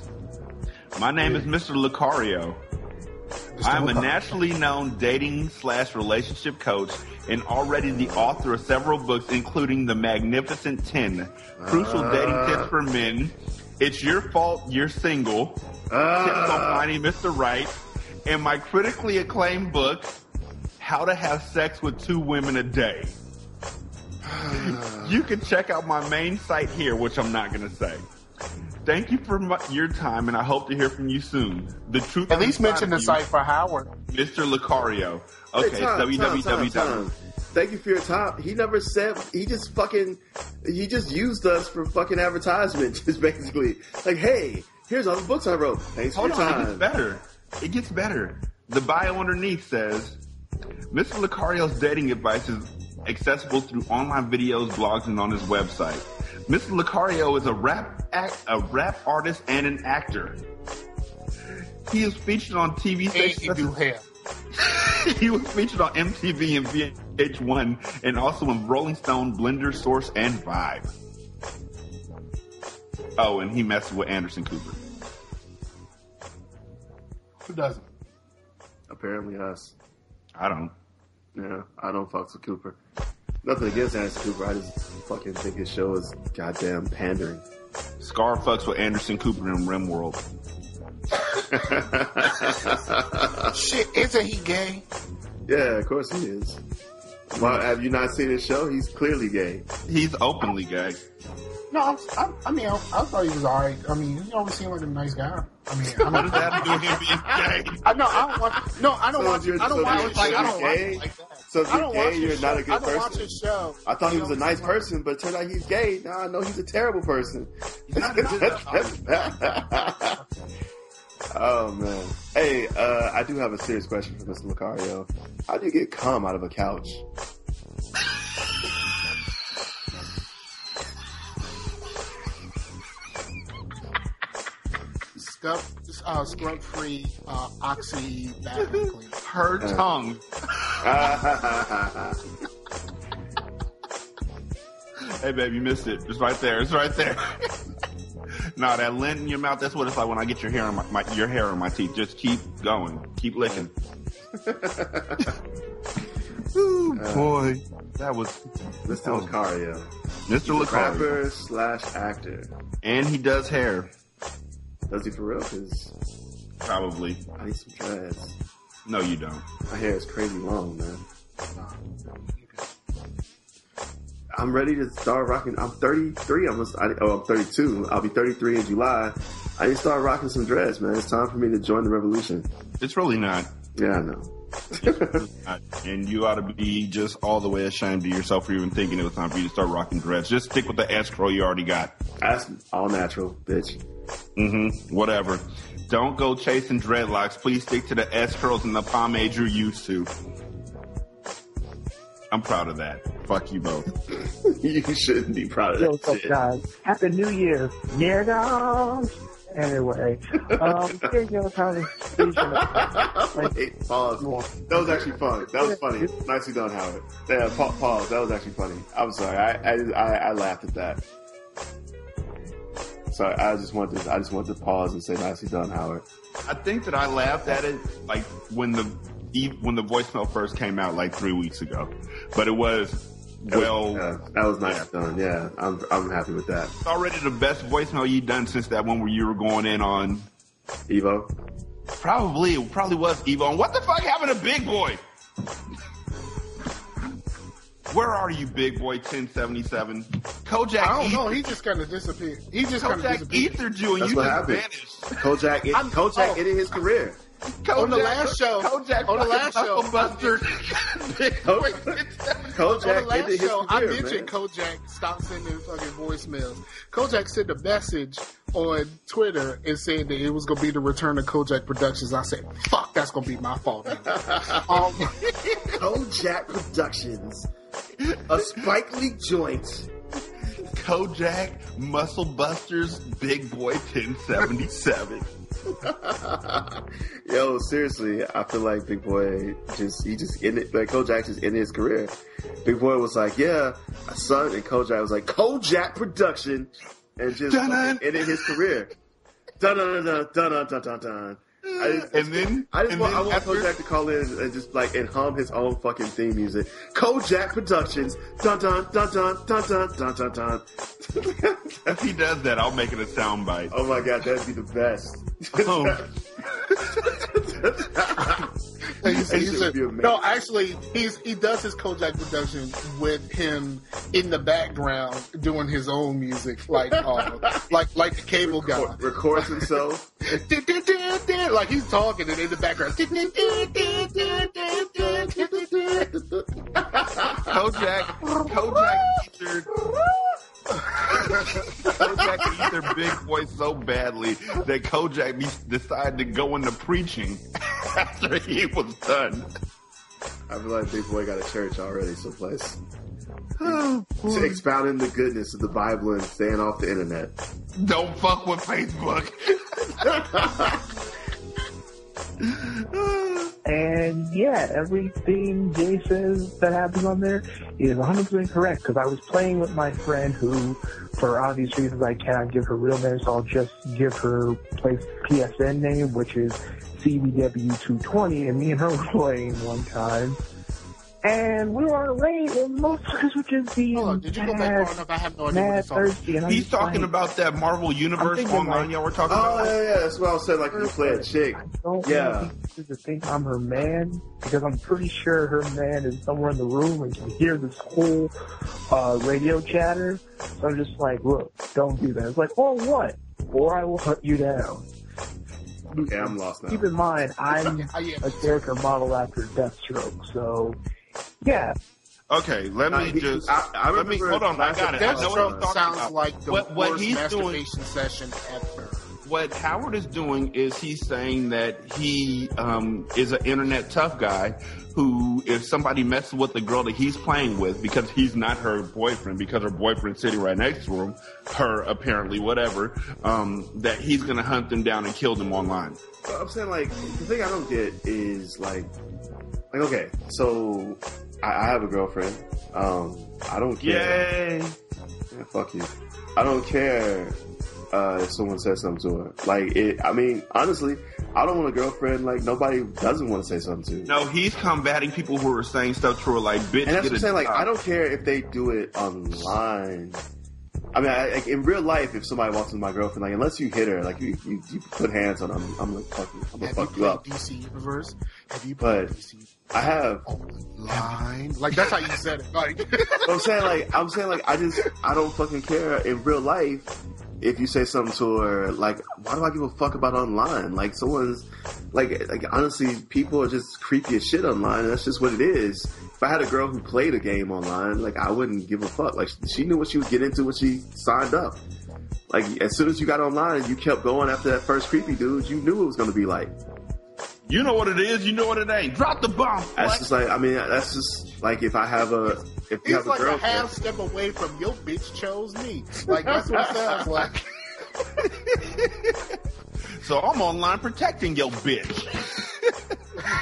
My name is Mr. Lucario. I'm a nationally known dating/relationship coach and already the author of several books, including The Magnificent 10, Crucial Dating Tips for Men, It's Your Fault You're Single, Tips on Finding Mr. Right, and my critically acclaimed book, How to Have Sex with 2 Women a Day. You can check out my main site here, which I'm not going to say. Thank you for your time, and I hope to hear from you soon. The truth. At least mention the site for Howard. Mr. Lucario. Okay, www. Thank you for your time. He never said, he just fucking, you just used us for fucking advertisement, just basically. Like, hey, here's all the books I wrote. Thanks for your time. It gets better. It gets better. The bio underneath says, Mr. Lucario's dating advice is accessible through online videos, blogs, and on his website. Mr. Lucario is a rap artist and an actor. He is featured on TV stations. He was featured on MTV and VH1, and also in Rolling Stone, Blender, Source, and Vibe. Oh, and he messed with Anderson Cooper. Who doesn't? Apparently us. I don't. Yeah, I don't fucks with Cooper. Nothing against Anderson Cooper. I just fucking think his show is goddamn pandering. Scar fucks with Anderson Cooper in RimWorld. Shit, isn't he gay? Yeah, of course he is. Well, have you not seen his show? He's clearly gay. He's openly gay. No, I thought he was alright. I mean, he always seemed like a nice guy. I mean, what does that have to do with him being gay? I don't watch it like that. So if you're gay, you're not a good person. I don't watch his show. I thought he was a nice person, but it turned out he's gay. Now I know he's a terrible person. Oh man. Hey, I do have a serious question for Mr. Lucario. How do you get cum out of a couch? Scrub-free oxy bathroom cleaner. Her tongue. Hey, babe, you missed it. It's right there. It's right there. Nah, that lint in your mouth, that's what it's like when I get your hair on your hair on my teeth. Just keep going. Keep licking. Ooh, boy. That was... Mr. Lucario. Mr. Lucario. Rapper/actor. And he does hair. Does he for real? Cause probably. I need some dreads. No, you don't. My hair is crazy long, man. I'm ready to start rocking. I'm 33. I'm 32. I'll be 33 in July. I need to start rocking some dreads, man. It's time for me to join the revolution. It's really not. Yeah, I know. Really not. And you ought to be just all the way ashamed of yourself for even thinking it was time for you to start rocking dreads. Just stick with the ass curl you already got. That's all natural, bitch. Mm-hmm. Whatever. Don't go chasing dreadlocks. Please stick to the ass curls and the pomade you're used to. I'm proud of that. Fuck you both. You shouldn't be proud of that. What's up, guys? Happy New Year. Yeah, dogs. Anyway. Wait, pause. That was actually funny. That was funny. Nicely done, Howard. Yeah, pause. That was actually funny. I'm sorry. I laughed at that. So I just wanted to pause and say nicely done, Howard. I think that I laughed at it like when the voicemail first came out like 3 weeks ago, but it was well. That was nice done. Yeah, I'm happy with that. It's already the best voicemail you've done since that one where you were going in on Evo. Probably was Evo. And what the fuck happened to Big Boy? Where are you, Big Boy 1077? Kojak. I don't know. He just kind of disappeared. Kojak ethered you, and that's you just happened. Vanished. Kojak ended his career. Kojak, on the last show, Kojak on the last show, Buster. Kojak on the last show, I mentioned Kojak stopped sending fucking voicemails. Kojak sent a message on Twitter and said that it was going to be the return of Kojak Productions. I said, "Fuck, that's going to be my fault." Kojak Productions, a spikely joint. Kojak Muscle Busters, Big Boy 1077. Yo, seriously, I feel like Big Boy just ended, like Kojak just ended his career. Big Boy was like, yeah, my son, and Kojak was like, Kojak Production, and just ended his career. Dun dun dun dun dun dun dun. I want Kojak to call in and just like and hum his own fucking theme music. Kojak Productions. Dun dun dun dun dun dun dun dun dun. If he does that, I'll make it a soundbite. Oh my god, that'd be the best. He does his Kojak production with him in the background doing his own music, like the cable guy records himself. Like he's talking and in the background. Kojak featured. Kojak needs their big voice so badly that Kojak decided to go into preaching after he was done. I feel like Big Boy got a church already someplace. Oh, expounding the goodness of the Bible and staying off the internet. Don't fuck with Facebook. And yeah, everything Jay says that happens on there is 100% correct, because I was playing with my friend who, for obvious reasons, I cannot give her real name, so I'll just give her PSN name, which is CBW220, and me and her were playing one time, and we were on a raid, and most of us were just being mad thirsty. And he's talking about that Marvel Universe online y'all were talking about. Oh, yeah, that's what I was saying, like, you play a chick. I don't want people to think I'm her man, because I'm pretty sure her man is somewhere in the room and can hear this whole radio chatter. So I'm just like, look, don't do that. It's like, oh, what? Or I will hunt you down. Okay, I'm lost now. Keep in mind, I'm a character model after Deathstroke, so yeah. Okay, let me hold on. I got it. Deathstroke sounds like the worst masturbation session ever. What Howard is doing is he's saying that he is an internet tough guy who, if somebody messes with the girl that he's playing with, because he's not her boyfriend, because her boyfriend's sitting right next to him, her apparently, whatever, that he's going to hunt them down and kill them online. I'm saying, like, the thing I don't get is, like okay, so I have a girlfriend. I don't care. Yay! Yeah, fuck you. I don't care. If someone says something to her. Honestly, I don't want a girlfriend nobody doesn't want to say something to. No, he's combating people who are saying stuff to her bitch. And that's what I'm saying, I don't care if they do it online. I mean, in real life, if somebody walks into my girlfriend, unless you hit her, you put hands on her, I'm going to fuck you. I'm going to fuck you up. Have you played DC Universe? Have you played DC Universe? I have. Online? That's how you said it. I'm saying, I don't fucking care in real life. If you say something to her, why do I give a fuck about online? Someone's, honestly, people are just creepy as shit online. That's just what it is. If I had a girl who played a game online, I wouldn't give a fuck. She knew what she would get into when she signed up. As soon as you got online and you kept going after that first creepy dude, you knew it was going to be like. You know what it is. You know what it ain't. Drop the bomb. That's just that's just if I have a... He's a half step away from your bitch chose me. That's what it sounds like. So I'm online protecting your bitch.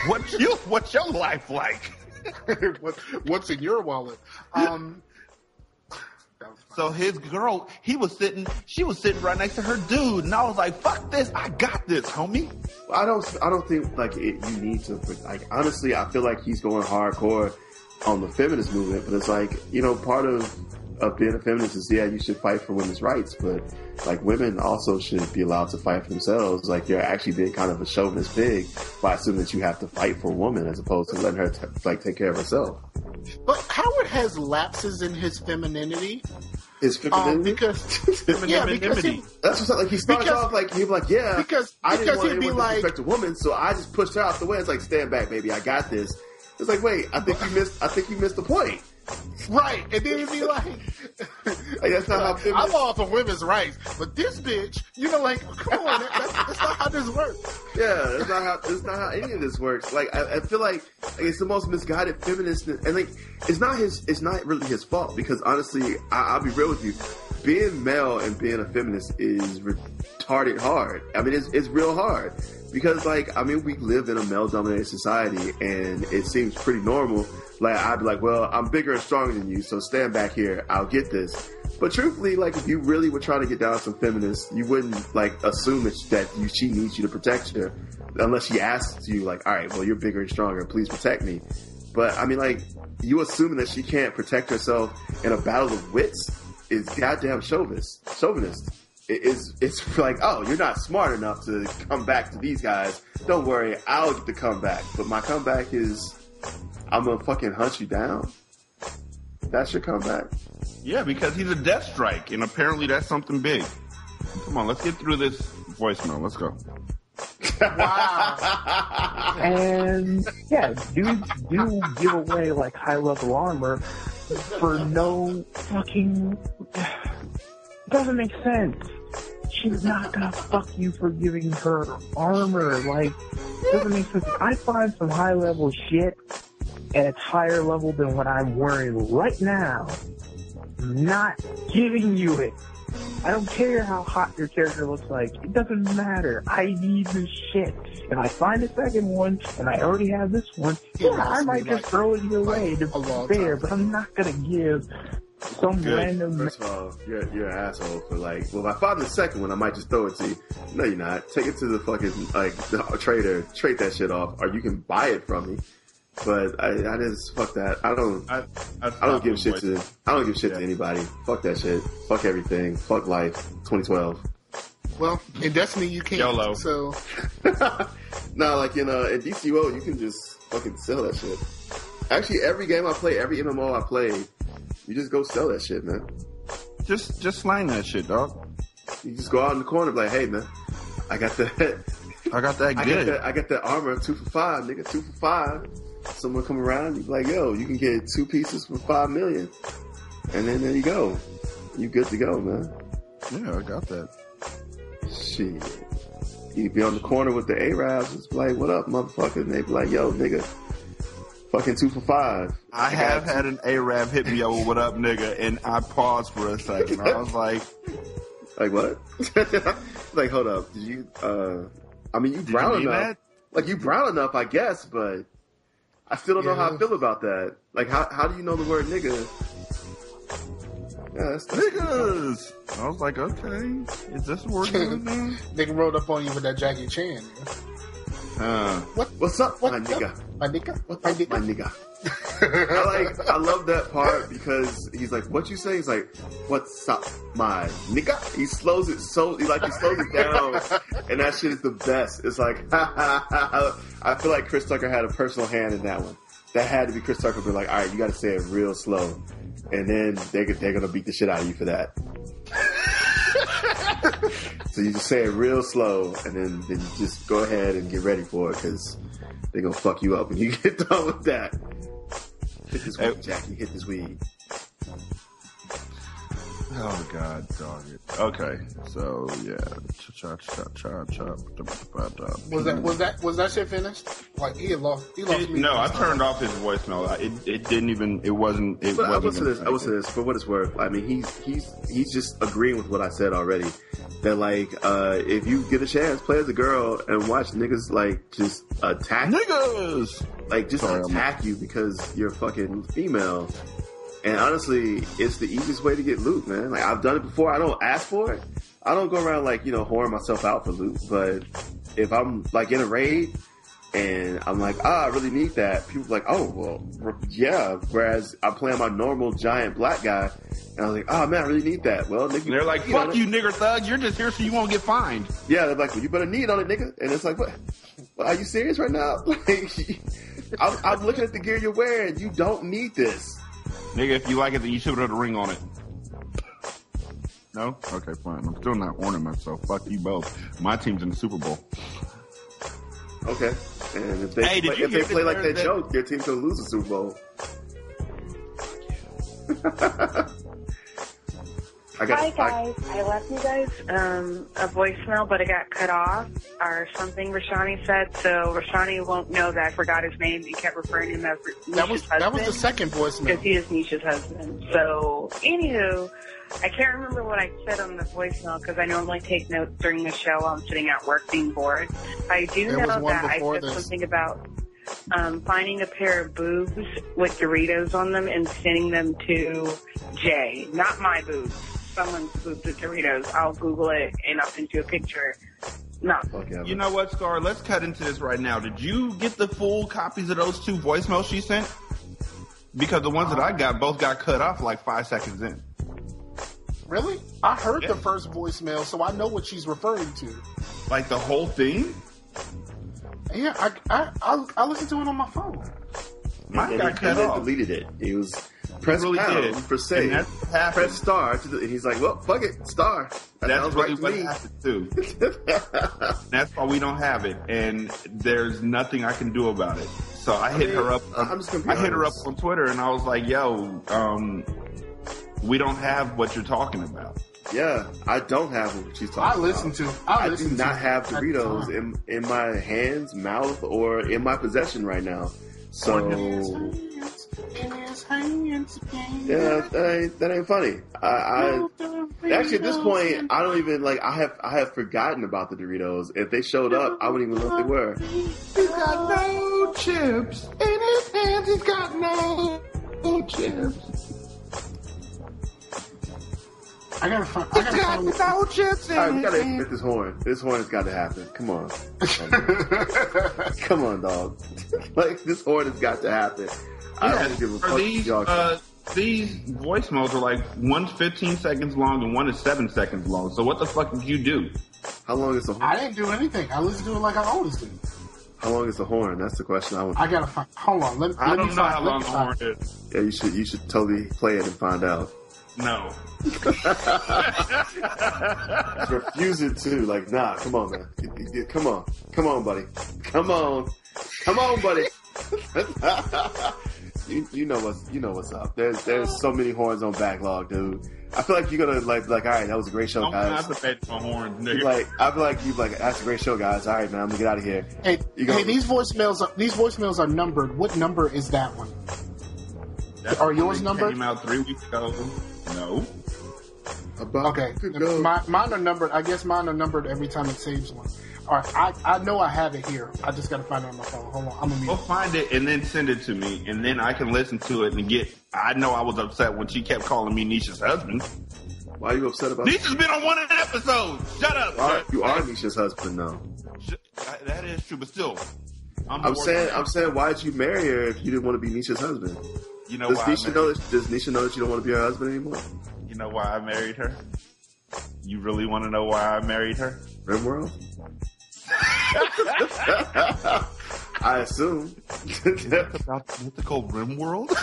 What's your life like? What's in your wallet? So his girl, she was sitting right next to her dude, and I was like, fuck this, I got this, homie. I don't think, you need to, honestly, I feel like he's going hardcore on the feminist movement, but it's part of being a feminist is, yeah, you should fight for women's rights, but women also should be allowed to fight for themselves. You're actually being kind of a chauvinist pig by assuming that you have to fight for a woman as opposed to letting her take care of herself. But Howard has lapses in his femininity. His femininity? That's what's he starts off he'd be yeah, I didn't want anyone to respect a woman, so I just pushed her out the way. It's stand back, baby, I got this. It's wait, I think you missed the point. Right, and then it'd be that's not how feminists... I'm all for women's rights, but this bitch, come on, that's not how this works. Yeah, that's not how any of this works. I feel it's the most misguided feminist, and it's not really his fault, because honestly, I'll be real with you, being male and being a feminist is retarded hard. I mean, it's real hard. Because, we live in a male-dominated society, and it seems pretty normal. I'd be well, I'm bigger and stronger than you, so stand back here. I'll get this. But truthfully, if you really were trying to get down some feminists, you wouldn't, assume that she needs you to protect her. Unless she asks you, all right, well, you're bigger and stronger. Please protect me. But, you assuming that she can't protect herself in a battle of wits is goddamn chauvinist. it's like, oh, you're not smart enough to come back to these guys. Don't worry, I'll get the comeback. But my comeback is I'm going to fucking hunt you down. That's your comeback. Yeah, because he's a death strike, and apparently that's something big. Come on, let's get through this voicemail. Let's go. Wow. And yeah, dudes do give away like high level armor for no fucking... Doesn't make sense. She's not gonna fuck you for giving her armor. Like, doesn't make sense. I find some high level shit, and it's higher level than what I'm wearing right now. I'm not giving you it. I don't care how hot your character looks like. It doesn't matter. I need this shit. If I find a second one, and I already have this one, yeah, I might just throw it your way to be fair, but I'm not gonna give some random... First of all, you're an asshole for like, well, if I find the second one, I might just throw it to you. No, you're not. Take it to the fucking, like, trader. Trade that shit off, or you can buy it from me. But I just, fuck that. I don't give shit to, I don't give shit to anybody. Fuck that shit. Fuck everything. Fuck life. 2012. Well, in Destiny you can't. YOLO. So. Nah, like in DCO you can just fucking sell that shit. Actually, every game I play, every MMO I play, you just go sell that shit, man. Just slang that shit, dog. You just go out in the corner and be like, hey, man, I got that armor 2 for $5, nigga. 2 for $5. Someone come around, you be like, yo, you can get 2 pieces for $5 million. And then there you go. You good to go, man. Yeah, I got that. Shit. You'd be on the corner with the A-Rabs, it's like, what up, motherfucker? And they'd be like, yo, nigga, fucking 2 for $5. I have had an A-Rab hit me over, what up, nigga? And I paused for a second. I was like... Like what? Like, hold up. Did you, I mean, you brown enough. That? Like, you brown enough, I guess, but... I still don't know how I feel about that. Like, how do you know the word nigga? Yeah, that's niggas! I was like, okay, is this the word nigga now? Nigga rolled up on you with that Jackie Chan. What's up, my nigga? My nigga? What's up, my nigga? I love that part because he's like, what you say? He's like, what's up, my nigga? He slows it down, and that shit is the best. It's like, ha, ha, ha, ha. I feel like Chris Tucker had a personal hand in that one. That had to be Chris Tucker being like, all right, you got to say it real slow, and then they're gonna beat the shit out of you for that. So you just say it real slow, and then you just go ahead and get ready for it because they're gonna fuck you up when you get done with that. Hit this weed, Jackie. Hit this weed. Oh, God, dog it. Okay, so, yeah. Was that shit finished? Like, he lost me. No, I turned off his voicemail. I will say this, for what it's worth. I mean, he's just agreeing with what I said already. That, like, if you get a chance, play as a girl and watch niggas, like, just attack. Niggas! Like, just attack you because you're fucking female. And honestly, it's the easiest way to get loot, man. Like, I've done it before. I don't ask for it. I don't go around, like, whoring myself out for loot. But if I'm, like, in a raid and I'm like, I really need that, people are like, oh, well, yeah. Whereas I'm playing my normal giant black guy, and I'm like, oh, man, I really need that. Well, nigga. And they're like, fuck you, nigger thug. You're just here so you won't get fined. Yeah, they're like, well, you better need on it, nigga. And it's like, what? Are you serious right now? Like, I'm looking at the gear you're wearing. You don't need this. Nigga, if you like it, then you should put a ring on it. No? Okay, fine. I'm still not warning myself. Fuck you both. My team's in the Super Bowl. Okay. And if they play like that joke, their team's going to lose the Super Bowl. Hi, guys. I left you guys a voicemail, but it got cut off or something Rashani said, so Rashani won't know that I forgot his name. He kept referring to him as Nisha's husband. That was the second voicemail. Because he is Nisha's husband. So, anywho, I can't remember what I said on the voicemail because I normally take notes during the show while I'm sitting at work being bored. I do know that I said something about finding a pair of boobs with Doritos on them and sending them to Jay. Not my boobs. Someone's boobs with Doritos. I'll Google it and I'll send you a picture. No. You know what, Scar? Let's cut into this right now. Did you get the full copies of those two voicemails she sent? Because the ones that I got both got cut off like 5 seconds in. Really? I heard the first voicemail, so I know what she's referring to. Like the whole thing? Yeah, I listened to it on my phone. Mine got cut off. Deleted it. He was press really pound for save. Press star. And he's like, well, fuck it, star. That's really right to what happened too. That's why we don't have it, and there's nothing I can do about it. So I hit her up on Twitter, and I was like, yo, we don't have what you're talking about. Yeah, I don't have what she's talking about. I do not have Doritos in my hands, mouth, or in my possession right now. So yeah, that ain't funny. I actually at this point I don't even like. I have forgotten about the Doritos. If they showed up, I wouldn't even know if they were. He's got no chips in his hands. He's got no chips. I gotta find chips in. Alright, we gotta hit this horn. This horn has gotta happen. Come on. Come on, dog. Like, this horn has got to happen. I don't give a fuck. These voicemails are like one's 15 seconds long and one is 7 seconds long. So what the fuck did you do? How long is the horn? I didn't do anything. I listened to it like I always do. How long is the horn? That's the question I want. I gotta find. Hold on. I don't know how long the horn is. Yeah, you should totally play it and find out. No. Refusing to, like, nah, come on, man. Come on, buddy. Come on, buddy. you know what's up. There's so many horns on backlog, dude. I feel like you're gonna like all right, that was a great show, guys. That's a great show, guys. All right, man, I'm gonna get out of here. Hey, these voicemails are numbered. What number is that one? Are yours numbered? Came out 3 weeks ago. No. Okay. Mine are numbered. I guess mine are numbered every time it saves one. All right. I know I have it here. I just got to find it on my phone. Hold on. We'll find it and then send it to me, and then I can listen to it and get. I know I was upset when she kept calling me Nisha's husband. Why are you upset about? Nisha's been on one of the episodes. Shut up. You are Nisha's husband now. That is true, but still, I'm saying, why did you marry her if you didn't want to be Nisha's husband? You know does Nisha know that you don't want to be her husband anymore? You know why I married her? You really want to know why I married her? Rimworld? I assume. Is that about the mythical Rimworld?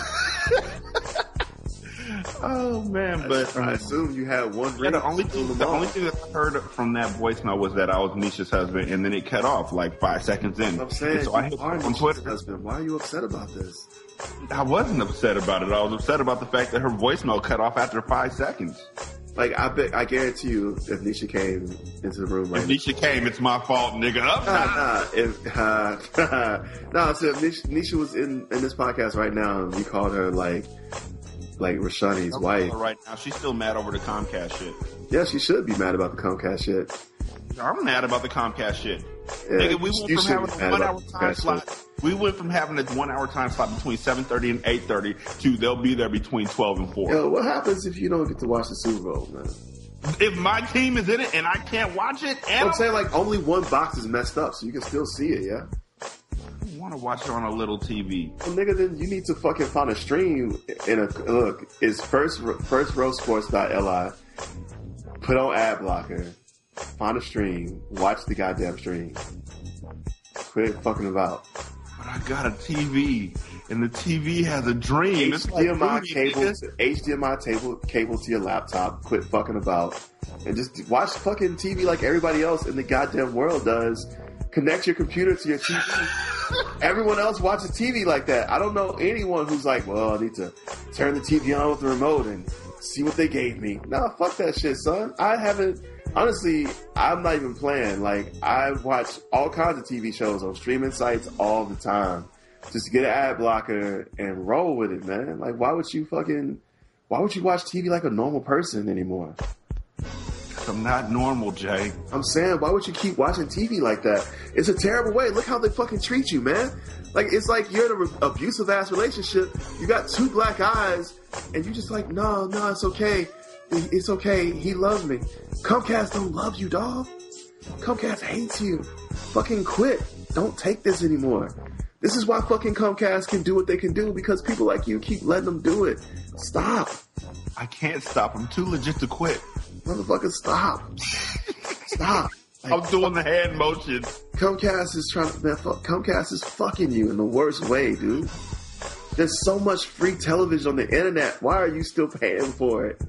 Oh, man, but... I assume you had one ring. Yeah, the only thing that I heard from that voicemail was that I was Nisha's husband, and then it cut off like 5 seconds in. I'm saying, so I are on Twitter. Husband. Why are you upset about this? I wasn't upset about it. I was upset about the fact that her voicemail cut off after 5 seconds. Like, I guarantee you, if Nisha came into the room right now. If Nisha came, it's my fault, nigga. So if Nisha was in this podcast right now, and we called her, like Rashani's wife. Right now, she's still mad over the Comcast shit. Yeah, she should be mad about the Comcast shit. I'm mad about the Comcast shit. Yeah, nigga, we went from having a 1 hour time slot between 7:30 and 8:30 to they'll be there between 12 and 4. Yo, what happens if you don't get to watch the Super Bowl, man? If my team is in it and I can't watch it, I'm saying like only one box is messed up, so you can still see it, yeah? Want to watch it on a little TV. Well, nigga, then you need to fucking find a stream. Look, it's firstrosports.li. Put on ad blocker. Find a stream. Watch the goddamn stream. Quit fucking about. But I got a TV, and the TV has a dream. HDMI cable to your laptop. Quit fucking about. And just watch fucking TV like everybody else in the goddamn world does. Connect your computer to your TV. Everyone else watches TV like that. I don't know anyone who's like, well, I need to turn the TV on with the remote and see what they gave me. Nah, fuck that shit, son. I haven't... Honestly, I'm not even playing. Like, I watch all kinds of TV shows on streaming sites all the time. Just get an ad blocker and roll with it, man. Like, why would you watch TV like a normal person anymore? I'm not normal, Jay. I'm saying, why would you keep watching TV like that? It's a terrible way. Look how they fucking treat you, man. Like, it's like you're in an abusive-ass relationship. You got two black eyes, and you're just like, no, it's okay. It's okay. He loves me. Comcast don't love you, dog. Comcast hates you. Fucking quit. Don't take this anymore. This is why fucking Comcast can do what they can do, because people like you keep letting them do it. Stop. I can't stop. I'm too legit to quit. Motherfucker, stop. Stop. Like, I'm doing the hand motion. Comcast is trying to... Man, Comcast is fucking you in the worst way, dude. There's so much free television on the internet. Why are you still paying for it?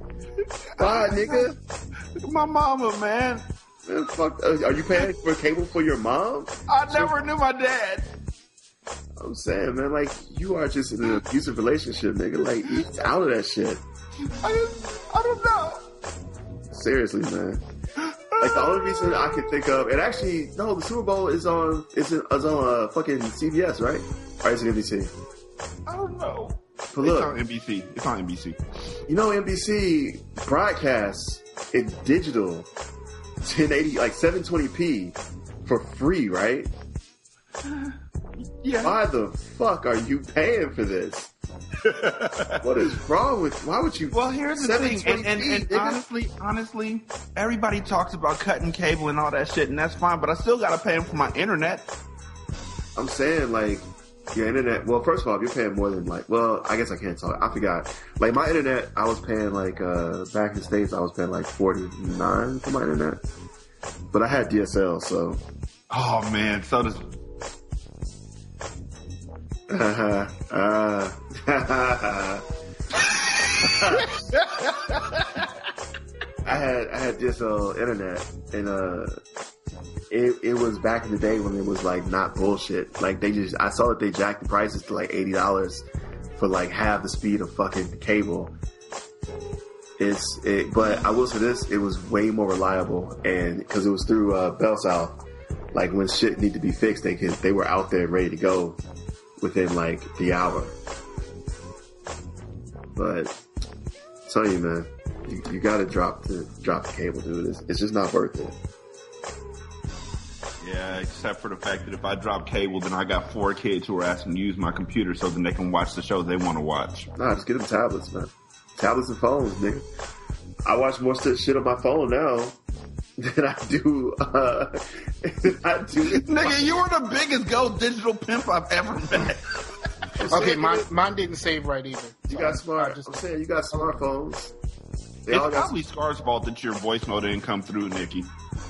Why, nigga? My mama, man. Man, fuck. Are you paying for cable for your mom? I never knew my dad. I'm saying, man, like, you are just in an abusive relationship, nigga. Like, eat out of that shit. I don't know. Seriously, man. Like, the only reason I can think of, and actually, no, the Super Bowl is on, fucking CBS, right? Or is it NBC? I don't know. But look, it's on NBC. It's on NBC. You know, NBC broadcasts in digital 1080, like 720p for free, right? Yeah. Why the fuck are you paying for this? What is wrong with? Why would you? Well, here's the thing, and honestly, everybody talks about cutting cable and all that shit, and that's fine. But I still gotta pay them for my internet. I'm saying, like, your internet. Well, first of all, if you're paying more than like, well, I guess I can't talk. I forgot. Like, my internet, I was paying like back in the States, I was paying like $49 for my internet, but I had DSL, so. Oh man, so does. I had this internet, and it was back in the day when it was like not bullshit. Like, I saw that they jacked the prices to like $80 for like half the speed of fucking cable. But I will say this, it was way more reliable, and because it was through Bell South, like when shit needed to be fixed, they were out there ready to go within like the hour. But I tell you, man, you gotta drop the cable, dude. It's just not worth it. Yeah, except for the fact that if I drop cable, then I got 4 kids who are asking to use my computer so then they can watch the shows they want to watch. Nah, just get them tablets, man. Tablets and phones, nigga. I watch more shit on my phone now than I do. Nigga, you are the biggest go digital pimp I've ever met. Okay, mine didn't save right either. You got smart. I'm saying you got smartphones. It's probably Scar's fault that your voice mode didn't come through, Nikki.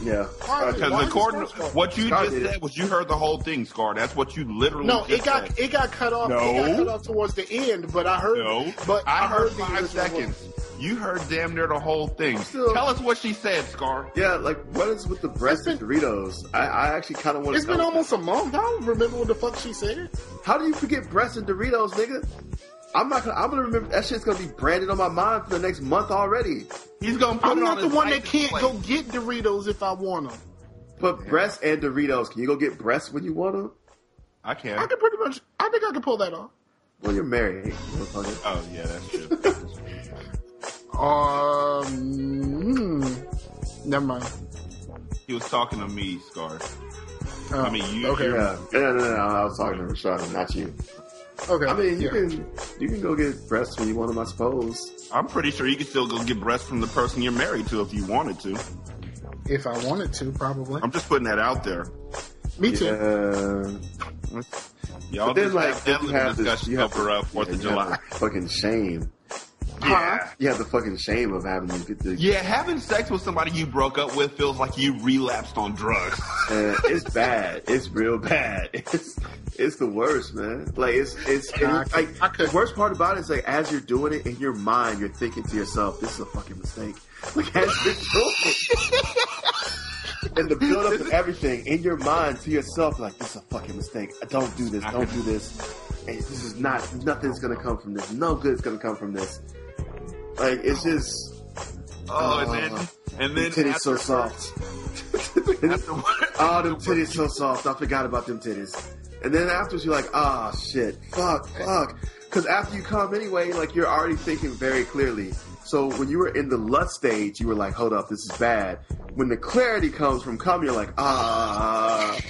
Yeah, because according to what you just said was you heard the whole thing, Scar. That's what you literally. No, it got cut off. No, it got cut off towards the end, but I heard. No, but I heard 5 seconds. You heard damn near the whole thing. Tell us what she said, Scar. Yeah, like, what is with the breast and Doritos? I actually kind of want to know. It's been almost a month. I don't remember what the fuck she said. How do you forget breast and Doritos, nigga? I'm gonna remember. That shit's gonna be branded on my mind for the next month already. He's gonna put it on his license plate. I'm not the one that can't go get Doritos if I want them. But breast and Doritos, can you go get breast when you want them? I can. I can pretty much. I think I can pull that off. Well, you're married. Oh yeah, that's true. Never mind. He was talking to me, Scar. I mean, you. Okay. Yeah. No, I was talking to Rashad, not you. Okay. I mean, you can go get breasts when you want them, I suppose. I'm pretty sure you can still go get breasts from the person you're married to if you wanted to. If I wanted to, probably. I'm just putting that out there. Me too. Yeah. Y'all just like, have discussion cover up 4th of July. Fucking shame. Yeah. Huh? You have the fucking shame of having having sex with somebody you broke up with feels like you relapsed on drugs. It's bad. It's real bad. It's the worst, man. Like the worst part about it is like as you're doing it in your mind, you're thinking to yourself, "This is a fucking mistake." Like as you're doing it, and the build up of everything in your mind to yourself, like this is a fucking mistake. Don't do this. Don't do this. And this is not. Nothing's gonna come from this. No good is gonna come from this. Like, it's just... Oh, and then titties so soft. Them titties so soft. I forgot about them titties. And then afterwards, you're like, ah, shit. Fuck. Because after you come anyway, like, you're already thinking very clearly. So when you were in the lust stage, you were like, hold up, this is bad. When the clarity comes from cum, you're like, I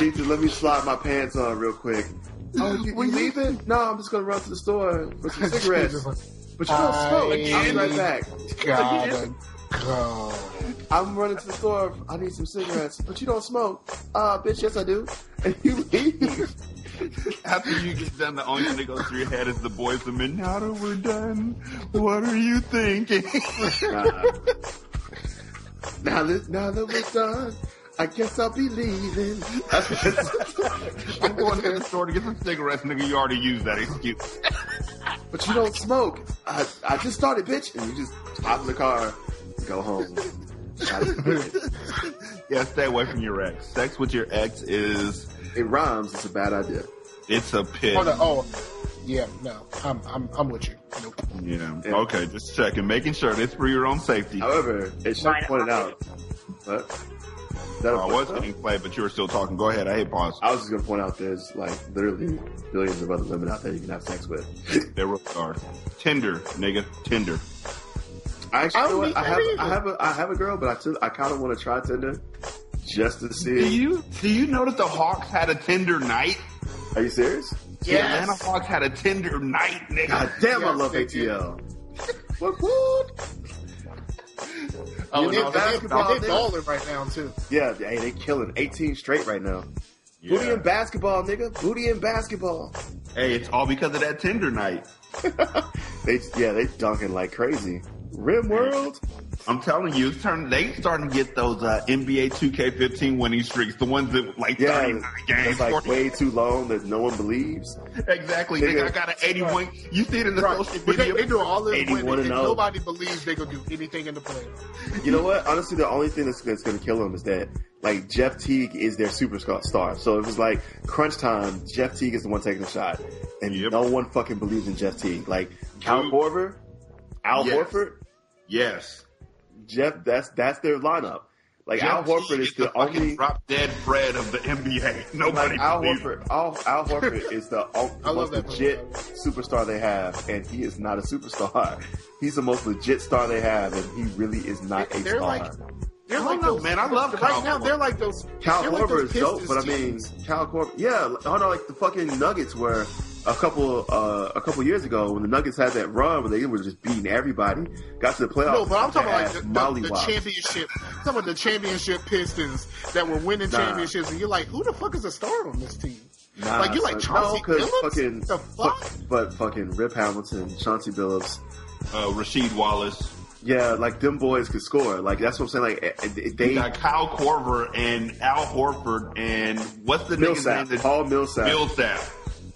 need to... Let me slide my pants on real quick. Oh, you leaving? No, I'm just going to run to the store for some cigarettes. But you don't smoke. I'll be right back. Gotta go. I'm running to the store. I need some cigarettes. But you don't smoke. Bitch, yes I do. And you leave. After you get done, the only thing that goes through your head is the boys the men. Now that we're done, what are you thinking? Now that we're done, I guess I'll be leaving. I'm going to the store to get some cigarettes, nigga. You already used that excuse. But you don't smoke. I just started, bitch. And you just hop in the car, go home. Yeah, stay away from your ex. Sex with your ex is... It rhymes. It's a bad idea. It's a pit. Yeah, no, I'm with you. Nope. Yeah. And, okay, just checking, making sure that's for your own safety. However, it should be pointed out. I was getting played, but you were still talking. Go ahead. I hate pause. I was just gonna point out there's like literally billions of other women out there you can have sex with. There are. Tinder, nigga, Tinder. I have a girl, but I kind of want to try Tinder just to see. Do you know that the Hawks had a Tinder night? Are you serious? Yes. The Atlanta Hawks had a Tinder night, nigga. God damn, yes, I love ATL. What? Oh, they're balling right now, too. Yeah, hey, they killing 18 straight right now. Yeah. Booty and basketball, nigga. Booty and basketball. Hey, it's all because of that Tinder night. They dunking like crazy. Rim World. I'm telling you, they starting to get those NBA 2K15 winning streaks. The ones that, 39 games. Like 40. Way too long that no one believes. Exactly. Nigga, I got an 81. You see it in the social media. They do all this winning, and nobody believes they could do anything in the playoffs. You know what? Honestly, the only thing that's going to kill them is that, Jeff Teague is their superstar. So it was like crunch time. Jeff Teague is the one taking the shot. And no one fucking believes in Jeff Teague. Like, Al Horford? Yes. Jeff, that's their lineup. Like Jeff Al Horford is the only drop dead Fred of the NBA. Nobody. Like Al Horford is the most legit superstar they have, and he is not a superstar. He's the most legit star they have, and he really is not a star. I love Kyle right now. They're like those. Kyle Horford is dope, but I mean, Kyle Horford. Yeah, I know, like the fucking Nuggets were. A couple years ago, when the Nuggets had that run where they were just beating everybody, got to the playoffs. No, but I'm talking about like the championship. Some of the championship Pistons that were winning championships, and you're like, who the fuck is a star on this team? You're like Chauncey Billups. But fucking Rip Hamilton, Chauncey Billups, Rasheed Wallace. Yeah, like them boys could score. Like that's what I'm saying. Like they got Kyle Korver and Al Horford and what's the Millsap, name? Paul Millsap. Millsap.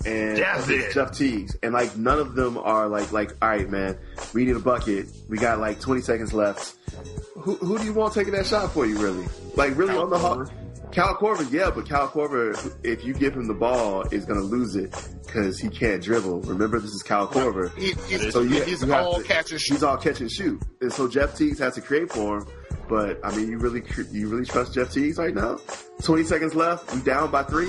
And Jeff Teagues, and like none of them are like all right, man, we need a bucket. We got like 20 seconds left. Who do you want taking that shot for you? Really, on the Hawks? Kyle Korver, yeah, but Kyle Korver, if you give him the ball, is gonna lose it because he can't dribble. Remember, this is Kyle Korver. He's all catch and shoot, and so Jeff Teagues has to create for him. But I mean, you really trust Jeff Teagues right now? 20 seconds left. We down by 3.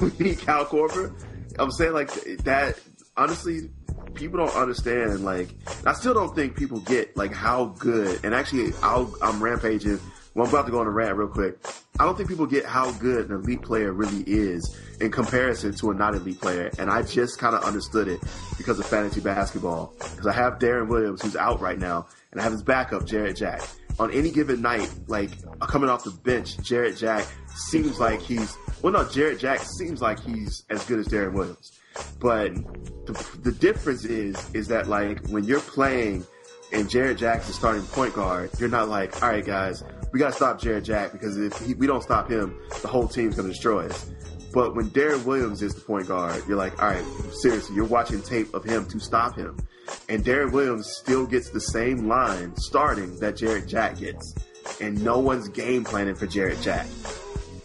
We need Kyle Korver. I'm saying like that. Honestly, people don't understand. Like, I still don't think people get like how good. And actually, I'm rampaging. Well, I'm about to go on a rant real quick. I don't think people get how good an elite player really is in comparison to a not elite player. And I just kind of understood it because of fantasy basketball. Because I have Darren Williams, who's out right now, and I have his backup, Jarrett Jack. On any given night, like coming off the bench, Jarrett Jack seems like he's as good as Darren Williams. But the difference is that like when you're playing and Jarrett Jack's the starting point guard, you're not like, all right, guys, we got to stop Jarrett Jack because if we don't stop him, the whole team's going to destroy us. But when Darren Williams is the point guard, you're like, all right, seriously, you're watching tape of him to stop him. And Darren Williams still gets the same line starting that Jarrett Jack gets. And no one's game planning for Jarrett Jack.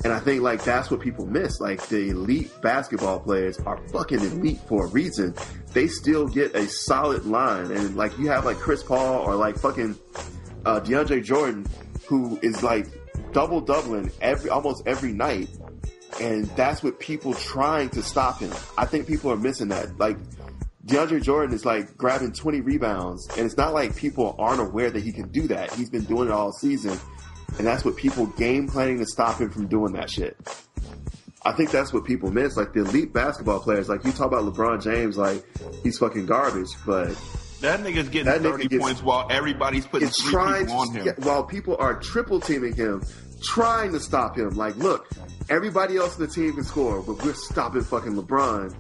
And I think, like, that's what people miss. Like, the elite basketball players are fucking elite for a reason. They still get a solid line. And, like, you have, like, Chris Paul or, like, fucking DeAndre Jordan, who is, like, doubling almost every night. And that's what people trying to stop him. I think people are missing that. Like, DeAndre Jordan is, like, grabbing 20 rebounds. And it's not like people aren't aware that he can do that. He's been doing it all season. And that's what people game planning to stop him from doing that shit. I think that's what people miss. Like the elite basketball players, like you talk about LeBron James, like he's fucking garbage, but that nigga's getting 30 points while everybody's putting 3 people on him. While people are triple teaming him, trying to stop him. Like, look, everybody else on the team can score, but we're stopping fucking LeBron.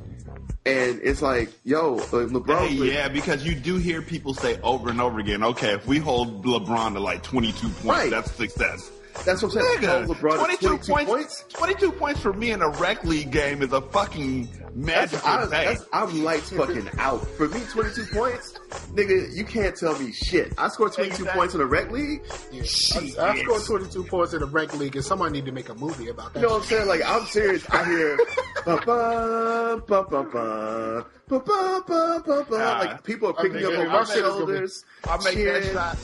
And it's like, yo, LeBron. Hey, yeah, because you do hear people say over and over again, okay, if we hold LeBron to like 22 points, right, that's success. That's what I'm saying. Nigga, LeBron 22 points. 22 points for me in a rec league game is a fucking magical thing. I'm lights fucking out. For me, 22 points, nigga, you can't tell me shit. I scored 22 points in a rec league. Yeah. Shit. I scored 22 points in a rec league, and somebody need to make a movie about that. You know what I'm saying? Like, I'm serious. I hear ba-ba, ba-ba-ba, ba-ba-ba, ba-ba. Like, people are picking up on our shoulders. I make that shot.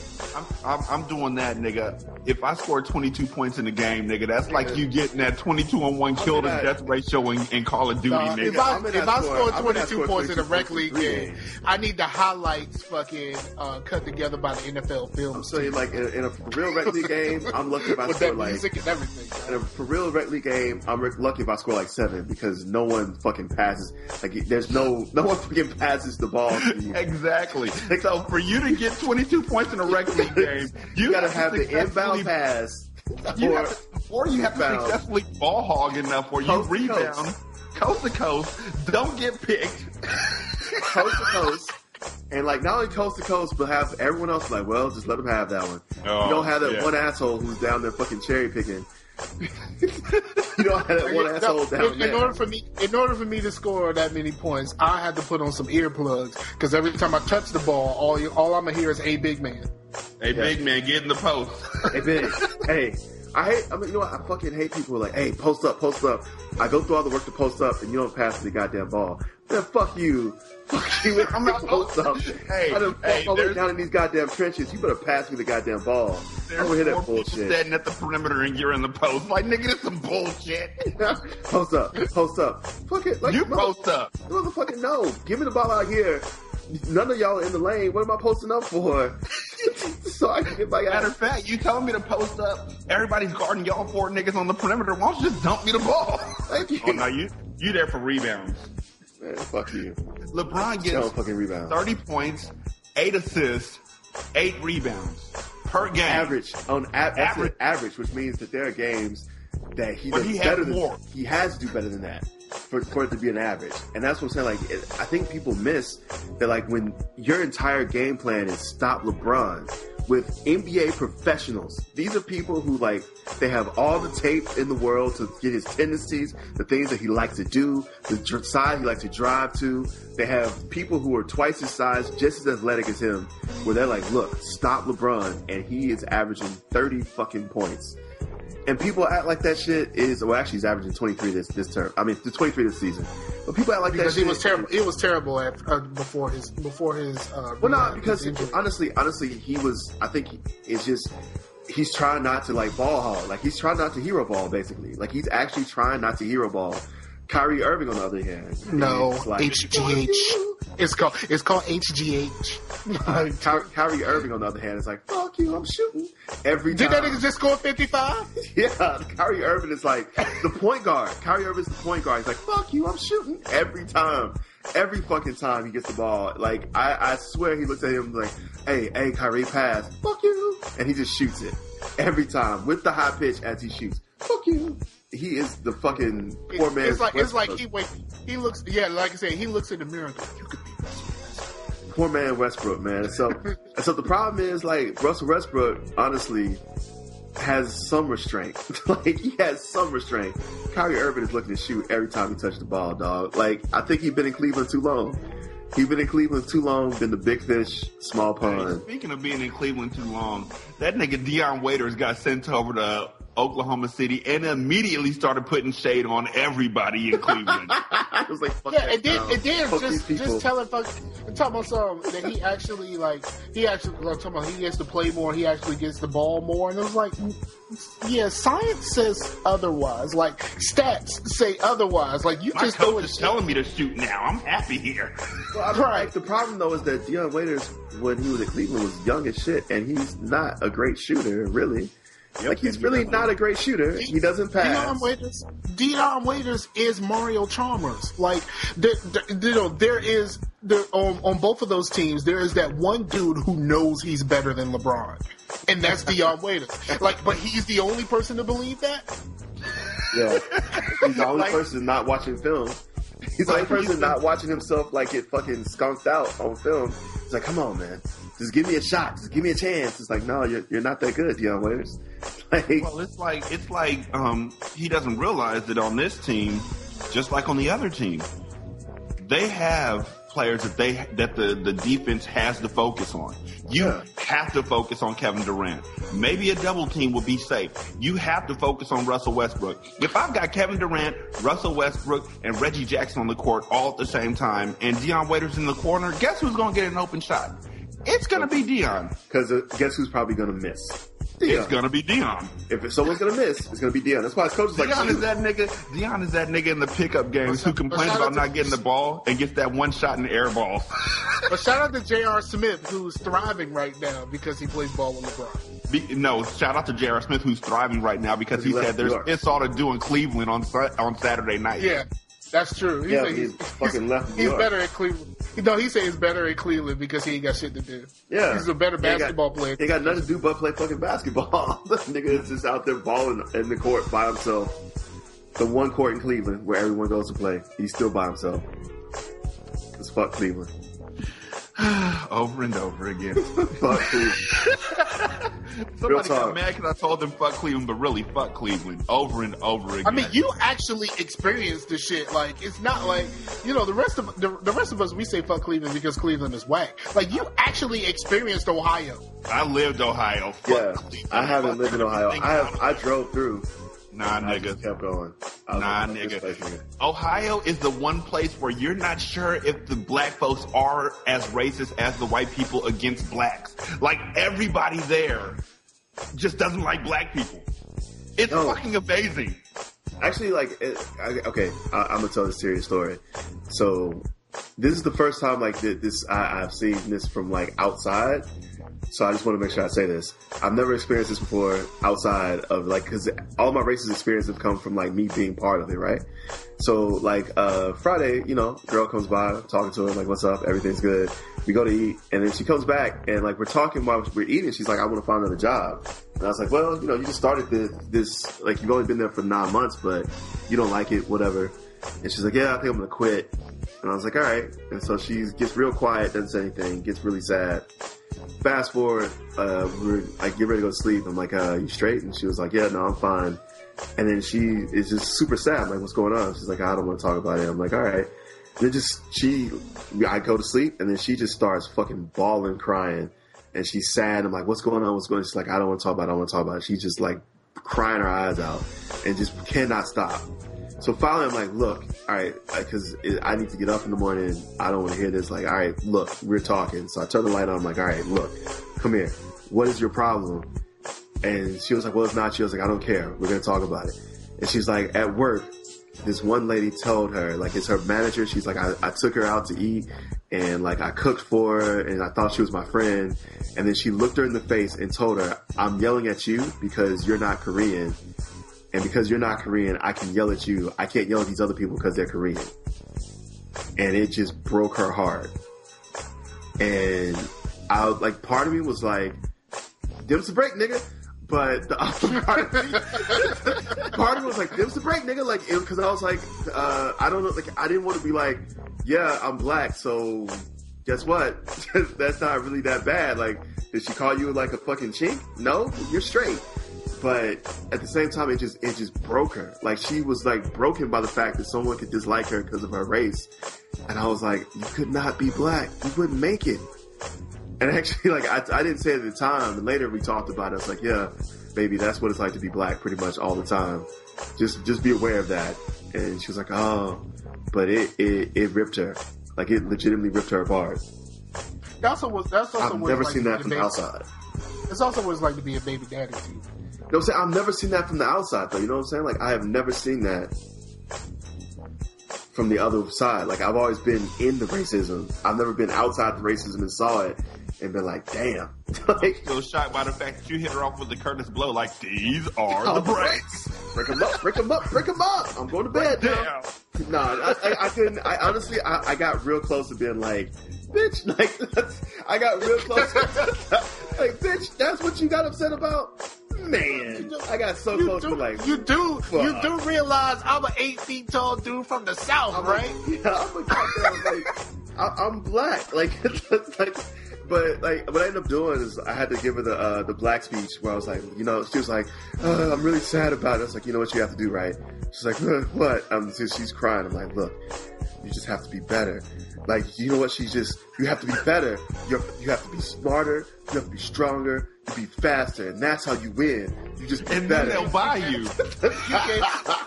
I'm doing that, nigga. If I score 22 points in the game, nigga, that's like you getting that 22-on-1 kill to death ratio in Call of Duty, nigga. If I score 22 points in a rec league game, I need the highlights fucking cut together by the NFL film. So you like in a real rec league game, I'm lucky if I score like music and everything. In a real rec league game, I'm lucky if I score like 7 because no one fucking passes. Like there's no one fucking passes the ball to you. Exactly. So for you to get 22 points in a rec league game, you gotta have the inbound pass. You have to successfully ball hog enough where you rebound coast to coast, don't get picked. Coast to coast. And like not only coast to coast, but have everyone else like, well, just let them have that one. Oh, you don't have that one asshole who's down there fucking cherry picking. You don't have that one asshole down there. In order for me to score that many points, I had to put on some earplugs because every time I touch the ball, all I'm gonna hear is a big man. Big man, get in the post. Hey, big. Hey. I mean, you know what? I fucking hate people who are like, hey, post up. I go through all the work to post up and you don't pass the goddamn ball. Then fuck you. Fuck you. I'm not post up. Hey, I done fucked all the way down in these goddamn trenches. You better pass me the goddamn ball. I don't hear that bullshit. Standing at the perimeter and you're in the post. Like, nigga, that's some bullshit. Post up. Fuck it. Like, you post up. Motherfucking no. Give me the ball out here. None of y'all are in the lane. What am I posting up for? So I can get my ass. Matter of fact, you telling me to post up. Everybody's guarding y'all four niggas on the perimeter. Why don't you just dump me the ball? Thank you. Oh, no, you there for rebounds. Man, fuck you. LeBron gets fucking rebounds. 30 points, 8 assists, 8 rebounds per game. Average, which means that there are games that he does better than more. He has to do better than that. For it to be an average. And that's what I'm saying. Like, I think people miss that, like, when your entire game plan is stop LeBron with NBA professionals. These are people who, like, they have all the tape in the world to get his tendencies, the things that he likes to do, the side he likes to drive to. They have people who are twice his size, just as athletic as him, where they're like, look, stop LeBron, and he is averaging 30 fucking points. And people act like that shit is... Well, actually, he's averaging 23 this term. I mean, 23 this season. But people act like because that shit... It was terrible before his well, not because... Honestly, he was... I think it's just... He's trying not to, like, ball hog. Like, he's trying not to hero ball, basically. Like, he's actually trying not to hero ball. Kyrie Irving, on the other hand... No. Like, HGH. It's called HGH. Kyrie Irving, on the other hand, is like, fuck you, I'm shooting every time. Did that nigga just score 55? Yeah, Kyrie Irving is like the point guard. Kyrie Irving is the point guard. He's like, fuck you, I'm shooting every time. Every fucking time he gets the ball. Like, I swear he looks at him like, hey, Kyrie, pass. Fuck you. And he just shoots it every time with the high pitch as he shoots. Fuck you. He is the fucking poor man. It's like he looks. Yeah, like I said, he looks in the mirror and goes, "You could be Westbrook." Poor man Westbrook, man. So the problem is like Russell Westbrook, honestly, has some restraint. Like he has some restraint. Kyrie Irving is looking to shoot every time he touches the ball, dog. Like I think he's been in Cleveland too long. Been the big fish, small pond. Speaking of being in Cleveland too long, that nigga Dion Waiters got sent over to Oklahoma City and immediately started putting shade on everybody in Cleveland. It was like, fuck and then just telling that he actually he gets to play more, he actually gets the ball more, and it was like, yeah, science says otherwise, like stats say otherwise. Like you my just coach is telling me to shoot now. I'm happy here. Well, right. Like, the problem though is that Dion Waiters, when he was at Cleveland, was young as shit, and he's not a great shooter, really. Yep, like, he's really not a great shooter. He doesn't pass. Dion Waiters is Mario Chalmers. Like, on both of those teams, there is that one dude who knows he's better than LeBron. And that's Dion Waiters. Like, but he's the only person to believe that? Yeah. He's the only person not watching film. He's the only person not watching himself like get fucking skunked out on film. It's like, come on, man. Just give me a shot. Just give me a chance. It's like, no, you're not that good, young Waiters. Like, well, it's like he doesn't realize that on this team, just like on the other team, they have players that the defense has to focus on. You have to focus on Kevin Durant. Maybe a double team will be safe. You have to focus on Russell Westbrook. If I've got Kevin Durant, Russell Westbrook, and Reggie Jackson on the court all at the same time, and Deion Waiters in the corner, guess who's going to get an open shot? It's going to be Deion. Because guess who's probably going to miss? Deion. It's going to be Deion. If someone's going to miss, it's going to be Deion. That's why his coach is like, Deion is that nigga in the pickup games who complains about not getting the ball and gets that one shot in the air ball. But shout out to J.R. Smith, who's thriving right now because he plays ball with LeBron. Shout out to J.R. Smith, who's thriving right now because he said there's insult to do in Cleveland on Saturday night. Yeah. That's true. He's better at Cleveland. No, he said he's better at Cleveland because he ain't got shit to do. Yeah. He's a better basketball player. He got nothing to do but play fucking basketball. This nigga is just out there balling in the court by himself. The one court in Cleveland where everyone goes to play. He's still by himself. Just fuck Cleveland. Over and over again. Fuck Cleveland. Somebody got mad because I told them fuck Cleveland, but really fuck Cleveland over and over again. I mean, you actually experienced this shit. Like, it's not like, you know, the rest of us, we say fuck Cleveland because Cleveland is whack. Like, you actually experienced Ohio. I lived Ohio. Fuck Cleveland. I haven't lived in Ohio. I drove through. Nah, nigga. I just kept going. Nigga. Ohio is the one place where you're not sure if the black folks are as racist as the white people against blacks. Like, everybody there just doesn't like black people. It's fucking amazing. Actually, I'm going to tell a serious story. So, this is the first time, like, this I've seen this from, like, outside. So I just want to make sure I say this. I've never experienced this before outside of, like, because all my racist experiences have come from, like, me being part of it, right? So, like, Friday, you know, girl comes by, talking to her, like, what's up? Everything's good. We go to eat, and then she comes back, and, like, we're talking while we're eating. She's like, I want to find another job. And I was like, well, you know, you just started this, like, you've only been there for 9 months, but you don't like it, whatever. And she's like, yeah, I think I'm going to quit. And I was like, all right. And so she gets real quiet, doesn't say anything, gets really sad. Fast forward, we're like, get ready to go to sleep. I'm like, you straight? And she was like, yeah, no, I'm fine. And then she is just super sad. I'm like, what's going on? She's like, I don't want to talk about it. I'm like, all right. And then I go to sleep, and then she just starts fucking bawling, crying. And she's sad. I'm like, what's going on? What's going on? She's like, I don't want to talk about it. I don't want to talk about it. She's just like crying her eyes out and just cannot stop. So finally, I'm like, look, all right, because I need to get up in the morning. I don't want to hear this. Like, all right, look, we're talking. So I turn the light on. I'm like, all right, look, come here. What is your problem? And she was like, well, it's not. She was like, I don't care. We're going to talk about it. And she's like, at work, this one lady told her, like, it's her manager. She's like, I took her out to eat, and, like, I cooked for her, and I thought she was my friend. And then she looked her in the face and told her, I'm yelling at you because you're not Korean. And because you're not Korean, I can yell at you. I can't yell at these other people because they're Korean. And it just broke her heart. And I was like, part of me was like, give us a break, nigga. But the other part of me was like, give us a break, nigga. Like, because I was like, I don't know. Like, I didn't want to be like, yeah, I'm black, so guess what? That's not really that bad. Like, did she call you like a fucking chink? No, you're straight. But at the same time, it just broke her. Like, she was, like, broken by the fact that someone could dislike her because of her race. And I was like, you could not be black. You wouldn't make it. And actually, like, I didn't say it at the time. And later we talked about it. I was like, yeah, baby, that's what it's like to be black pretty much all the time. Just be aware of that. And she was like, oh. But it ripped her. Like, it legitimately ripped her apart. I've never seen that from the outside. It's also what it's like to be a baby daddy to you. You know what I'm saying? I've never seen that from the outside, though. You know what I'm saying? Like, I have never seen that from the other side. Like, I've always been in the racism. I've never been outside the racism and saw it and been like, damn. I'm still shocked by the fact that you hit her off with the Curtis blow. Like, these are the breaks. Break them up, break them up, break them up. I'm going to bed now. No, I couldn't. I honestly, I got real close to being like, bitch, like, I got real close to, like, bitch, that's what you got upset about? Man, I got so close to like... You do realize I'm an 8 feet tall dude from the South, right? I'm black. Like, it's like... But, like, what I ended up doing is I had to give her the black speech where I was like, you know, she was like, I'm really sad about it. I was like, you know what you have to do, right? She's like, what? She's crying. I'm like, look, you just have to be better. Like, you know what? You have to be better. You have to be smarter. You have to be stronger. You be faster. And that's how you win. You just be better. And then they'll buy you. I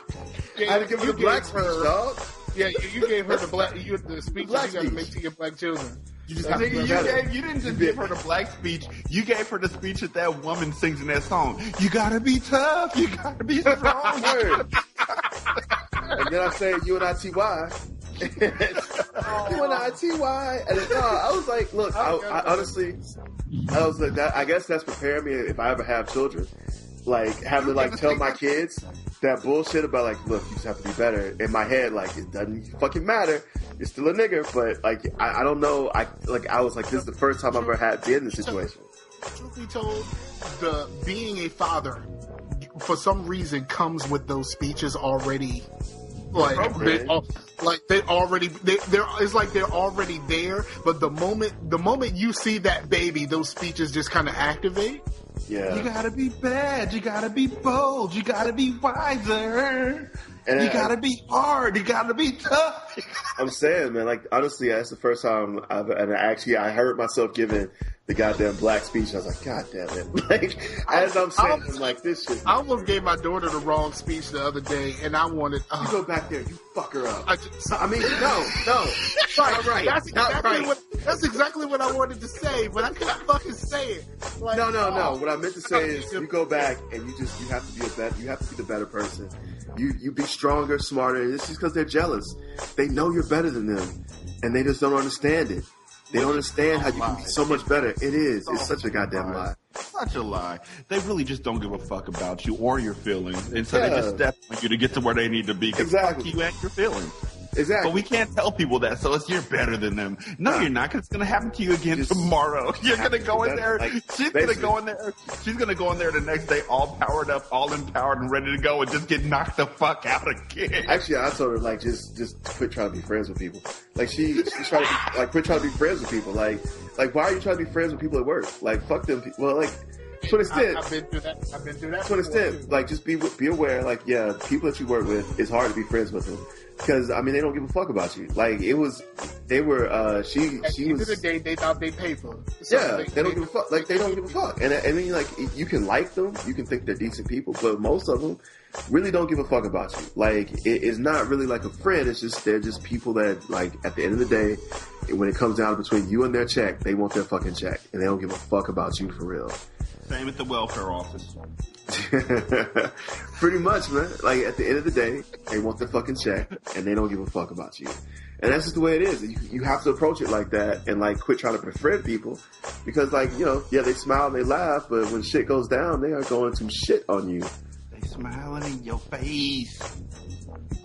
had to give her the black speech, dog. Yeah, you gave her the speech that you got to make to your black children. You didn't just give her the black speech. You gave her the speech that that woman sings in that song. You gotta be tough. You gotta be strong. And then I said, UNITY. UNITY. And then, I was like, look, I honestly, I was like, I guess that's preparing me if I ever have children. Like, having to, like, tell my kids that bullshit about, like, look, you just have to be better. In my head, like, it doesn't fucking matter. You're still a nigger, but, like, I don't know. I was like, this is the first time I've ever been in this situation. Truth be told, being a father, for some reason, comes with those speeches already. They're already there. But the moment you see that baby, those speeches just kind of activate. Yeah. You gotta be bad. You gotta be bold. You gotta be wiser. And you gotta be hard. You gotta be tough. I'm saying, man, like, honestly, that's the first time I heard myself giving the goddamn black speech. I was like, God damn it. Like, as I'm saying, I'm like, this shit. I almost gave my daughter the wrong speech the other day, and I wanted... you go back there. You fuck her up. No. Right. That's exactly what I wanted to say, but I couldn't fucking say it. Like, no. What I meant to say is you go back, and you have to be the better person. You be stronger, smarter. And it's just because they're jealous. They know you're better than them, and they just don't understand it. They don't understand how you can be so much better. It is. It's such a goddamn lie. Such a lie. They really just don't give a fuck about you or your feelings, and so they just step on you to get to where they need to be. Exactly. Fuck you and your feelings. Exactly. But we can't tell people that, so you're better than them. No, you're not, because it's going to happen to you again tomorrow. You're going to go in there. Like, she's going to go in there the next day all powered up, all empowered, and ready to go and just get knocked the fuck out again. Actually, I told her, like, just quit trying to be friends with people. Like, she's trying to be, like, quit trying to be friends with people. Like, why are you trying to be friends with people at work? Like, fuck them people. Well, like... I've been through that. To an extent, like, just be aware. Like, yeah, people that you work with, it's hard to be friends with them because I mean they don't give a fuck about you. Like, it was, they were. At the end of the day, they thought they paid for it. So yeah, they don't give a fuck. Like, they don't give a fuck. And I mean, like, you can like them, you can think they're decent people, but most of them really don't give a fuck about you. Like, it's not really like a friend. It's just they're just people that, like, at the end of the day, when it comes down between you and their check, they want their fucking check, and they don't give a fuck about you for real. Same at the welfare office. Pretty much, man. Like, at the end of the day, they want the fucking check, and they don't give a fuck about you. And that's just the way it is. You have to approach it like that and, like, quit trying to befriend people because, like, you know, yeah, they smile and they laugh, but when shit goes down, they are going to shit on you. They smiling in your face.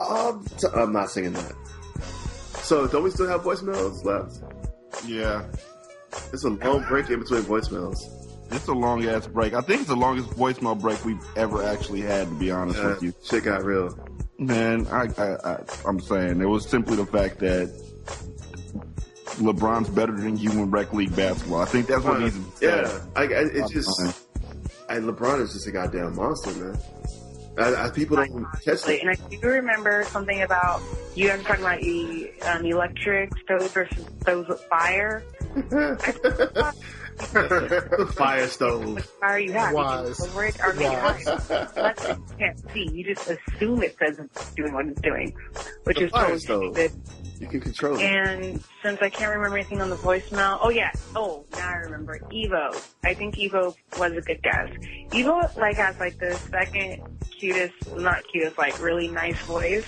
I'm not singing that. So, don't we still have voicemails left? Yeah. It's a long break in between voicemails. It's a long-ass break. I think it's the longest voicemail break we've ever actually had, to be honest with you. Shit got real. Man, I'm saying, it was simply the fact that LeBron's better than you in rec league basketball. I think that's what he's said. Yeah, LeBron is just a goddamn monster, man. People don't catch it. And I do remember something about you guys talking about the electric stove versus those with fire. Fire stove. Fire you have. You can't see. You just assume it says it's doing what it's doing, which is fire stove. You can control it. And since I can't remember anything on the voicemail, now I remember Evo. I think Evo was a good guess. Evo has the second not cutest, really nice voice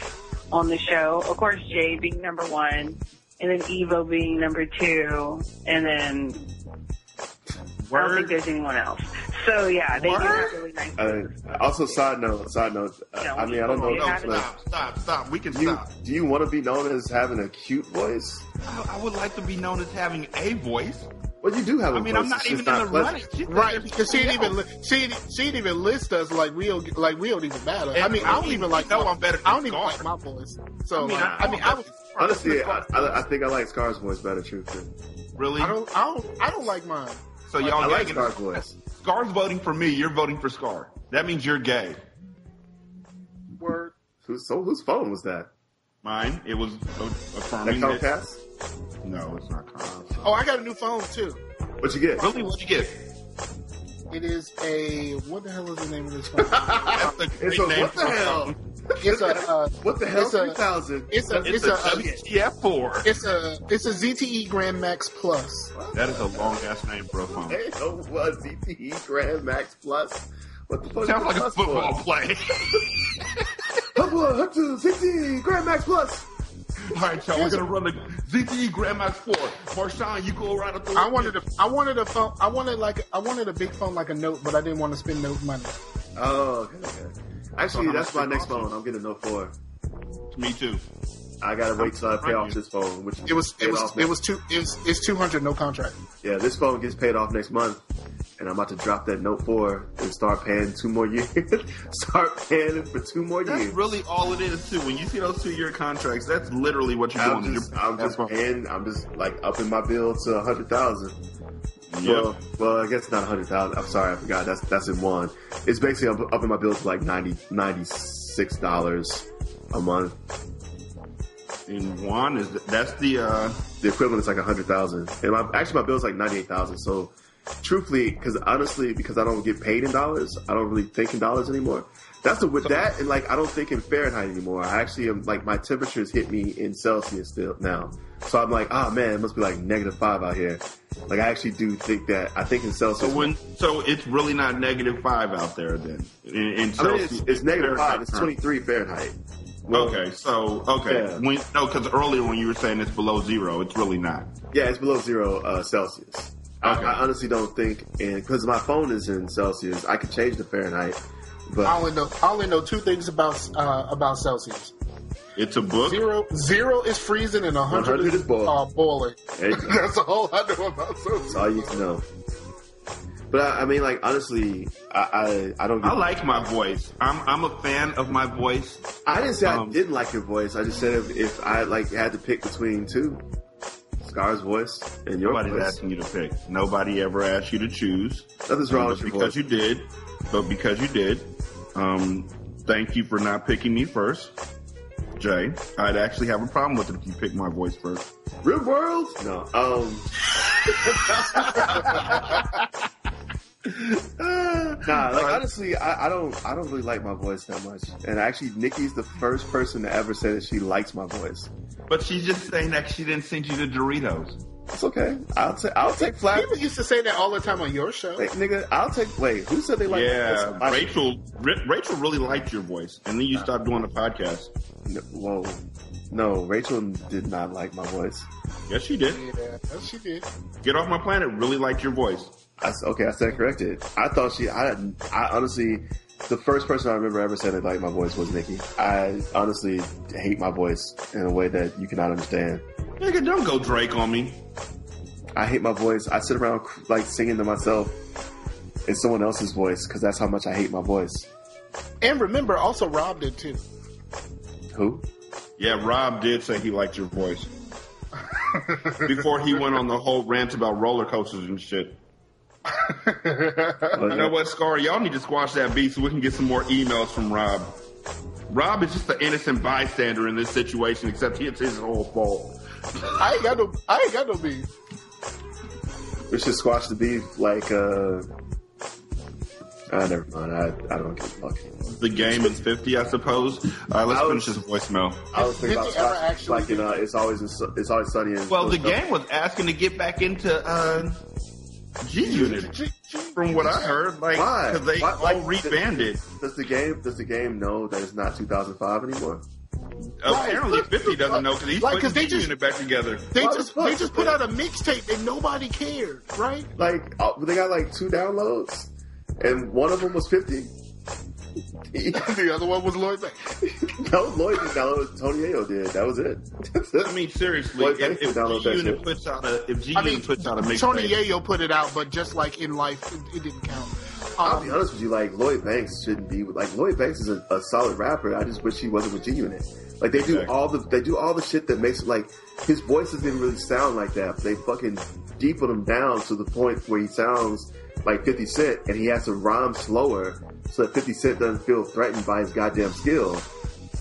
on the show. Of course, Jay being number one, and then Evo being number two, and then. I don't think there's anyone else. So yeah, they do that really nice. Also, side note. I don't know. Stop. We can stop. Do you want to be known as having a cute voice? I would like to be known as having a voice. Well, you do have. I mean, I'm not even in the running, right? Because she didn't even list us like we don't even matter. And I mean, I don't even like. No, I'm better. I don't even like my voice. So I think I like Scar's voice better, truthfully. Really? I don't like mine. So y'all I like Scar's voice. Scar's voting for me. You're voting for Scar. That means you're gay. Word. So whose phone was that? Mine. It was affirming. That Comcast? No, it's not Comcast. Oh, I got a new phone too. What'd you get? Really? What'd you get? It is a. What the hell is the name of this phone? It's a. What the hell? It's a. What the hell? 3000. It's a WTF4. It's a ZTE Grand Max Plus. That is a long ass name for a phone. Hey, oh, what ZTE Grand Max Plus? What the fuck? Sounds like a football play. Up to ZTE Grand Max Plus. All right, y'all. We're gonna run the ZTE Grand Max 4. Marshawn, you go right up. I wanted a big phone like a Note, but I didn't want to spend no money. Oh, okay. Actually, that's my next phone. I'm getting a Note 4. Me too. I gotta wait till I pay off this phone, which it's $200, no contract. Yeah, this phone gets paid off next month, and I'm about to drop that Note 4 and start paying 2 more years. Start paying for 2 more years. That's really all it is too. When you see those 2-year contracts, that's literally what you're doing. I'm just like upping my bill to 100,000. Well, I guess not 100,000. I'm sorry, I forgot. That's in one. It's basically I'm upping my bill to like $96 a month. In one is that's the equivalent is like 100,000, and my bill is like 98,000. So, truthfully, because I don't get paid in dollars, I don't really think in dollars anymore. I don't think in Fahrenheit anymore. I actually am like my temperatures hit me in Celsius still now. So I'm like, it must be like -5 out here. Like I actually do think that. I think in Celsius. So it's really not -5 out there then. In Celsius, it's -5. It's 23 Fahrenheit. Well, okay. Yeah. Because earlier when you were saying it's below zero, it's really not. Yeah, it's below zero Celsius. Okay. I honestly don't think, because my phone is in Celsius, I could change to Fahrenheit. But I only know 2 things about Celsius. It's a book. Zero is freezing, and 100 is boiling. That's all I know about Celsius. That's all you know. But I don't. I like my voice. I'm a fan of my voice. I didn't say I didn't like your voice. I just said if I had to pick between two, Scar's voice and your voice. Nobody's asking you to pick. Nobody ever asked you to choose. Nothing's wrong with your voice. Because you did. Thank you for not picking me first, Jay. I'd actually have a problem with it if you picked my voice first. Real world? No. Honestly, I don't really like my voice that much, and actually, Nikki's the first person to ever say that she likes my voice. But she's just saying that she didn't send you the Doritos. It's okay. I'll take flack. People used to say that all the time on your show. Hey, nigga, wait, who said they liked my voice? Rachel really liked your voice, and then you stopped doing the podcast. No, Rachel did not like my voice. Yes, she did. Yeah, yes, she did. Get Off My Planet really liked your voice. I said corrected. I thought I honestly, the first person I remember ever said that liked my voice was Nikki. I honestly hate my voice in a way that you cannot understand. Nigga, don't go Drake on me. I hate my voice. I sit around like singing to myself in someone else's voice because that's how much I hate my voice. And remember, also Rob did too. Who? Yeah, Rob did say he liked your voice. Before he went on the whole rant about roller coasters and shit. You know what, Scar? Y'all need to squash that beef so we can get some more emails from Rob. Rob is just an innocent bystander in this situation, except it's his whole fault. I ain't got no beef. We should squash the beef like never mind. I don't give a fuck anymore. The game is 50, I suppose. Let's finish this voicemail. I was thinking about like it's always sunny. And well, the game was asking to get back into G-Unit. From what I heard, like because they all rebranded. Does the game know that it's not 2005 anymore? Apparently, 50 doesn't know because he's putting G-Unit back together. They just put out a mixtape and nobody cared, right? Like they got like 2 downloads. And one of them was 50. The other one was Lloyd Banks. No, Lloyd just downloaded. Tony Ayo did. That was it. I mean, seriously, if G Unit puts out a mixtape, Tony Ayo put it out, but just like in life, it didn't count. I'll be honest with you, like Lloyd Banks shouldn't be like Lloyd Banks is a solid rapper. I just wish he wasn't with G Unit. Like they do all the shit that makes like his voice doesn't really sound like that. They fucking deepen him down to the point where he sounds like 50 Cent, and he has to rhyme slower so that 50 Cent doesn't feel threatened by his goddamn skill.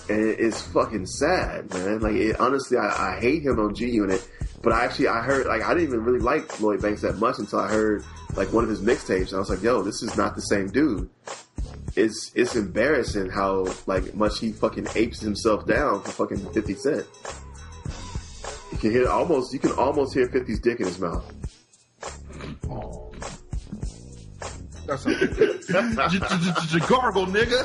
And it's fucking sad, man. Like honestly, I hate him on G Unit. But I didn't even really like Lloyd Banks that much until I heard like one of his mixtapes, and I was like, yo, this is not the same dude. It's embarrassing how like much he fucking apes himself down for fucking 50 Cent. You can almost hear 50's dick in his mouth. Oh. That's something. Gargle, nigga.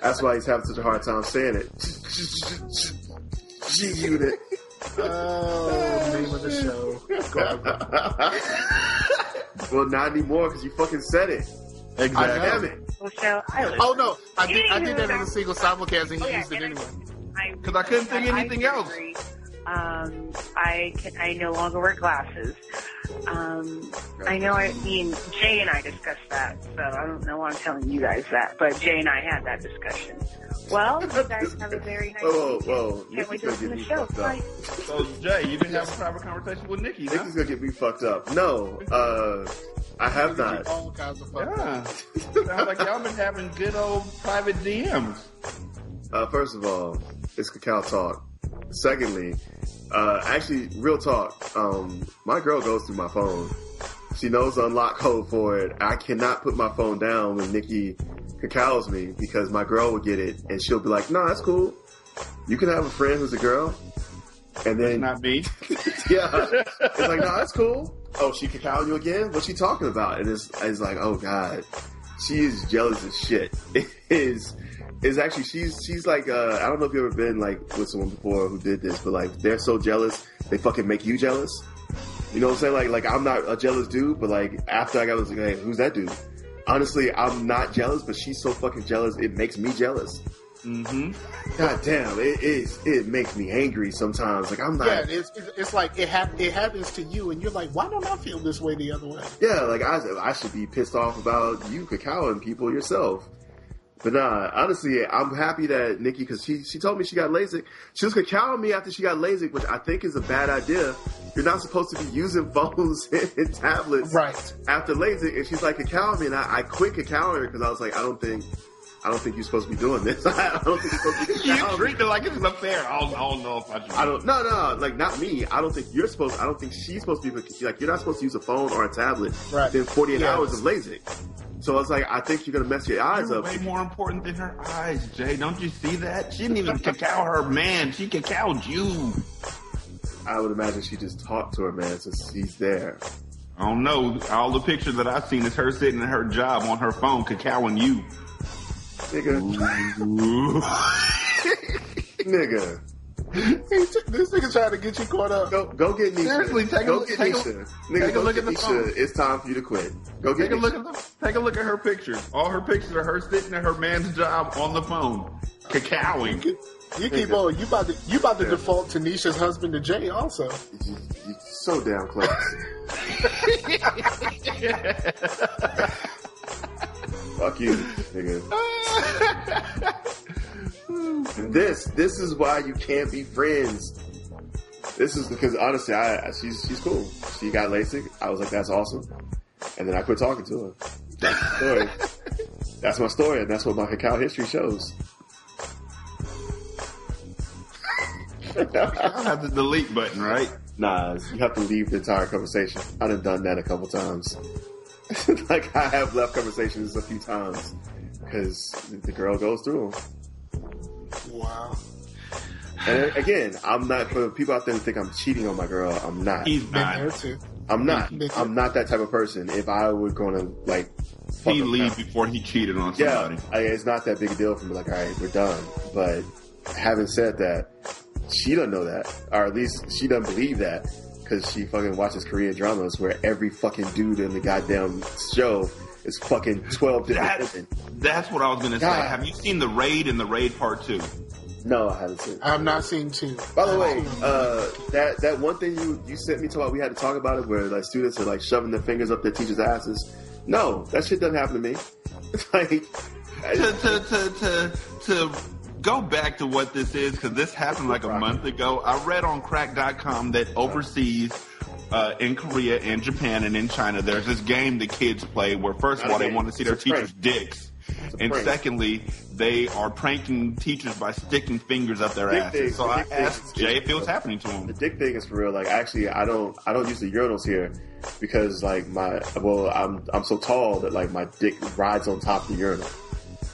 That's why he's having such a hard time saying it. G Unit. Oh, name of the show. Well, not anymore because you fucking said it. Exactly. I know. Oh no, I did that in a single simulcast and he used it anyway because I couldn't think anything else. I no longer wear glasses. Jay and I discussed that, so I don't know why I'm telling you guys that, but Jay and I had that discussion. Well, you guys have a very nice weekend. Can't wait to listen to the show. Bye. So, Jay, you didn't have a private conversation with Nikki, huh? Nikki's gonna get me fucked up. No, I have not. All kinds of fucked up. Sounds like y'all been having good old private DMs. First of all, it's Kakao Talk. Secondly, actually, real talk, my girl goes through my phone. She knows the unlock code for it. I cannot put my phone down when Nikki cacaos me because my girl will get it and she'll be like, nah, that's cool. You can have a friend who's a girl. And then... That's not me. Yeah. It's like, nah, that's cool. Oh, she cacaoed you again? What's she talking about? And it's like, oh, God. She is jealous as shit. It is... It's actually, she's like, I don't know if you've ever been like with someone before who did this, but like, they're so jealous, they fucking make you jealous. You know what I'm saying? Like I'm not a jealous dude, but like, after I got, I was like, hey, who's that dude? Honestly, I'm not jealous, but she's so fucking jealous, it makes me jealous. Mm-hmm. God damn, it makes me angry sometimes. Like I'm not. Yeah, it's like it happens to you, and you're like, why don't I feel this way the other way? Yeah, like I should be pissed off about you cacaoing people yourself. But nah, honestly, I'm happy that Nikki, because she told me she got LASIK. She was cacaoing me after she got LASIK, which I think is a bad idea. You're not supposed to be using phones and tablets right after LASIK. And she's like, cacaoing me, and I quit cacaoing her because I was like, I don't think you're supposed to be doing this. I don't think you're supposed to be cacaoing. You treat it like it's unfair. I don't know if I should. Like not me. I don't think you're supposed. I don't think she's supposed to be like you're not supposed to use a phone or a tablet within 48 hours of LASIK. So I was like, I think you're going to mess your eyes up. Way more important than her eyes, Jay. Don't you see that? She didn't even cacao her man. She cacaoed you. I would imagine she just talked to her man since he's there. I don't know. All the pictures that I've seen is her sitting at her job on her phone cacaoing you. Nigga. Nigga. This nigga trying to get you caught up. Go get Nisha. Seriously, take a look at Nisha. It's time for you to quit. Take a look at her pictures. All her pictures are her sitting at her man's job on the phone, cacaoing. You keep on. You about to default to Nisha's husband to Jay also. You so damn close. Fuck you, nigga. This is why you can't be friends. This is because honestly, she's cool. She got LASIK. I was like, that's awesome, and then I quit talking to her. That's my story. That's my story, and that's what my cacao history shows. I have the delete button, right? Nah, you have to leave the entire conversation. I've done that a couple times. Like I have left conversations a few times because the girl goes through them. Wow. And again, I'm not, for people out there who think I'm cheating on my girl, I'm not. He's not there too. I'm not that type of person. If I were going to like he leave before he cheated on somebody, it's not that big a deal for me. Like, all right, we're done. But having said that, she doesn't know that, or at least she doesn't believe that, because she fucking watches Korean dramas where every fucking dude in the goddamn show is fucking 12 different women. That's what I was going to say. Have you seen The Raid and The Raid Part 2? No, I haven't seen it. I have not seen 2. By the way, that one thing you sent me to what we had to talk about it where like students are like shoving their fingers up their teachers' asses. No, that shit doesn't happen to me. It's like... To go back to what this is, because this happened like a month ago. I read on crack.com that overseas, in Korea and Japan and in China, there's this game the kids play where, first of all, they want to see their teachers' dicks. And secondly, they are pranking teachers by sticking fingers up their asses. So I asked Jay if it was happening to him. The dick thing is for real. Like, actually, I don't use the urinals here because, like, I'm so tall that, like, my dick rides on top of the urinal,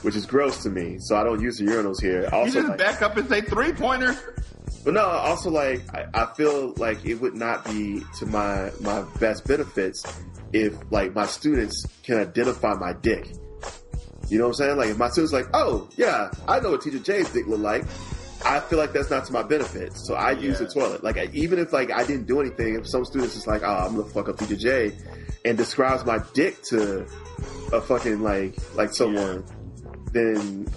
which is gross to me. So I don't use the urinals here. Also, you just back up and say three-pointer. But no, also, like, I feel like it would not be to my best benefits if, like, my students can identify my dick. You know what I'm saying? Like, if my students like, oh, yeah, I know what Teacher Jay's dick look like, I feel like that's not to my benefit. So I use the toilet. Like, even if, like, I didn't do anything, if some students is like, oh, I'm going to fuck up Teacher Jay, and describes my dick to a fucking, like someone... Yeah. Then,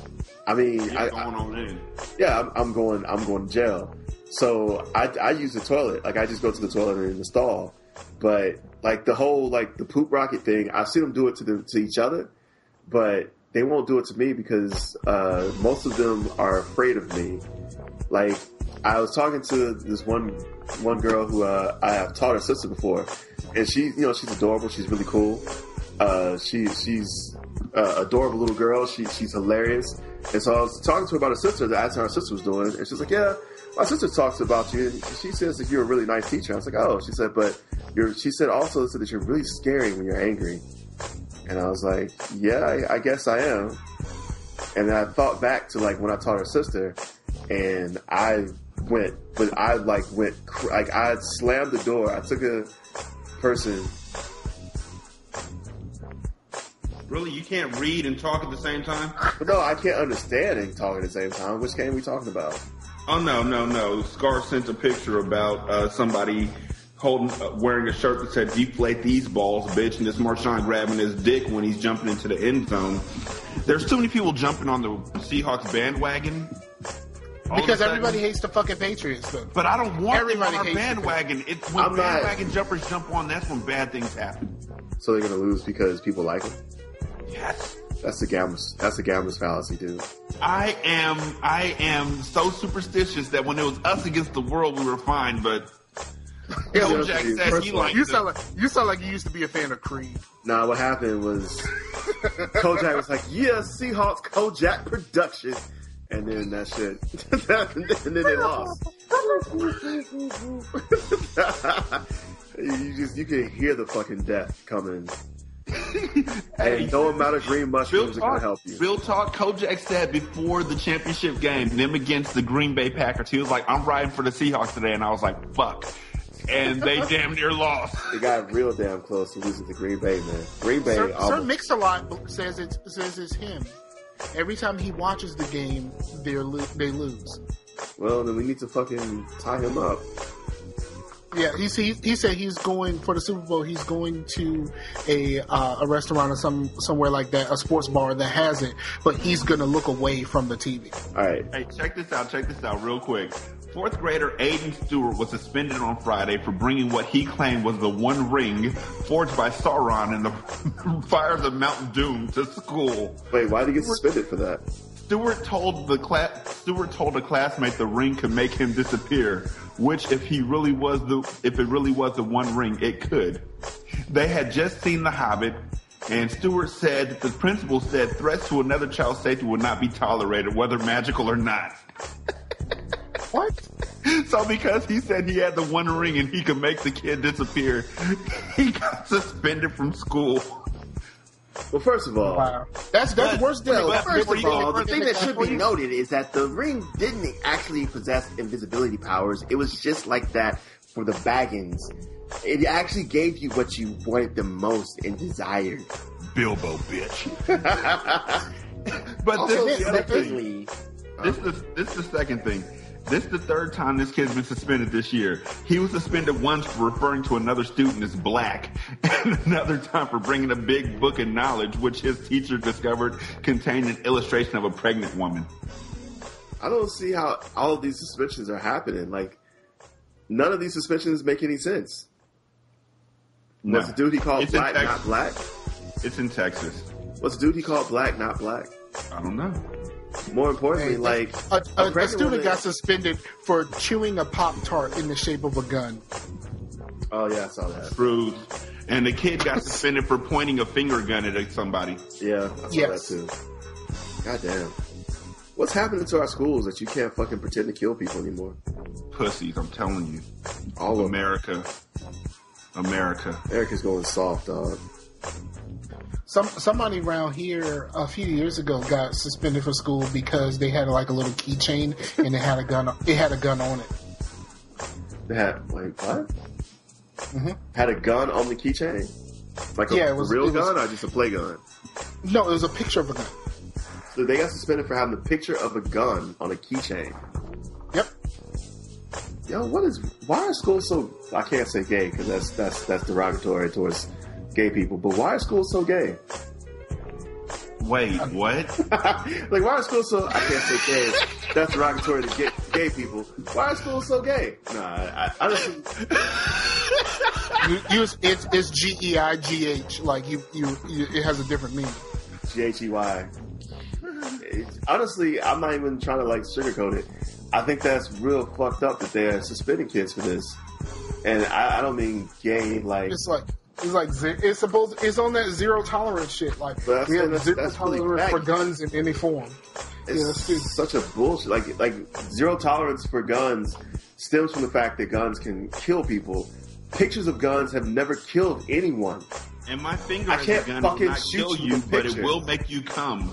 I mean, I'm going to jail. So I use the toilet. Like, I just go to the toilet and in the stall. But like the whole, like the poop rocket thing, I've seen them do it to each other, but they won't do it to me because, most of them are afraid of me. Like, I was talking to this one girl who, I have taught her sister before, and she, you know, she's adorable. She's really cool. She's adorable little girl. She's hilarious. And so I was talking to her about her sister, that I asked her how her sister was doing, and she's like, yeah, my sister talks about you, and she says that you're a really nice teacher. I was like, oh. She said, but she said that you're really scary when you're angry. And I was like, yeah, I guess I am. And then I thought back to like when I taught her sister, and I slammed the door. I took a person. Really? You can't read and talk at the same time? No, I can't understand and talk at the same time. Which game are we talking about? Oh, no. Scar sent a picture about somebody wearing a shirt that said, deflate these balls, bitch, and this Marshawn grabbing his dick when he's jumping into the end zone. There's too many people jumping on the Seahawks bandwagon. Because everybody hates the fucking Patriots, though. But I don't want everybody on our bandwagon. It's when bandwagon jumpers jump on, that's when bad things happen. So they're going to lose because people like it? Yes. That's the gambler's fallacy, dude. I am so superstitious that when it was us against the world, we were fine, but Jack said he liked it. You sound like you used to be a fan of Creed. Nah, what happened was Kojak was like, yeah, Seahawks Kojak production. And then that shit. And then they lost. You can hear the fucking death coming. Hey, no amount of green mushrooms are going to help you. Real talk, Kojak said before the championship game, them against the Green Bay Packers, he was like, I'm riding for the Seahawks today. And I was like, fuck. And they damn near lost. They got real damn close to losing to Green Bay, man. Green Bay. Sir Mix-a-Lot says it's him. Every time he watches the game, they lose. Well, then we need to fucking tie him up. Yeah, he said he's going for the Super Bowl. He's going to a restaurant or somewhere like that, a sports bar that has it. But he's going to look away from the TV. All right. Hey, check this out real quick. Fourth grader Aiden Stewart was suspended on Friday for bringing what he claimed was the one ring forged by Sauron in the fires of Mount Doom to school. Wait, why did he get suspended for that? Stewart told a classmate the ring could make him disappear, which if it really was the one ring, it could. They had just seen The Hobbit, and Stewart said that the principal said threats to another child's safety would not be tolerated, whether magical or not. What? So because he said he had the one ring and he could make the kid disappear, he got suspended from school. Well, first of all, wow. that's worse than the first of all. The thing that should be noted is that the ring didn't actually possess invisibility powers. It was just like that for the Baggins. It actually gave you what you wanted the most and desired. Bilbo, bitch. But also, this is the second thing. This is the third time this kid's been suspended this year. He was suspended once for referring to another student as black, and another time for bringing a big book of knowledge, which his teacher discovered contained an illustration of a pregnant woman. I don't see how all of these suspensions are happening. Like, none of these suspensions make any sense. No. What's the dude he called black, not black? It's in Texas. What's the dude he called black, not black? I don't know. More importantly, like... A student got suspended for chewing a Pop-Tart in the shape of a gun. Oh, yeah, I saw that. True. And the kid got suspended for pointing a finger gun at somebody. Yeah, I saw that, too. Goddamn. What's happening to our schools that you can't fucking pretend to kill people anymore? Pussies, I'm telling you. All of America. America's going soft, dog. Somebody around here a few years ago got suspended from school because they had like a little keychain and it had a gun. It had a gun on it. Wait, what? Mm-hmm. Had a gun on the keychain? Like a real gun or just a play gun? No, it was a picture of a gun. So they got suspended for having a picture of a gun on a keychain. Yep. Yo, why are schools so? I can't say gay because that's derogatory towards gay people, but why are schools so gay? Wait, what? Like, why are schools so... I can't say gay. That's derogatory to gay people. Why are schools so gay? Nah, I just... it's G-E-I-G-H. Like, it has a different meaning. G-H-E-Y. Honestly, I'm not even trying to, like, sugarcoat it. I think that's real fucked up that they're suspending kids for this. And I don't mean gay, like... It's on that zero tolerance shit. Like, we have zero tolerance for guns in any form. It's such a bullshit. Like zero tolerance for guns stems from the fact that guns can kill people. Pictures of guns have never killed anyone. And my finger is a gun will not kill you, but it will make you come.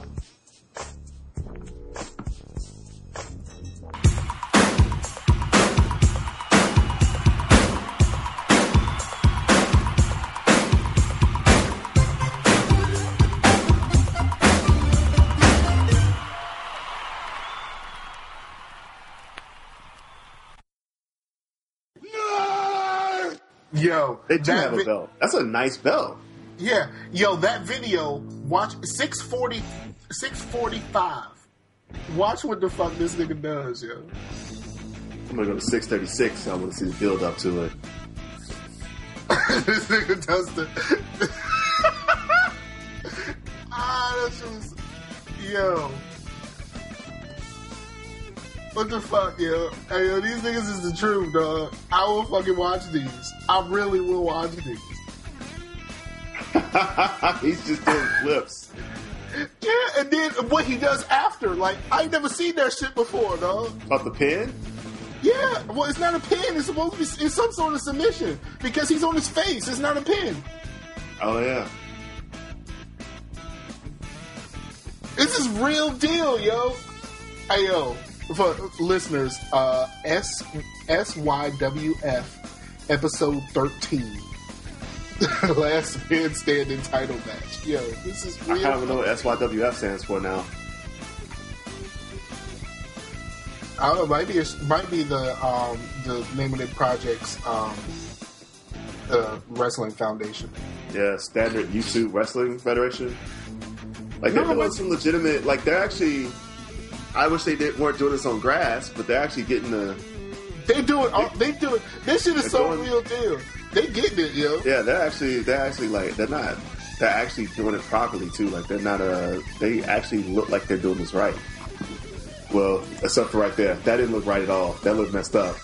Yo, they do have a bell. That's a nice bell. Yeah. Yo, that video, watch 6:45. Watch what the fuck this nigga does, yo. I'm gonna go to 6:36. I want to see the build up to it. This nigga does the... that's just... Yo. What the fuck, yo? Hey, yo, these niggas is the truth, dog. I will fucking watch these. I really will watch these. He's just doing flips. Yeah, and then what he does after. Like, I ain't never seen that shit before, dog. About the pin? Yeah. Well, it's not a pin. It's supposed to be... It's some sort of submission. Because he's on his face. It's not a pin. Oh, yeah. This is real deal, yo. Hey, yo. For listeners, SYWF episode 13, last man standing title match. Yo, this is real. I kind of know what SYWF stands for now. I don't know. Might be the name of the project's wrestling foundation. Yeah, Standard YouTube Wrestling Federation. Like they're doing some legitimate. Like they're actually. I wish they weren't doing this on grass, but they're actually getting the... They do it. This shit is so real deal. They getting it, yo. Yeah, they're actually like, they're not... They're actually doing it properly, too. Like, they're not they actually look like they're doing this right. Well, except for right there. That didn't look right at all. That looked messed up.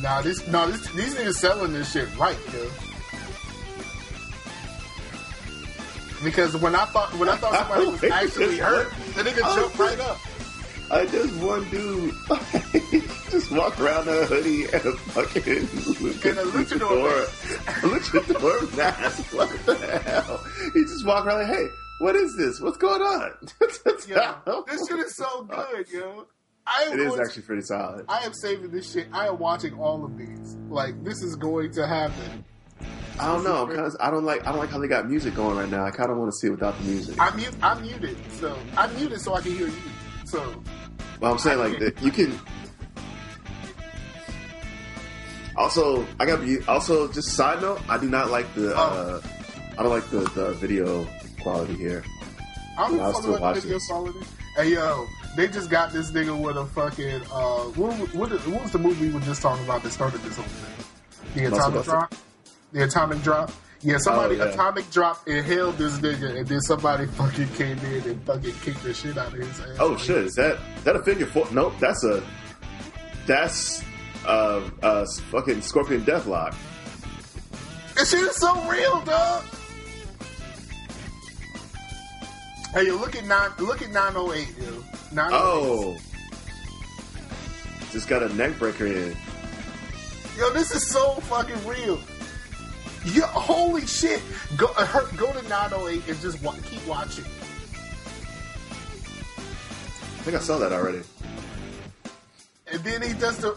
Nah, these niggas selling this shit right, yo. Because when I thought somebody was actually hurt, the nigga jumped right up. I just one dude just walked around in a hoodie and a fucking luchador mask. What the hell? He just walked around like, hey, what is this? What's going on? Yo, this shit is so good, yo. It is actually pretty solid. I am saving this shit. I am watching all of these. Like, this is going to happen. I don't know. I don't like how they got music going right now. I kind of want to see it without the music. I'm muted, so I can hear you. So But I'm saying, like, that you can... Also, I gotta be... Also, just side note, I do not like the... I don't like the video quality here. I don't know about the video quality. Hey, yo, they just got this nigga with a fucking... what was the movie we were just talking about that started this whole thing? The Atomic Drop? The Atomic Drop? Yeah, somebody Atomic Drop and held this nigga, and then somebody fucking came in and fucking kicked the shit out of his ass. Oh, shit. Is that a figure four? Nope, that's fucking Scorpion Deathlock. This shit is so real, dog. Hey, yo, look at 908, yo. 908. Oh. Just got a neck breaker in. Yo, this is so fucking real. Yeah, holy shit! Go to 908 and just keep watching. I think I saw that already. And then he does the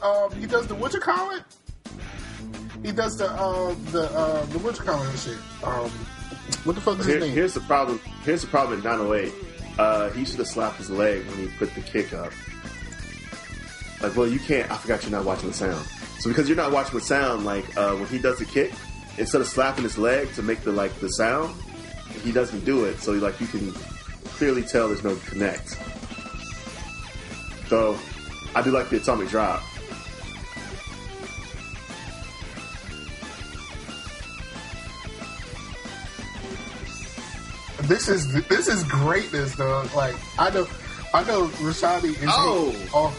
what you call it? He does the what you call it and shit. What the fuck is his name? Here's the problem in 908. He should have slapped his leg when he put the kick up. Like, well, you can't. I forgot you're not watching the sound. So because you're not watching the sound, like when he does the kick. Instead of slapping his leg to make the sound, he doesn't do it. So like you can clearly tell there's no connect. So I do like the Atomic Drop. This is greatness, dog. Like I know Rashadi is. Oh.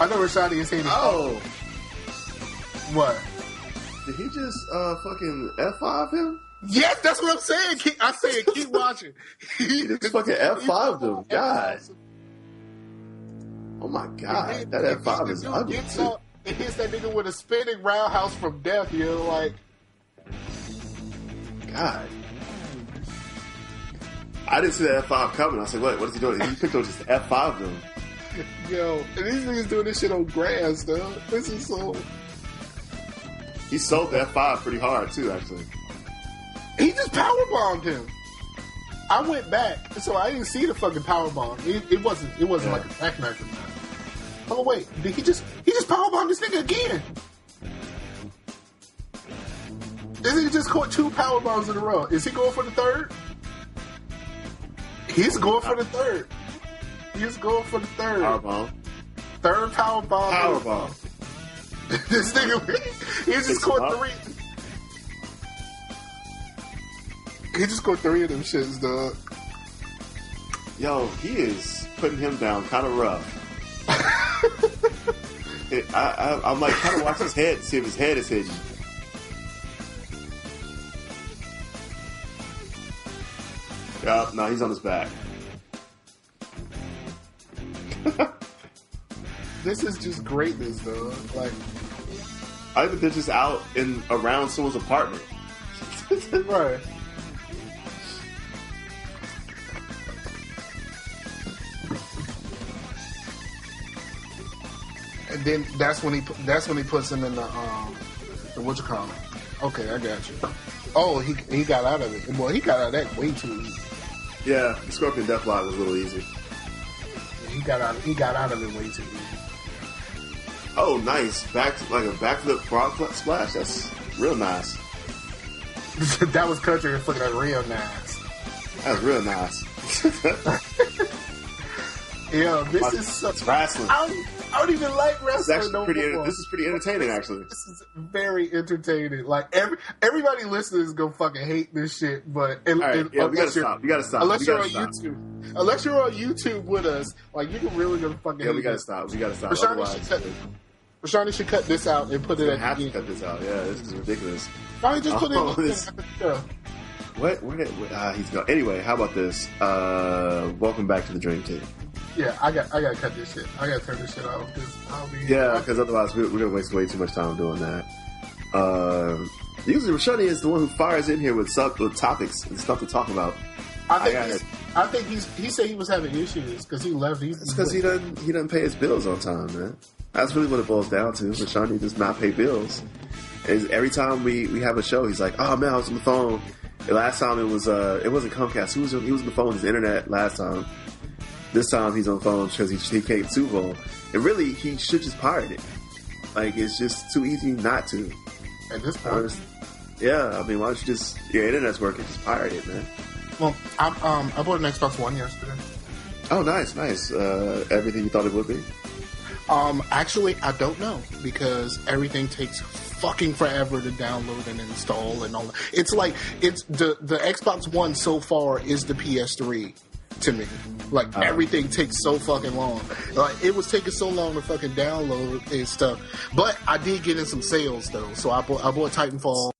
I know Rashadi is hating. Oh. What? Did he just fucking F5 him? Yes, that's what I'm saying. I said keep watching. He just fucking F5'd him. God. Oh my God. Then, that F5 is ugly. It hits that nigga with a spinning roundhouse from death, yo. Like. God. I didn't see that F5 coming. I said, what is he doing? He picked up just F5'd him. Yo, and these niggas doing this shit on grass, though. This is so... He sold the F5 pretty hard, too, actually. He just powerbombed him. I went back, so I didn't see the fucking powerbomb. It wasn't like a back match or nothing. Oh, wait. Did he just powerbombed this nigga again? This nigga just caught two powerbombs in a row. Is he going for the third? He's going for the third. Powerbomb. Third powerbomb. Powerbomb. This nigga, he just caught three. He just caught three of them shits, dog. Yo, he is putting him down kind of rough. I'm like trying to watch his head to see if his head is hidden. Yup, no, he's on his back. This is just greatness, dog. Like, I think they're just out and around someone's apartment. Right. And then that's when he puts him in the what you call it? Okay, I got you. Oh, he got out of it. Well, he got out of that way too easy. Yeah, the Scorpion Deathlock was a little easy. He got out of it way too easy. Oh, nice. Like a backflip frog splash. That's real nice. That was country and fucking real nice. That was real nice. Yo, it's wrestling. I don't even like wrestling. This is pretty entertaining, actually. This is very entertaining. Like, everybody listening is going to fucking hate this shit, but... We got to stop. Unless you're on YouTube with us, like, you're really going to fucking hate we got to stop. We got to stop. Rashani should cut this out and put it at the end. Cut this out, yeah. This is ridiculous. Why don't you just put it in the show? What? Where he's going. Anyway, how about this? Welcome back to the Dream Team. Yeah, I got to cut this shit. I got to turn this shit off. Because otherwise we're going to waste way too much time doing that. Usually Rashani is the one who fires in here with topics and stuff to talk about. He said he was having issues because he left. It's because he doesn't pay his bills on time, man. That's really what it boils down to. Rashani does not pay bills. And every time we have a show, he's like, oh, man, I was on the phone. The last time it wasn't Comcast. He was on the phone with his internet last time. This time he's on phones because he can't sue phone. And really, he should just pirate it. Like, it's just too easy not to. At this point. Yeah, I mean, why don't you just... Your internet's working, just pirate it, man. Well, I bought an Xbox One yesterday. Oh, nice, nice. Everything you thought it would be? Actually, I don't know, because everything takes fucking forever to download and install and all that. It's like, it's the Xbox One so far is the PS3 to me. Like, everything takes so fucking long. Like, it was taking so long to fucking download and stuff. But I did get in some sales, though, so I bought Titanfall.